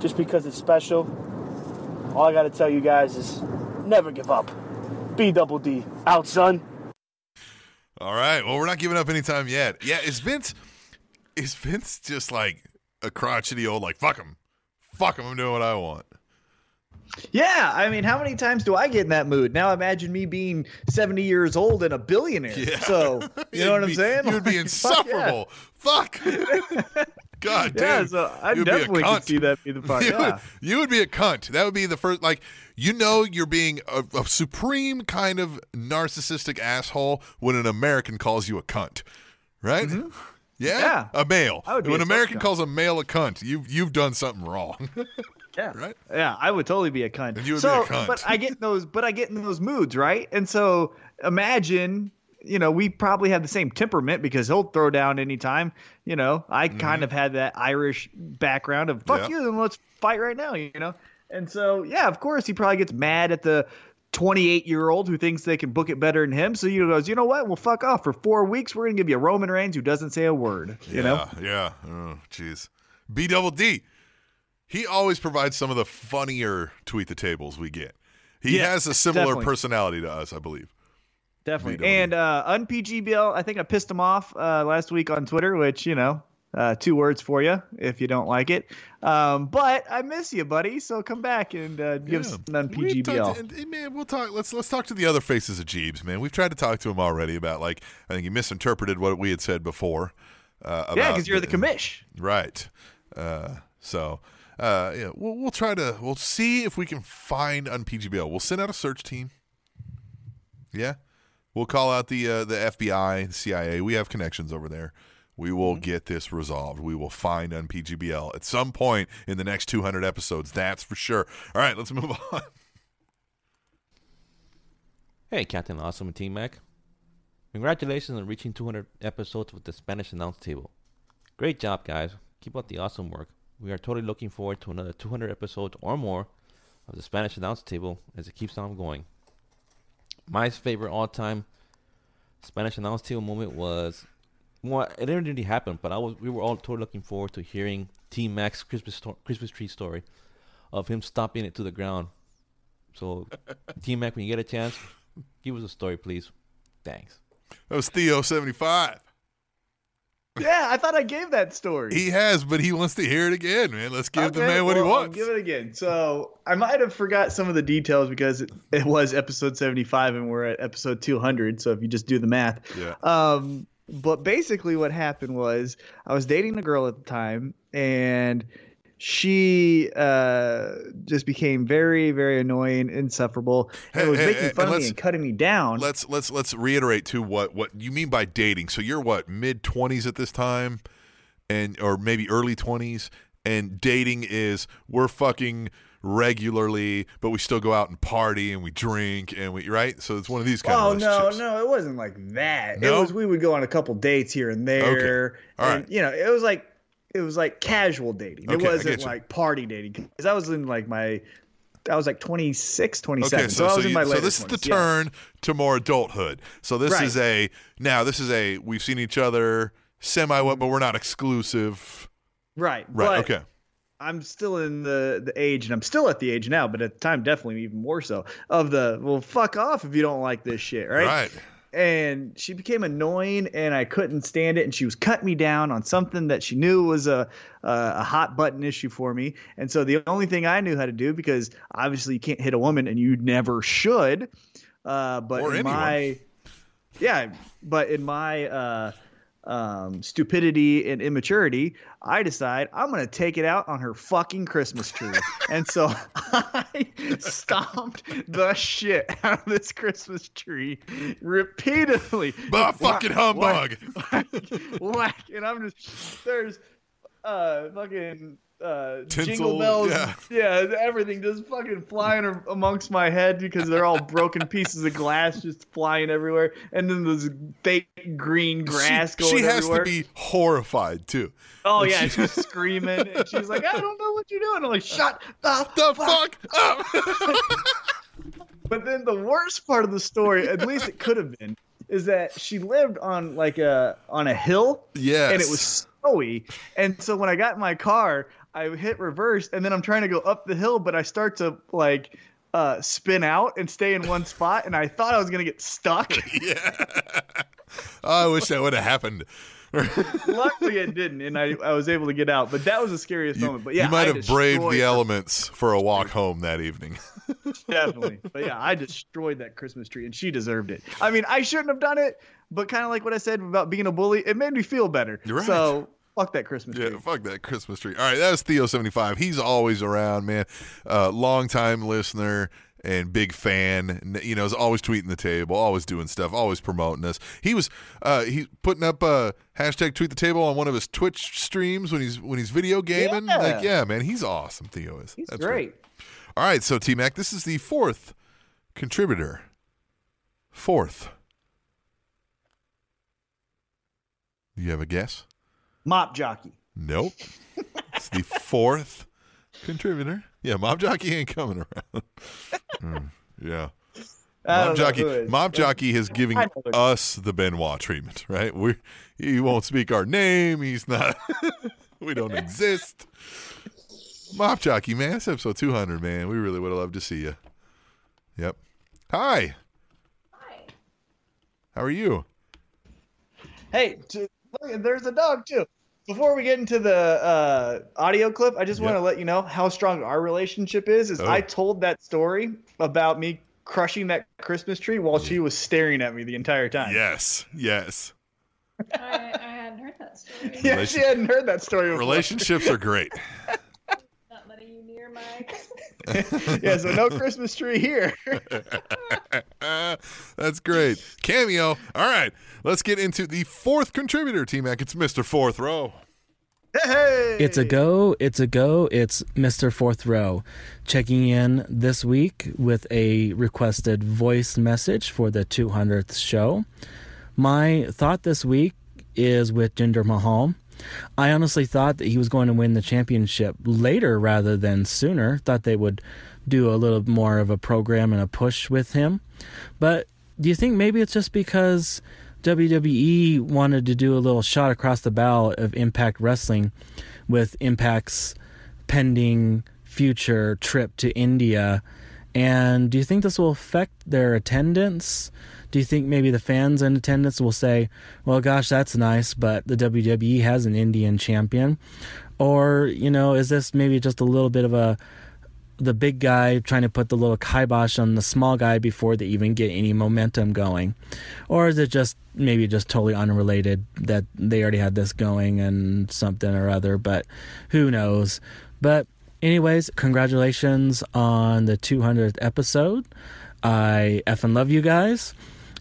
Just because it's special, all I got to tell you guys is never give up. B double D out, son. All right. Well, we're not giving up any time yet. Yeah, is Vince is Vince just like a crotchety old like fuck him, fuck him. I'm doing what I want. Yeah, I mean, how many times do I get in that mood? Now imagine me being seventy years old and a billionaire. Yeah. So you know what I'm be, saying? You'd like, be insufferable. Fuck. Yeah. fuck. God damn. Yeah, so I definitely could see that be the part. You, yeah. would, you would be a cunt. That would be the first, like, you know, you're being a, a supreme kind of narcissistic asshole when an American calls you a cunt, right? Mm-hmm. Yeah? yeah. A male. When an American cunt. calls a male a cunt, you've, you've done something wrong. Yeah. Right? Yeah, I would totally be a cunt. And you would so, be a cunt. But I get in those, but I get in those moods, right? And so imagine, you know, we probably have the same temperament because he'll throw down anytime. You know, I mm-hmm. kind of had that Irish background of fuck yeah. you, then let's fight right now, you know? And so, yeah, of course, he probably gets mad at the twenty-eight-year-old who thinks they can book it better than him. So he goes, you know what? We'll fuck off for four weeks. We're going to give you a Roman Reigns who doesn't say a word, you yeah, know? Yeah. Oh, jeez. B double D. He always provides some of the funnier tweet the tables we get. He yeah, has a similar definitely. personality to us, I believe. Definitely. And uh, Un P G B L, I think I pissed him off uh, last week on Twitter, which, you know, uh, two words for you if you don't like it. Um, but I miss you, buddy. So come back and uh, give yeah. us an Un P G B L. We to, and, man, we'll talk. Let's let's talk to the other faces of Jeebs, man. We've tried to talk to him already about, like, I think he misinterpreted what we had said before. Uh, about, yeah, because you're the commish. Right. Uh, so, uh, yeah, we'll, we'll try to we'll see if we can find Un P G B L. We'll send out a search team. Yeah. We'll call out the uh, the F B I, the C I A. We have connections over there. We will mm-hmm. get this resolved. We will find Un P G B L at some point in the next two hundred episodes. That's for sure. All right, let's move on. Hey, Captain Awesome and Team Mac. Congratulations on reaching two hundred episodes with the Spanish Announce Table. Great job, guys. Keep up the awesome work. We are totally looking forward to another two hundred episodes or more of the Spanish Announce Table as it keeps on going. My favorite all-time Spanish Announce Table moment was, well, it didn't really happen, but I was we were all totally looking forward to hearing Team Mac's Christmas Christmas tree story of him stomping it to the ground. So, Team Mac, when you get a chance, give us a story, please. Thanks. That was Theo seventy-five. Yeah, I thought I gave that story. He has, but he wants to hear it again, man. Let's give okay, the man what well, he wants. I'll give it again. So I might have forgot some of the details because it, it was episode seventy-five and we're at episode two hundred. So if you just do the math. Yeah. Um, but basically what happened was I was dating a girl at the time and she uh, just became very, very annoying, insufferable, and hey, was hey, making hey, fun of me and cutting me down. Let's let's let's reiterate too what what you mean by dating. So you're what, mid twenties at this time, and or maybe early twenties, and dating is we're fucking regularly, but we still go out and party and we drink and we right. So it's one of these kind oh, of relationships. Oh no, no, it wasn't like that. No? It was we would go on a couple dates here and there, okay. All and right. you know it was like it was like casual dating. Okay, it wasn't like party dating because I was in like my I was like twenty-six, twenty-seven. Okay, so, so I was so in you, my so this is the yeah. turn to more adulthood. So this right. is a now this is a we've seen each other semi what, but we're not exclusive. Right. Right. But, okay. I'm still in the, the age, and I'm still at the age now, but at the time, definitely even more so, of the, well, fuck off if you don't like this shit, right? Right. And she became annoying, and I couldn't stand it, and she was cutting me down on something that she knew was a, a, a hot-button issue for me. And so the only thing I knew how to do, because obviously you can't hit a woman, and you never should, uh, but or in anyone. my – yeah, but in my uh, – um stupidity and immaturity, I decide I'm gonna take it out on her fucking Christmas tree. And so I stomped the shit out of this Christmas tree repeatedly. Bah, fucking humbug. Whack, whack, whack. And I'm just there's uh fucking Uh, Tinsel, jingle bells, yeah. yeah, everything just fucking flying amongst my head because they're all broken pieces of glass just flying everywhere, and then this fake green grass she, going everywhere. She has everywhere. to be horrified too. Oh like yeah, she... she's screaming and she's like, "I don't know what you're doing." I'm like, "Shut the, the fuck, fuck up!" But then the worst part of the story, at least it could have been, is that she lived on like a on a hill, yes, and it was snowy, and so when I got in my car, I hit reverse, and then I'm trying to go up the hill, but I start to like uh, spin out and stay in one spot, and I thought I was going to get stuck. Yeah. Oh, I wish that would have happened. Luckily, it didn't, and I, I was able to get out, but that was the scariest you, moment. But yeah, you might I have braved the her. elements for a walk home that evening. Definitely. But yeah, I destroyed that Christmas tree, and she deserved it. I mean, I shouldn't have done it, but kind of like what I said about being a bully, it made me feel better. You're right. So, fuck that Christmas tree. Yeah, fuck that Christmas tree. All right, that was Theo seventy-five. He's always around, man. Uh, long-time listener and big fan. You know, is always tweeting the table, always doing stuff, always promoting us. He was uh, he's putting up uh, hashtag tweet the table on one of his Twitch streams when he's when he's video gaming. Yeah. Like, yeah, man, he's awesome, Theo is. He's That's great. Right. All right, so T-Mac, this is the fourth contributor. Fourth. Do you have a guess? Mop Jockey. Nope. It's the fourth contributor. Yeah, Mop Jockey ain't coming around. Mm, yeah. Mop Jockey Mop Jockey is giving us the Benoit treatment, right? We he won't speak our name. He's not we don't exist. Mop Jockey, man. That's episode two hundred, man. We really would have loved to see you. Yep. Hi. Hi. How are you? Hey, t- Look, there's a dog too. Before we get into the uh, audio clip, I just yep. want to let you know how strong our relationship is. Is oh. I told that story about me crushing that Christmas tree while she was staring at me the entire time. Yes, yes. I, I hadn't heard that story. Yeah, Relation- she hadn't heard that story before. Relationships are great. Not letting you near my Christmas. Yeah, so no Christmas tree here. Uh, that's great. Cameo. All right. Let's get into the fourth contributor, T-Mac. It's Mister Fourth Row. Hey! It's a go. It's a go. It's Mister Fourth Row. Checking in this week with a requested voice message for the two hundredth show. My thought this week is with Jinder Mahal. I honestly thought that he was going to win the championship later rather than sooner. Thought they would do a little more of a program and a push with him. But do you think maybe it's just because W W E wanted to do a little shot across the bow of Impact Wrestling with Impact's pending future trip to India? And do you think this will affect their attendance? Do you think maybe the fans in attendance will say, well, gosh, that's nice, but the W W E has an Indian champion? Or, you know, is this maybe just a little bit of a the big guy trying to put the little kibosh on the small guy before they even get any momentum going? Or is it just maybe just totally unrelated that they already had this going and something or other, but who knows? But anyways, congratulations on the two hundredth episode. I effing love you guys.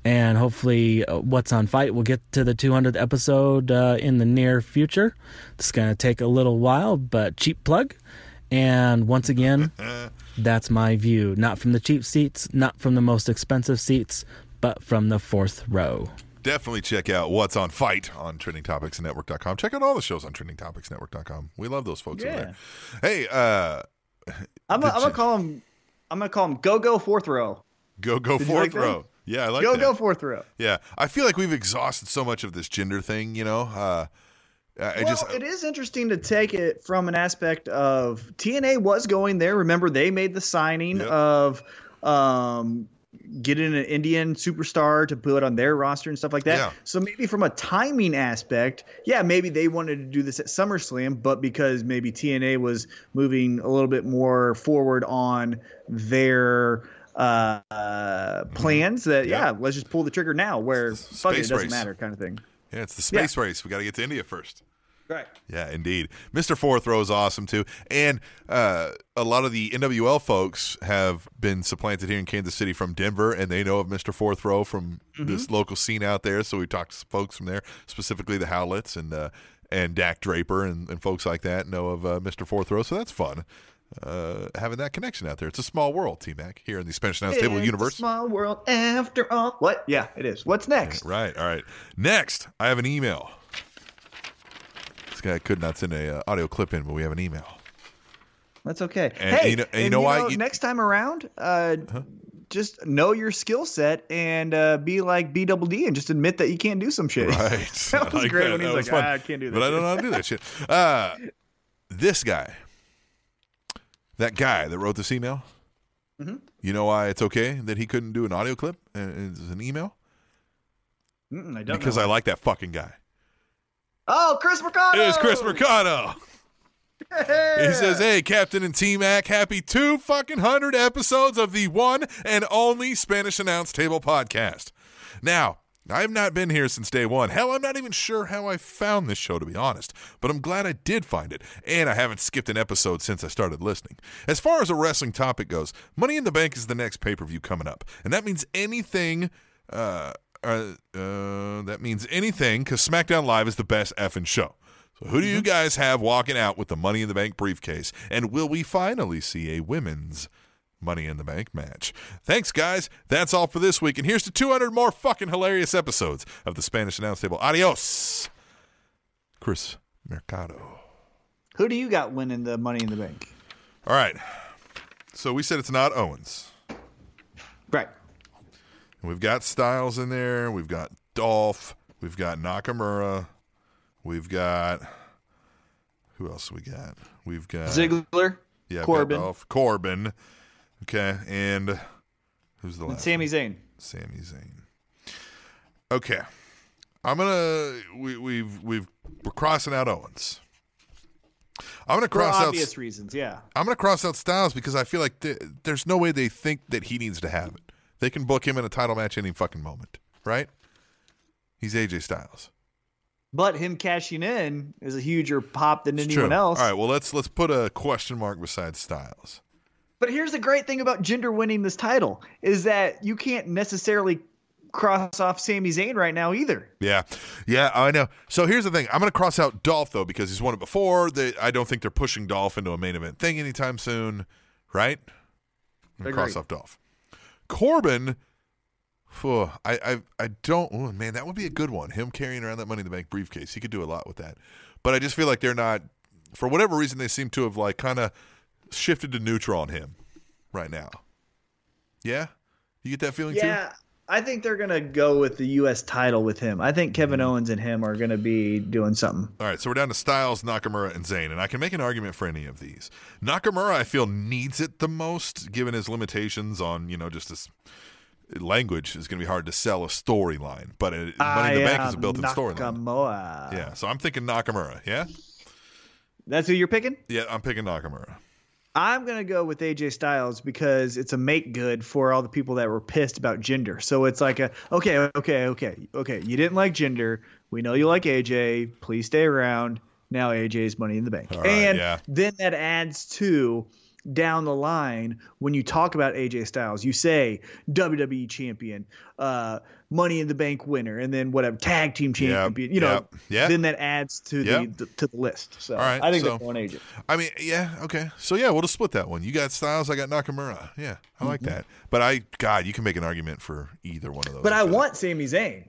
And hopefully What's on Fight will get to the two hundredth episode uh, in the near future. It's going to take a little while, but cheap plug. And once again, that's my view. Not from the cheap seats, not from the most expensive seats, but from the fourth row. Definitely check out What's on Fight on trending topics network dot com. Check out all the shows on trending topics network dot com. We love those folks yeah. over there. Hey, uh, I'm going to call them, I'm going to call them Go Go Fourth Row. Go Go Did Fourth like Row. That? Yeah, I like go, that. Go, go fourth row. Yeah. I feel like we've exhausted so much of this gender thing, you know. Uh, I well, just, it is interesting to take it from an aspect of T N A was going there. Remember, they made the signing yep. of um, getting an Indian superstar to put on their roster and stuff like that. Yeah. So maybe from a timing aspect, yeah, maybe they wanted to do this at SummerSlam, but because maybe T N A was moving a little bit more forward on their – Uh, uh, plans that, yeah. yeah, let's just pull the trigger now where fuck it, it doesn't race. matter kind of thing. Yeah, it's the space yeah. race. We got to get to India first. Right. Yeah, indeed. Mister Fourth Row is awesome, too. And uh, a lot of the N W L folks have been supplanted here in Kansas City from Denver, and they know of Mister Fourth Row from mm-hmm. this local scene out there. So we talked to folks from there, specifically the Howlets and uh, and Dak Draper and, and folks like that know of uh, Mister Fourth Row. So that's fun. Uh, having that connection out there. It's a small world, T-Mac, here in the Spanish Announce Table Universe. Small world after all. What? Yeah, it is. What's next? Yeah, right. All right. Next, I have an email. This guy could not send a uh, audio clip in, but we have an email. That's okay. And, hey, and you know, and you know, you know why? You, next time around, uh, huh? just know your skill set and uh, be like B Double D and just admit that you can't do some shit. Right. That was like great that. when he's like, fun. I can't do that. But shit. I don't know how to do that shit. Uh, this guy. That guy that wrote this email, mm-hmm. you know why it's okay that he couldn't do an audio clip and it's an email? Mm-mm, I don't because know. I like that fucking guy. Oh, Chris Mercado! It is Chris Mercado. Yeah. He says, hey, Captain and T-Mac, happy two fucking hundred episodes of the one and only Spanish Announce Table podcast. Now, I have not been here since day one. Hell, I'm not even sure how I found this show, to be honest, but I'm glad I did find it, and I haven't skipped an episode since I started listening. As far as a wrestling topic goes, Money in the Bank is the next pay-per-view coming up, and that means anything, uh, uh, uh that means anything, because SmackDown Live is the best effing show. So who do you guys have walking out with the Money in the Bank briefcase, and will we finally see a women's Money in the Bank match? Thanks, guys. That's all for this week, and here's to two hundred more fucking hilarious episodes of the Spanish Announce Table. Adios, Chris Mercado. Who do you got winning the Money in the Bank? All right. So we said it's not Owens. Right. And we've got Styles in there. We've got Dolph. We've got Nakamura. We've got... Who else we got? We've got... Ziggler. Yeah, Corbin. Got Dolph. Corbin. Okay, and who's the last? Sami Zayn. Sami Zayn. Okay, I'm gonna we we've we've we're crossing out Owens. I'm gonna cross out for obvious reasons. Yeah, I'm gonna cross out Styles because I feel like th- there's no way they think that he needs to have it. They can book him in a title match any fucking moment, right? He's A J Styles. But him cashing in is a huger pop than anyone else. All right, well let's let's put a question mark beside Styles. But here's the great thing about gender winning this title is that you can't necessarily cross off Sami Zayn right now either. Yeah. Yeah, I know. So here's the thing. I'm going to cross out Dolph, though, because he's won it before. They, I don't think they're pushing Dolph into a main event thing anytime soon, right? I'm going to cross off Dolph. Corbin, oh, I, I, I don't – oh, man, that would be a good one, him carrying around that Money in the Bank briefcase. He could do a lot with that. But I just feel like they're not – for whatever reason, they seem to have like kind of – shifted to neutral on him right now. Yeah? You get that feeling yeah, too? Yeah, I think they're going to go with the U S title with him. I think Kevin mm-hmm. Owens and him are going to be doing something. All right, so we're down to Styles, Nakamura, and Zayn, and I can make an argument for any of these. Nakamura, I feel, needs it the most, given his limitations on, you know, just this language is going to be hard to sell a storyline, but it, Money in the Bank is a built-in storyline. Nakamura. Yeah, so I'm thinking Nakamura, yeah? That's who you're picking? Yeah, I'm picking Nakamura. I'm going to go with A J Styles because it's a make good for all the people that were pissed about gender. So it's like, a okay, okay, okay, okay. You didn't like gender. We know you like A J. Please stay around. Now A J's Money in the Bank. Right, and yeah. then that adds to down the line when you talk about A J Styles, you say W W E champion, uh, Money in the Bank winner, and then whatever tag team champion. Yep, you know, yep, yep. then that adds to yep. the, the to the list. So right, I think so, that's one A J. I mean, yeah, okay. So yeah, we'll just split that one. You got Styles, I got Nakamura. Yeah, I like mm-hmm. that. But I, God, you can make an argument for either one of those. But I, I want Sami Zayn.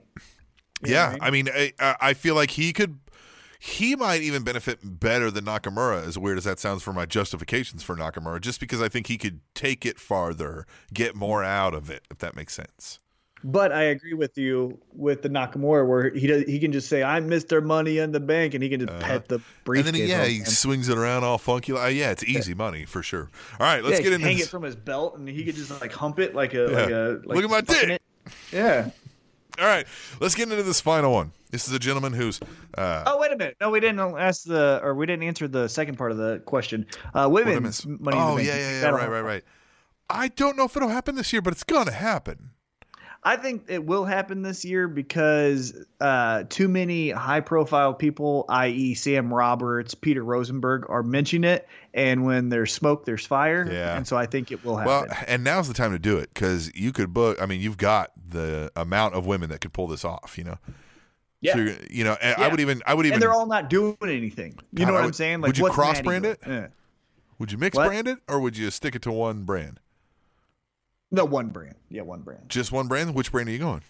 You yeah, I mean, I, mean I, I feel like he could. He might even benefit better than Nakamura, as weird as that sounds for my justifications for Nakamura, just because I think he could take it farther, get more out of it, if that makes sense. But I agree with you with the Nakamura, where he does, he can just say, I'm Mister Money in the Bank, and he can just uh, pet the briefcase. And then, yeah, he swings it around all funky. Uh, yeah, it's easy yeah. money for sure. All right, let's yeah, get into hang this. It from his belt, and he could just like hump it like a. Yeah. Like a like Look at my dick. It. Yeah. All right, let's get into this final one. This is a gentleman who's. Uh, oh wait a minute! No, we didn't ask the, or we didn't answer the second part of the question. Uh, women's money. Oh in the yeah, bank. yeah, yeah, right, right, right. I don't know if it'll happen this year, but it's gonna happen. I think it will happen this year because uh, too many high-profile people, that is. Sam Roberts, Peter Rosenberg, are mentioning it, and when there's smoke, there's fire, yeah. and so I think it will happen. Well, and now's the time to do it because you could book – I mean, you've got the amount of women that could pull this off, you know? Yeah. So you're, you know, and yeah. I would even – I would even. And they're all not doing anything. You God, know what would, I'm saying? Like, would you cross-brand it? Yeah. Would you mix-brand it, or would you stick it to one brand? No, one brand. Yeah, one brand. Just one brand? Which brand are you going?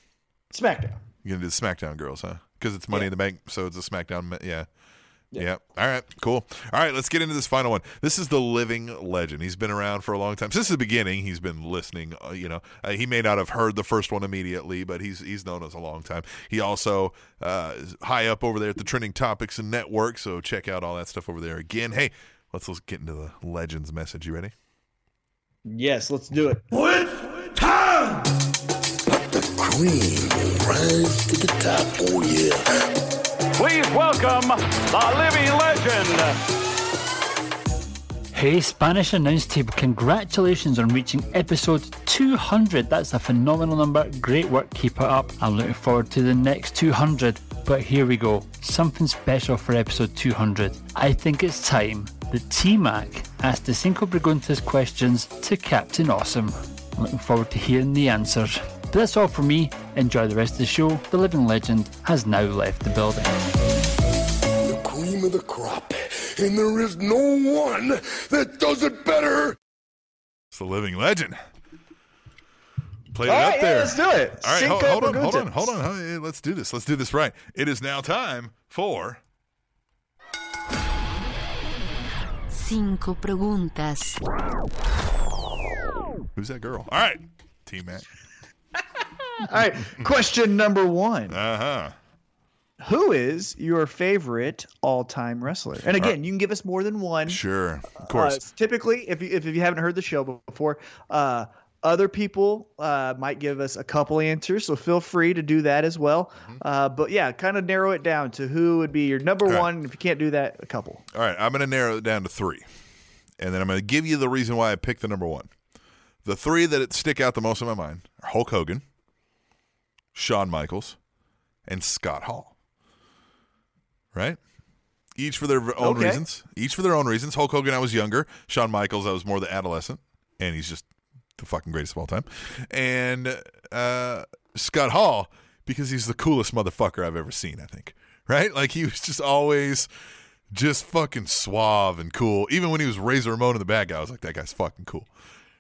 SmackDown. You're going to do the SmackDown girls, huh? Because it's Money yeah. in the Bank, so it's a SmackDown. Yeah. yeah. Yeah. All right, cool. All right, let's get into this final one. This is the living legend. He's been around for a long time. Since the beginning, he's been listening. Uh, you know, uh, he may not have heard the first one immediately, but he's he's known us a long time. He also uh, is high up over there at the Trending Topics and Network, so check out all that stuff over there again. Hey, let's, let's get into the Legends message. You ready? Yes, let's do it. It's time! Let the cream rise to the top. Oh, yeah. Please welcome the living legend. Hey, Spanish announce team, congratulations on reaching episode two hundred. That's a phenomenal number. Great work. Keep it up. I'm looking forward to the next two hundred. But here we go. Something special for episode two hundred. I think it's time the T-Mac asked the Cinco Preguntas questions to Captain Awesome. I'm looking forward to hearing the answers. But that's all for me. Enjoy the rest of the show. The living legend has now left the building. The cream of the crop, and there is no one that does it better. It's the living legend. Play it all out right, there. Yeah, let's do it. All right, hold, hold, on, hold on, hold on, hold on. Let's do this. Let's do this right. It is now time for Cinco Preguntas. Who's that girl? All right, Team Matt. All right, question number one. Uh huh. Who is your favorite all-time wrestler? And again, right. you can give us more than one. Sure, of course. Uh, typically, if you, if you haven't heard the show before, uh. Other people uh, might give us a couple answers, so feel free to do that as well. Mm-hmm. Uh, but, yeah, kind of narrow it down to who would be your number All one. Right. If you can't do that, a couple. All right, I'm going to narrow it down to three, and then I'm going to give you the reason why I picked the number one. The three that stick out the most in my mind are Hulk Hogan, Shawn Michaels, and Scott Hall. Right? Each for their own okay. reasons. Each for their own reasons. Hulk Hogan, I was younger. Shawn Michaels, I was more the adolescent, and he's just – the fucking greatest of all time. And uh, Scott Hall, because he's the coolest motherfucker I've ever seen, I think. Right? Like, he was just always just fucking suave and cool. Even when he was Razor Ramon in the bad guy, I was like, that guy's fucking cool.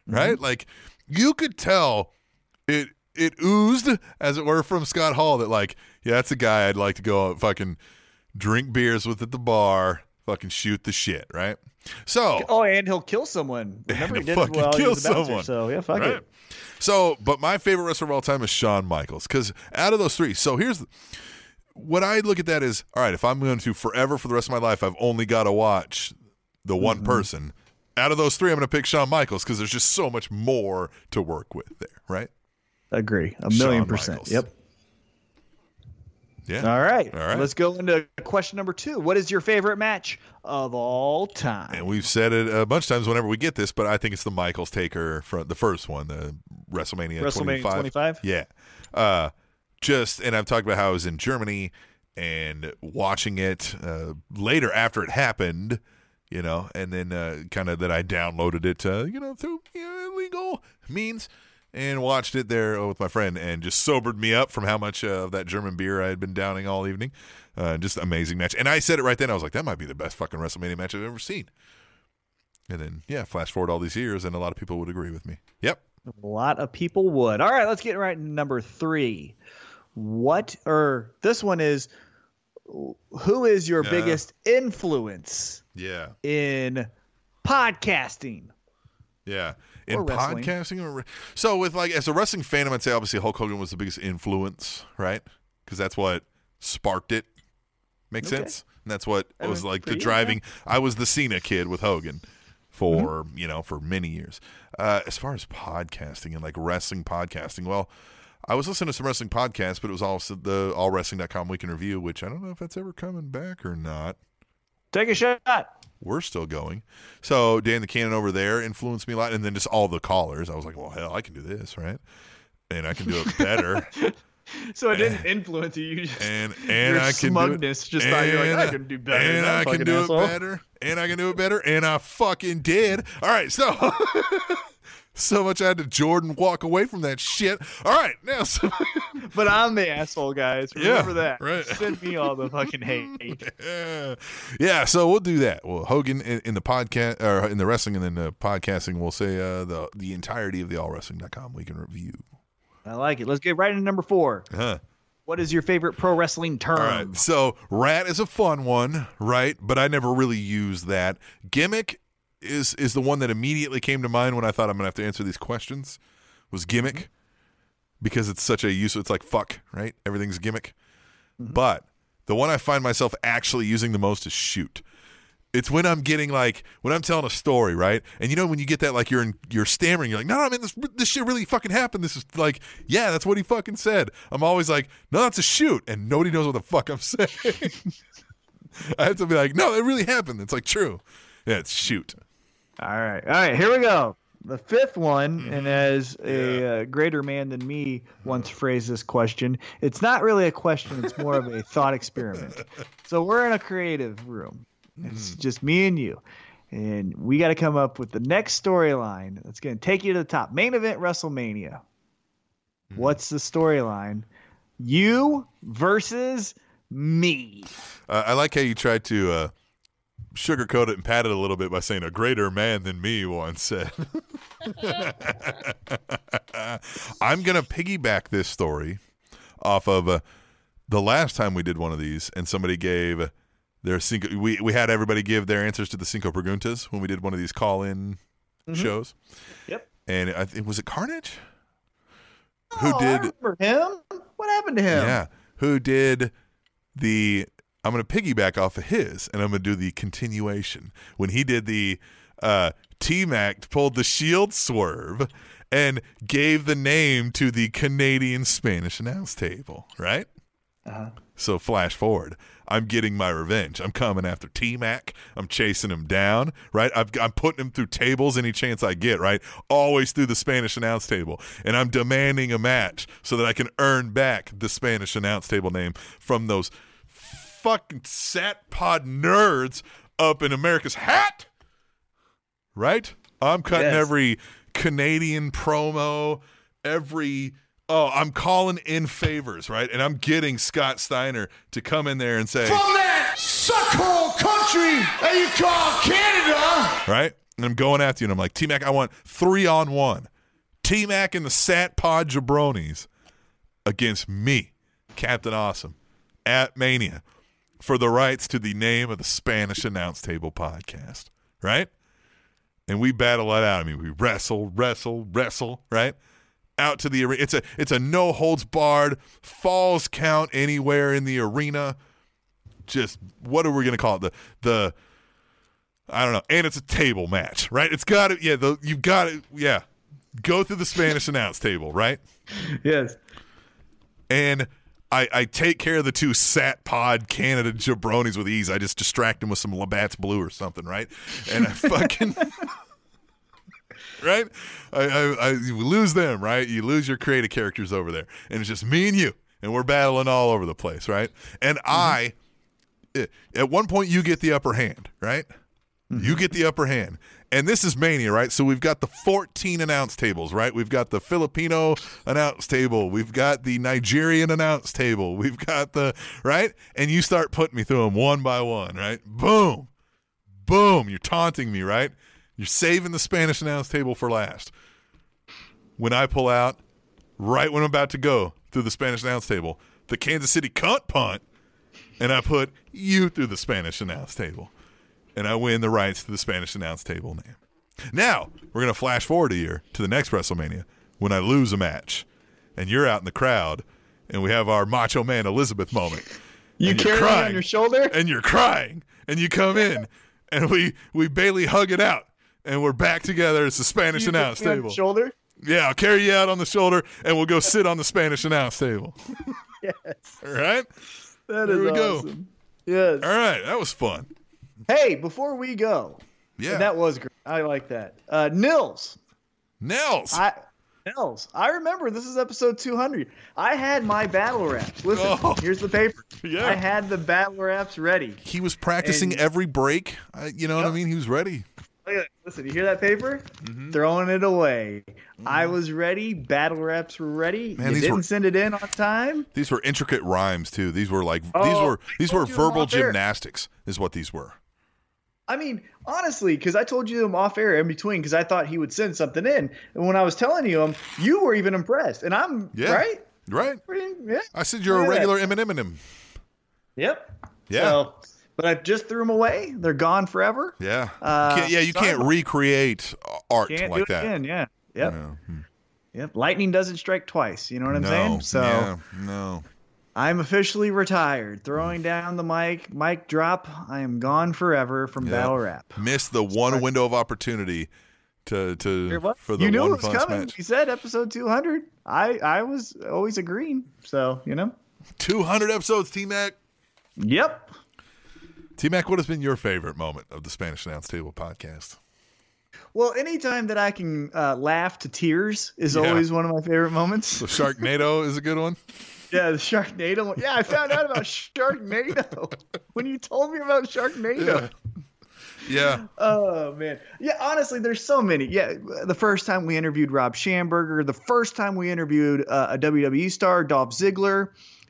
Right? Mm-hmm. Like, you could tell it it oozed, as it were, from Scott Hall that, like, yeah, that's a guy I'd like to go fucking drink beers with at the bar, fucking shoot the shit, right? So oh, and he'll kill someone. Remember, he did fucking well, kill he was a bouncer, someone. So yeah, fuck right? it. So, but my favorite wrestler of all time is Shawn Michaels because out of those three. So here's the, what I look at that is all right. If I'm going to forever for the rest of my life, I've only got to watch the one mm-hmm. person. Out of those three, I'm going to pick Shawn Michaels because there's just so much more to work with there. Right? Agree a million Shawn percent. Michaels. Yep. Yeah. All right. All right. Let's go into question number two. What is your favorite match of all time? And we've said it a bunch of times whenever we get this, but I think it's the Michaels Taker from the first one, the WrestleMania, WrestleMania twenty-five. twenty-five? Yeah. Uh, just and I've talked about how I was in Germany and watching it uh, later after it happened, you know, and then uh, kind of that I downloaded it, uh, you know, through uh, legal means, and watched it there with my friend, and just sobered me up from how much uh, of that German beer I had been downing all evening. Uh, just amazing match. And I said it right then. I was like, that might be the best fucking WrestleMania match I've ever seen. And then, yeah, flash forward all these years, and a lot of people would agree with me. Yep. A lot of people would. All right, let's get right into number three. What or this one is who is your uh, biggest influence? Yeah. In podcasting. Yeah. In or podcasting or re- so with like as a wrestling fan, I'd say obviously Hulk Hogan was the biggest influence, right? Because that's what sparked it. Makes okay. sense? And that's what I was mean, like the you, driving. Yeah. I was the Cena kid with Hogan for, mm-hmm. you know, for many years. Uh, as far as podcasting and like wrestling podcasting, well, I was listening to some wrestling podcasts, but it was also the all wrestling dot com Week in Review, which I don't know if that's ever coming back or not. Take a shot. We're still going. So Dan the Cannon over there influenced me a lot. And then just all the callers. I was like, well, hell, I can do this, right? And I can do it better. So it didn't and, influence you. You just, and and your I smugness can do it. Just and, thought you were like, I can do better. And I can do asshole. it better. And I can do it better. And I fucking did. All right, so... So much I had to Jordan walk away from that shit. All right, now. So- but I'm the asshole, guys. Remember yeah, that. Right. Send me all the fucking hate. Yeah. yeah. So we'll do that. Well, Hogan in, in the podcast or in the wrestling, and then the podcasting. We'll say uh, the the entirety of the all wrestling dot com Week in Review. I like it. Let's get right into number four. Huh. What is your favorite pro wrestling term? All right. So rat is a fun one, right? But I never really use that gimmick. Is is the one that immediately came to mind when I thought I'm gonna have to answer these questions was gimmick, because it's such a use. It's like fuck, right? Everything's gimmick. Mm-hmm. But the one I find myself actually using the most is shoot. It's when I'm getting like when I'm telling a story, right? And you know when you get that like you're in, you're stammering, you're like, no, no, I mean this this shit really fucking happened. This is like, yeah, that's what he fucking said. I'm always like, no, that's a shoot, and nobody knows what the fuck I'm saying. I have to be like, no, it really happened. It's like true. Yeah, it's shoot. All right. All right. Here we go. The fifth one, and as a yeah. uh, greater man than me once phrased this question, it's not really a question. It's more of a thought experiment. So we're in a creative room. It's mm. just me and you. And we got to come up with the next storyline that's going to take you to the top. Main event WrestleMania. Mm. What's the storyline? You versus me. Uh, I like how you tried to uh... – sugarcoat it and pat it a little bit by saying a greater man than me once said. I'm going to piggyback this story off of uh, the last time we did one of these, and somebody gave their cinco. We, we had everybody give their answers to the Cinco Preguntas when we did one of these call-in mm-hmm. shows. Yep. And I th- was it Carnage? Oh, who did, I remember him. What happened to him? Yeah. Who did the... I'm going to piggyback off of his, and I'm going to do the continuation. When he did the uh, T-Mac, pulled the shield swerve, and gave the name to the Canadian-Spanish announce table, right? Uh-huh. So flash forward. I'm getting my revenge. I'm coming after T-Mac. I'm chasing him down, right? I've, I'm putting him through tables any chance I get, right? Always through the Spanish announce table. And I'm demanding a match so that I can earn back the Spanish announce table name from those fucking sat pod nerds up in America's hat, right? I'm cutting yes. every Canadian promo, every oh, I'm calling in favors, right? And I'm getting Scott Steiner to come in there and say, from that suckhole country that you call Canada, right? And I'm going after you, and I'm like, T-Mac, I want three on one, T-Mac and the sat pod jabronis against me, Captain Awesome, at Mania, for the rights to the name of the Spanish Announce Table podcast, right? And we battle that out. I mean, we wrestle, wrestle, wrestle, right? Out to the arena. It's a it's a no holds barred, falls count anywhere in the arena. Just what are we gonna call it? The the I don't know. And it's a table match, right? It's got it. Yeah, the, you've got it. Yeah, go through the Spanish Announce Table, right? Yes, and. I, I take care of the two sat pod Canada jabronis with ease. I just distract them with some Labatt's Blue or something, right? And I fucking right, I, I, I you lose them, right? You lose your creative characters over there, and it's just me and you, and we're battling all over the place, right? And mm-hmm. I, at one point, you get the upper hand, right? Mm-hmm. You get the upper hand. And this is Mania, right? So we've got the fourteen-announce tables, right? We've got the Filipino-announce table. We've got the Nigerian-announce table. We've got the, right? And you start putting me through them one by one, right? Boom. Boom. You're taunting me, right? You're saving the Spanish-announce table for last. When I pull out, right when I'm about to go through the Spanish-announce table, the Kansas City cunt punt, and I put you through the Spanish-announce table. And I win the rights to the Spanish announce table name. Now, we're going to flash forward a year to the next WrestleMania when I lose a match. And you're out in the crowd. And we have our Macho Man Elizabeth moment. You carry it on your shoulder? And you're crying. And you come in. And we, we barely hug it out. And we're back together. It's the Spanish announce table. Shoulder? Yeah, I'll carry you out on the shoulder. And we'll go sit on the Spanish announce table. Yes. All right? That is awesome. Yes. All right. That was fun. Hey, before we go, yeah, that was great. I like that. Uh, Nils, Nils, I, Nils. I remember this is episode two hundred. I had my battle raps. Listen, oh, here's the paper. Yeah, I had the battle raps ready. He was practicing and, every break. I, you know yep. what I mean? He was ready. Listen, you hear that paper? Mm-hmm. Throwing it away. Mm-hmm. I was ready. Battle raps were ready. Man, you didn't were, send it in on time. These were intricate rhymes too. These were like oh, these were these were verbal gymnastics, is what these were. I mean, honestly, because I told you them off air in between because I thought he would send something in. And when I was telling you him, you were even impressed. And I'm, yeah, right? Right. Yeah. I said you're a regular M and M. Yep. Yeah. So, but I just threw them away. They're gone forever. Yeah. Uh, you can't, yeah, you sorry. can't recreate art can't like do it that. Again. Yeah. Yep. No. Hmm. Yep. Lightning doesn't strike twice. You know what I'm no. saying? So, yeah. No. I'm officially retired. Throwing down the mic, mic drop. I am gone forever from yep. battle rap. Missed the one Sorry. window of opportunity to to for the you knew one it was coming. Match. You said episode two hundred. I I was always agreeing. So you know, two hundred episodes, T Mac. Yep. T Mac, what has been your favorite moment of the Spanish Announce Table podcast? Well, anytime that I can uh, laugh to tears is yeah. always one of my favorite moments. So Sharknado is a good one. Yeah, the Sharknado one. Yeah, I found out about Sharknado when you told me about Sharknado. Yeah. yeah. Oh, man. Yeah, honestly, there's so many. Yeah, the first time we interviewed Rob Schamberger, the first time we interviewed uh, a W W E star, Dolph Ziggler,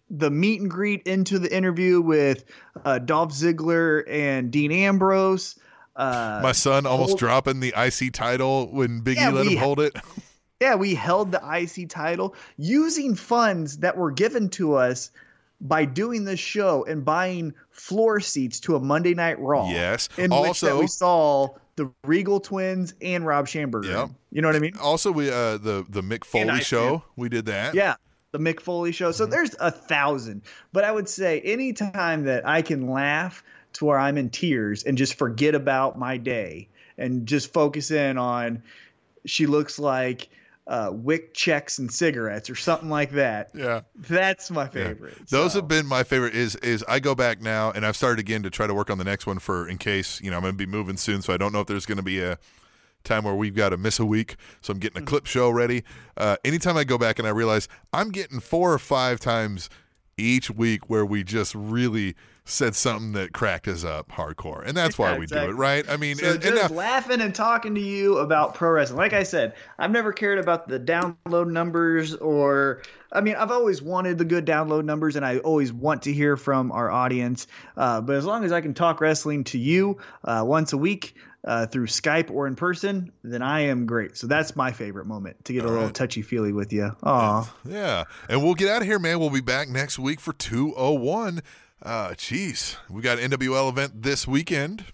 the meet and greet into the interview with uh, Dolph Ziggler and Dean Ambrose. Uh, My son almost hold- dropping the I C title when Big yeah, E let we- him hold it. Yeah, we held the I C title using funds that were given to us by doing this show and buying floor seats to a Monday Night Raw. Yes. In also, which that we saw the Regal Twins and Rob Schamberger. Yeah. You know what I mean? Also, we uh, the, the Mick Foley I, show, yeah. we did that. Yeah, the Mick Foley show. So mm-hmm. there's a thousand. But I would say any time that I can laugh to where I'm in tears and just forget about my day and just focus in on she looks like – Uh, wick checks and cigarettes or something like that. Yeah, that's my favorite. Yeah. Those so. have been my favorite. Is is I go back now and I've started again to try to work on the next one for in case you know I'm going to be moving soon, so I don't know if there's going to be a time where we've got to miss a week. So I'm getting a mm-hmm. clip show ready. Uh, anytime I go back and I realize I'm getting four or five times each week where we just really said something that cracked us up hardcore, and that's why yeah, exactly. we do it, right? I mean, so and, just and now, laughing and talking to you about pro wrestling. Like I said, I've never cared about the download numbers, or I mean, I've always wanted the good download numbers, and I always want to hear from our audience. Uh, but as long as I can talk wrestling to you uh, once a week uh, through Skype or in person, then I am great. So that's my favorite moment to get All a little right. touchy feely with you. Aw, yeah, and we'll get out of here, man. We'll be back next week for two oh one. Uh, geez, we got an N W L event this weekend.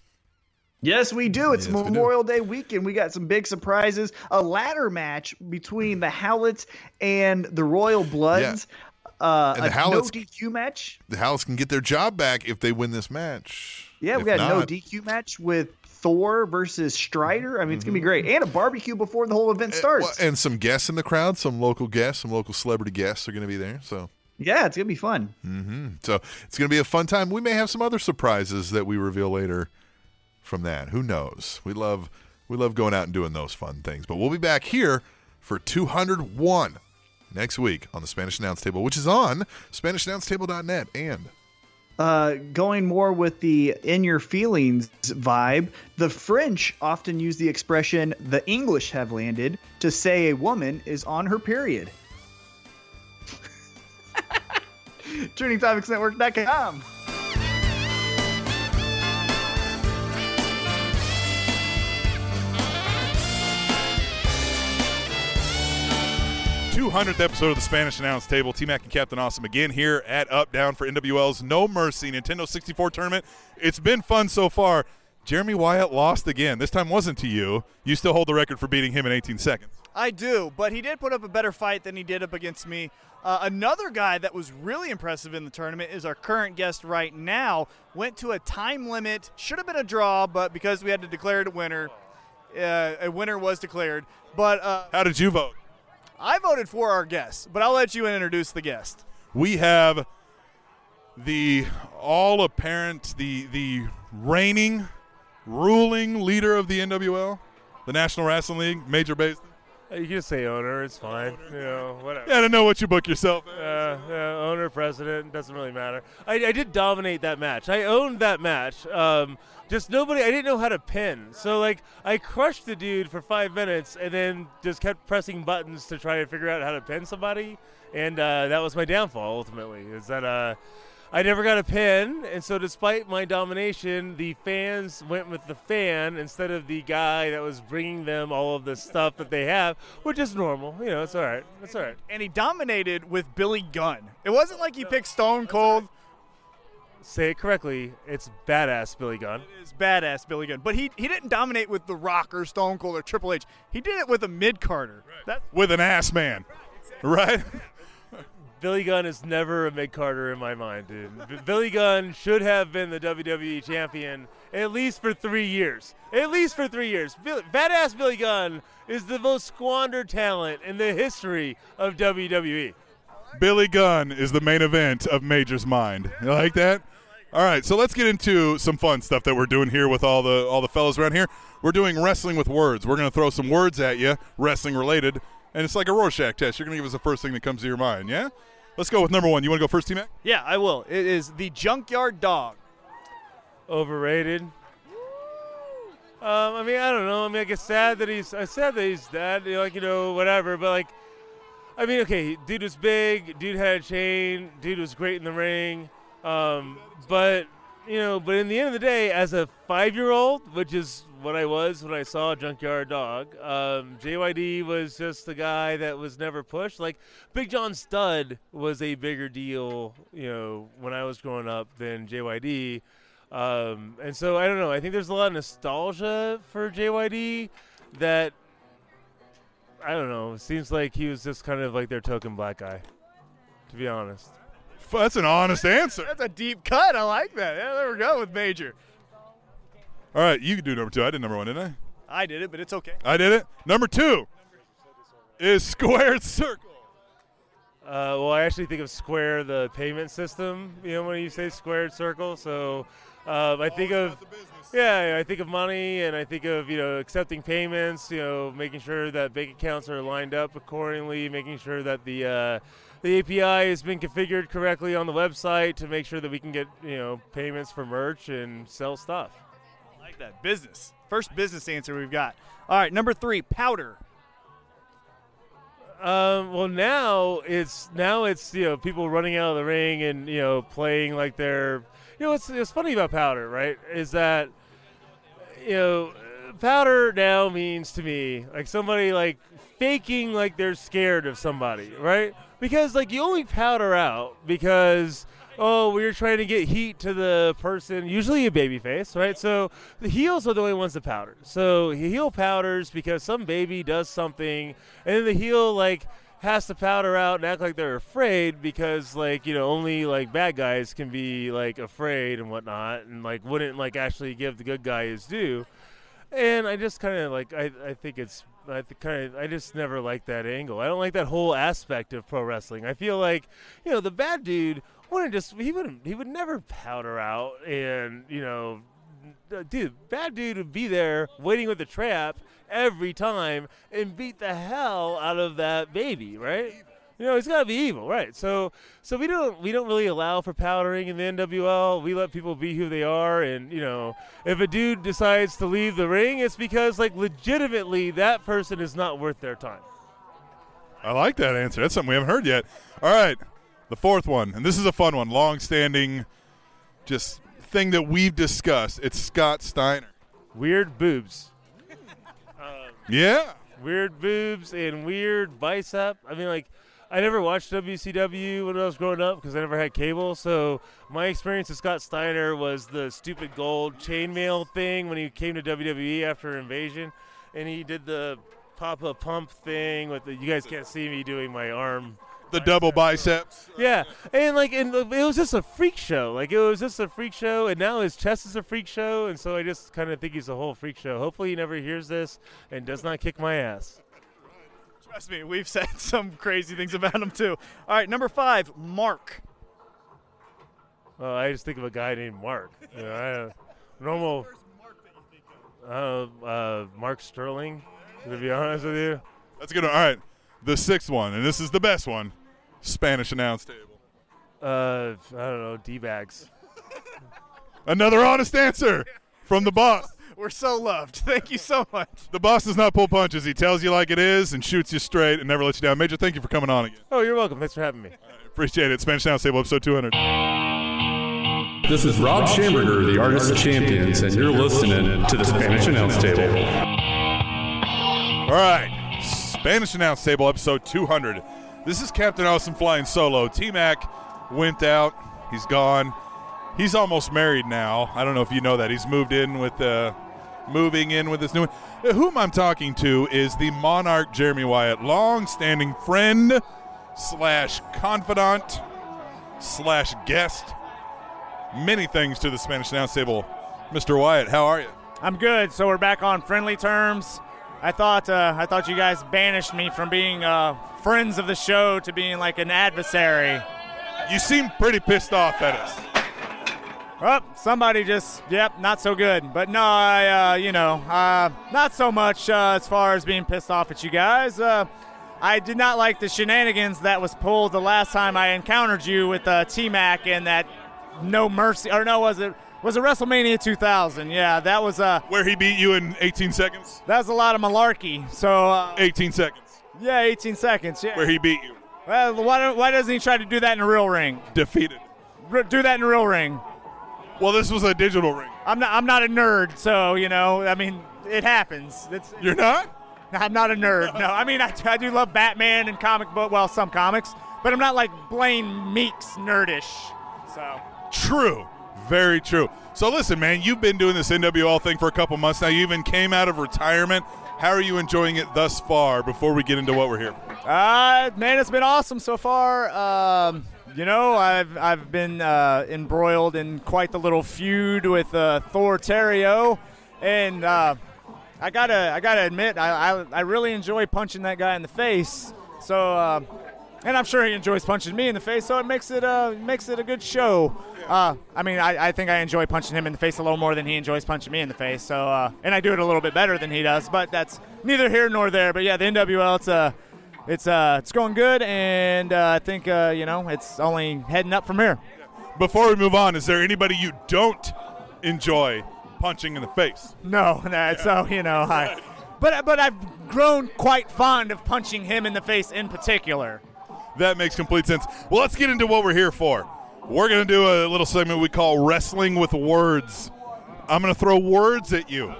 Yes, we do. It's yes, Memorial we do. Day weekend. We got some big surprises. A ladder match between the Howlets and the Royal Bloods. Yeah. Uh, and the a Howlets, no D Q match. The Howlets can get their job back if they win this match. Yeah, we if got not, no D Q match with Thor versus Strider. I mean, it's mm-hmm. going to be great. And a barbecue before the whole event starts. And, well, and some guests in the crowd, some local guests, some local celebrity guests are going to be there, so... Yeah, it's going to be fun. Mm-hmm. So it's going to be a fun time. We may have some other surprises that we reveal later from that. Who knows? We love we love going out and doing those fun things. But we'll be back here for two hundred one. next week on the Spanish Announce Table, which is on Spanish Announce Table dot net. And Uh, going more with the in your feelings vibe, the French often use the expression "the English have landed" to say a woman is on her period. Turning Topics Network dot com. two hundredth episode of the Spanish Announce Table. T-Mac and Captain Awesome again here at Up Down for N W L's No Mercy Nintendo sixty-four tournament. It's been fun so far. Jeremy Wyatt lost again. This time wasn't to you. You still hold the record for beating him in eighteen seconds. I do, but he did put up a better fight than he did up against me. Uh, another guy that was really impressive in the tournament is our current guest right now. Went to a time limit. Should have been a draw, but because we had to declare it a winner, uh, a winner was declared. But uh, how did you vote? I voted for our guest, but I'll let you introduce the guest. We have the all-apparent, the the reigning, ruling leader of the N W L, the National Wrestling League, Major Base. You can say owner, it's fine. Owner. You know, whatever. Yeah, I don't know what you book yourself. Uh, uh, owner, president, doesn't really matter. I, I did dominate that match. I owned that match. Um, just nobody, I didn't know how to pin. So, like, I crushed the dude for five minutes and then just kept pressing buttons to try to figure out how to pin somebody. And uh, that was my downfall, ultimately, is that uh, I never got a pin. And so despite my domination, the fans went with the fan instead of the guy that was bringing them all of the stuff that they have, which is normal. You know, it's all right. It's all right. And he dominated with Billy Gunn. It wasn't like he picked Stone Cold. Say it correctly. It's badass Billy Gunn. It is badass Billy Gunn. But he, he didn't dominate with The Rock or Stone Cold or Triple H. He did it with a mid-carder. Right. That's- with an ass man. Right? Exactly. Right? Billy Gunn is never a mid-carder in my mind, dude. Billy Gunn should have been the W W E champion at least for three years. At least for three years. Bill- badass Billy Gunn is the most squandered talent in the history of W W E. Billy Gunn is the main event of Major's Mind. You like that? All right, so let's get into some fun stuff that we're doing here with all the all the fellas around here. We're doing wrestling with words. We're going to throw some words at you, wrestling-related. And it's like a Rorschach test. You're going to give us the first thing that comes to your mind, yeah? Let's go with number one. You want to go first, T-Mac? Yeah, I will. It is the Junkyard Dog. Overrated. Um, I mean, I don't know. I mean, I guess sad that he's, I sad that he's dead. You know, like, you know, whatever. But, like, I mean, okay, dude was big. Dude had a chain. Dude was great in the ring. Um, but, you know, but in the end of the day, as a five-year-old, which is what I was when I saw Junkyard Dog. Um, J Y D was just the guy that was never pushed. Like, Big John Studd was a bigger deal, you know, when I was growing up than J Y D. Um, and so, I don't know. I think there's a lot of nostalgia for J Y D that, I don't know, it seems like he was just kind of like their token black guy, to be honest. That's an honest answer. That's a deep cut. I like that. Yeah, there we go with Major. All right, you can do number two. I did number one, didn't I? I did it, but it's okay. I did it. Number two is Squared Circle. Uh, well, I actually think of Square, the payment system, you know, when you say Squared Circle. So um, I think of, yeah, I think of money and I think of, you know, accepting payments, you know, making sure that bank accounts are lined up accordingly, making sure that the uh, the A P I has been configured correctly on the website to make sure that we can get, you know, payments for merch and sell stuff. Like that business. First business answer we've got. All right, number three, powder. Um, well, now it's now it's you know people running out of the ring and you know playing like they're you know it's it's funny about powder, right? Is that you know powder now means to me like somebody like faking like they're scared of somebody, right? Because like you only powder out because. Oh, we're trying to get heat to the person, usually a babyface, right? So the heels are the only ones that powder. So heel powders because some baby does something, and then the heel, like, has to powder out and act like they're afraid because, like, you know, only, like, bad guys can be, like, afraid and whatnot and, like, wouldn't, like, actually give the good guy his due. And I just kind of, like, I, I think it's – I kind of, I just never liked that angle. I don't like that whole aspect of pro wrestling. I feel like, you know, the bad dude wouldn't just, he wouldn't, he would never powder out and, you know, dude, bad dude would be there waiting with the trap every time and beat the hell out of that baby, right? You know, it's got to be evil, right? So, so we don't we don't really allow for powdering in the N W L. We let people be who they are, and you know, if a dude decides to leave the ring, it's because like legitimately that person is not worth their time. I like that answer. That's something we haven't heard yet. All right, the fourth one, and this is a fun one, long-standing, just thing that we've discussed. It's Scott Steiner. Weird boobs. um, yeah. Weird boobs and weird bicep. I mean, like, I never watched W C W when I was growing up because I never had cable. So my experience with Scott Steiner was the stupid gold chainmail thing when he came to W W E after Invasion, and he did the Papa Pump thing with the. You guys can't see me doing my arm. The double biceps. Yeah, and like, and it was just a freak show. Like, it was just a freak show, and now his chest is a freak show, and so I just kind of think he's a whole freak show. Hopefully he never hears this and does not kick my ass. Trust me, we've said some crazy things about him, too. All right, number five, Mark. Well, I just think of a guy named Mark. You know, I don't, normal. Where's Mark that you think of? Uh, uh, Mark Sterling, to be honest with you. That's a good one. All right. The sixth one, and this is the best one, Spanish announce table. Uh, I don't know, D-bags. Another honest answer from the boss. We're so loved. Thank you so much. The boss does not pull punches. He tells you like it is and shoots you straight and never lets you down. Major, thank you for coming on again. Oh, you're welcome. Thanks for having me. All right, appreciate it. Spanish announce table, episode two hundred. This is Rob, Rob Schamberger, the Artist of Champions, Champions, and you're listening to the Spanish announce table. All right. Spanish Announce Table, episode two hundred. This is Captain Awesome flying solo. T-Mac went out. He's gone. He's almost married now. I don't know if you know that. He's moved in with uh, moving in with this new one. Whom I'm talking to is the Monarch Jeremy Wyatt, long-standing friend slash confidant slash guest. Many things to the Spanish Announce Table. Mister Wyatt, how are you? I'm good. So we're back on friendly terms. I thought uh, I thought you guys banished me from being uh, friends of the show to being like an adversary. You seem pretty pissed off at us. Well, somebody just, yep, not so good. But no, I, uh, you know, uh, not so much uh, as far as being pissed off at you guys. Uh, I did not like the shenanigans that was pulled the last time I encountered you with uh, T-Mac and that No Mercy, or no, was it? Was it WrestleMania two thousand? Yeah, that was uh, where he beat you in eighteen seconds? That was a lot of malarkey. So uh, eighteen seconds. Yeah, eighteen seconds. Yeah. Where he beat you. Well, why, why doesn't he try to do that in a real ring? Defeated. R- do that in a real ring. Well, this was a digital ring. I'm not I'm not a nerd, so, you know, I mean, it happens. It's, You're not? I'm not a nerd. No, I mean, I, I do love Batman and comic book, well, some comics, but I'm not like Blaine Meeks nerdish. So true. Very true. So, listen, man, you've been doing this N W L thing for a couple months now. You even came out of retirement. How are you enjoying it thus far before we get into what we're here for? Uh, man, it's been awesome so far. Um, you know, I've I've been uh, embroiled in quite the little feud with uh, Thor Terrio. And uh, I got to I gotta admit, I, I, I really enjoy punching that guy in the face. So, uh, and I'm sure he enjoys punching me in the face, so it makes it uh, makes it a good show. Uh, I mean, I, I think I enjoy punching him in the face a little more than he enjoys punching me in the face. So, uh, and I do it a little bit better than he does, but that's neither here nor there. But yeah, the N W L, it's uh, it's uh, it's going good, and uh, I think uh, you know, it's only heading up from here. Before we move on, is there anybody you don't enjoy punching in the face? No, no. Yeah. So you know, I, but but I've grown quite fond of punching him in the face in particular. That makes complete sense. Well, let's get into what we're here for. We're going to do a little segment we call Wrestling with Words. I'm going to throw words at you.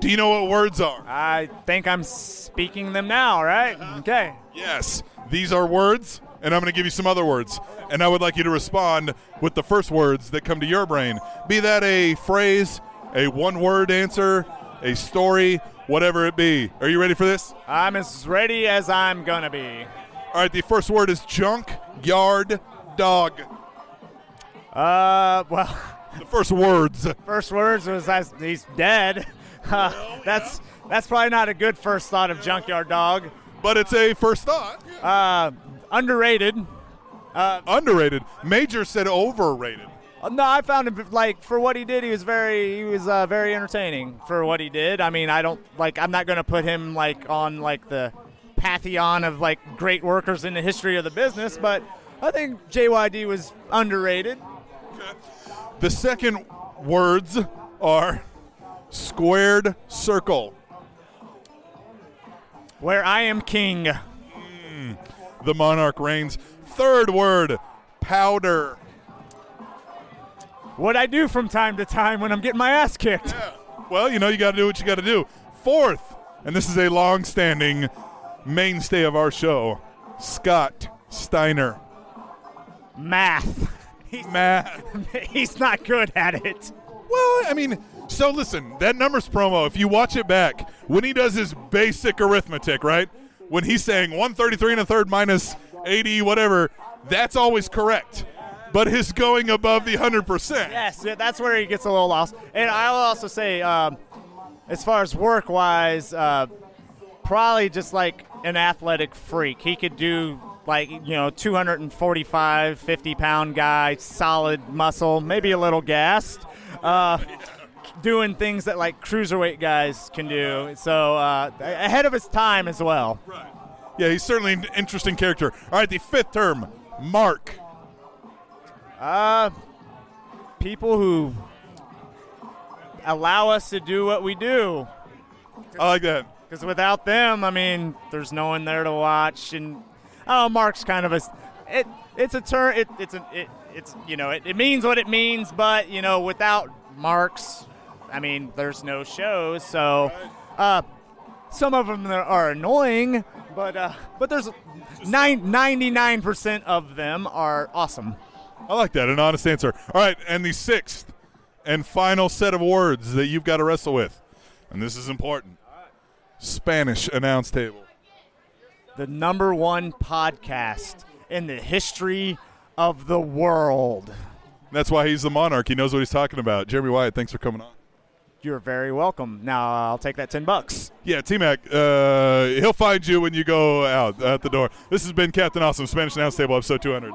Do you know what words are? I think I'm speaking them now, right? Okay. Yes. These are words, and I'm going to give you some other words. And I would like you to respond with the first words that come to your brain. Be that a phrase, a one-word answer, a story, whatever it be. Are you ready for this? I'm as ready as I'm going to be. All right, the first word is junkyard dog. Uh, well. The first words. First words was as he's dead. Uh, well, that's yeah. that's probably not a good first thought of junkyard dog. But it's a first thought. Uh, underrated. Uh, underrated. Major said overrated. No, I found him, like, for what he did, he was very he was uh, very entertaining for what he did. I mean, I don't, like, I'm not going to put him, like, on, like, the pantheon of like great workers in the history of the business, but I think J Y D was underrated. The second words are squared circle. Where I am king. Mm, the monarch reigns. Third word, powder. What I do from time to time when I'm getting my ass kicked. Yeah. Well, you know, you got to do what you got to do. Fourth, and this is a long-standing mainstay of our show, Scott Steiner. Math. He's, Math. He's not good at it. Well, I mean, so listen, that numbers promo, if you watch it back, when he does his basic arithmetic, right, when he's saying one thirty-three and a third minus eighty, whatever, that's always correct. But his going above the one hundred percent. Yes, that's where he gets a little lost. And I will also say, um, as far as work-wise, uh, probably just like an athletic freak. He could do, like, you know, two forty-five, fifty-pound guy, solid muscle, maybe a little gassed, uh, doing things that, like, cruiserweight guys can do. So uh, ahead of his time as well. Right. Yeah, he's certainly an interesting character. All right, the fifth term, Mark. Uh, people who allow us to do what we do. I like that. Because without them, I mean, there's no one there to watch. And, oh, Mark's kind of a it, – it's a term it, – it's, it, it's you know, it, it means what it means. But, you know, without Marks, I mean, there's no shows. So uh, some of them are annoying, but uh, but there's nine, ninety-nine percent of them are awesome. I like that, an honest answer. All right, and the sixth and final set of words that you've got to wrestle with, and this is important, Spanish announce table. The number one podcast in the history of the world. That's why he's the monarch. He knows what he's talking about. Jeremy Wyatt, thanks for coming on. You're very welcome. Now I'll take that ten bucks. Yeah, T-Mac, uh, he'll find you when you go out at the door. This has been Captain Awesome, Spanish Announce Table, episode two hundred.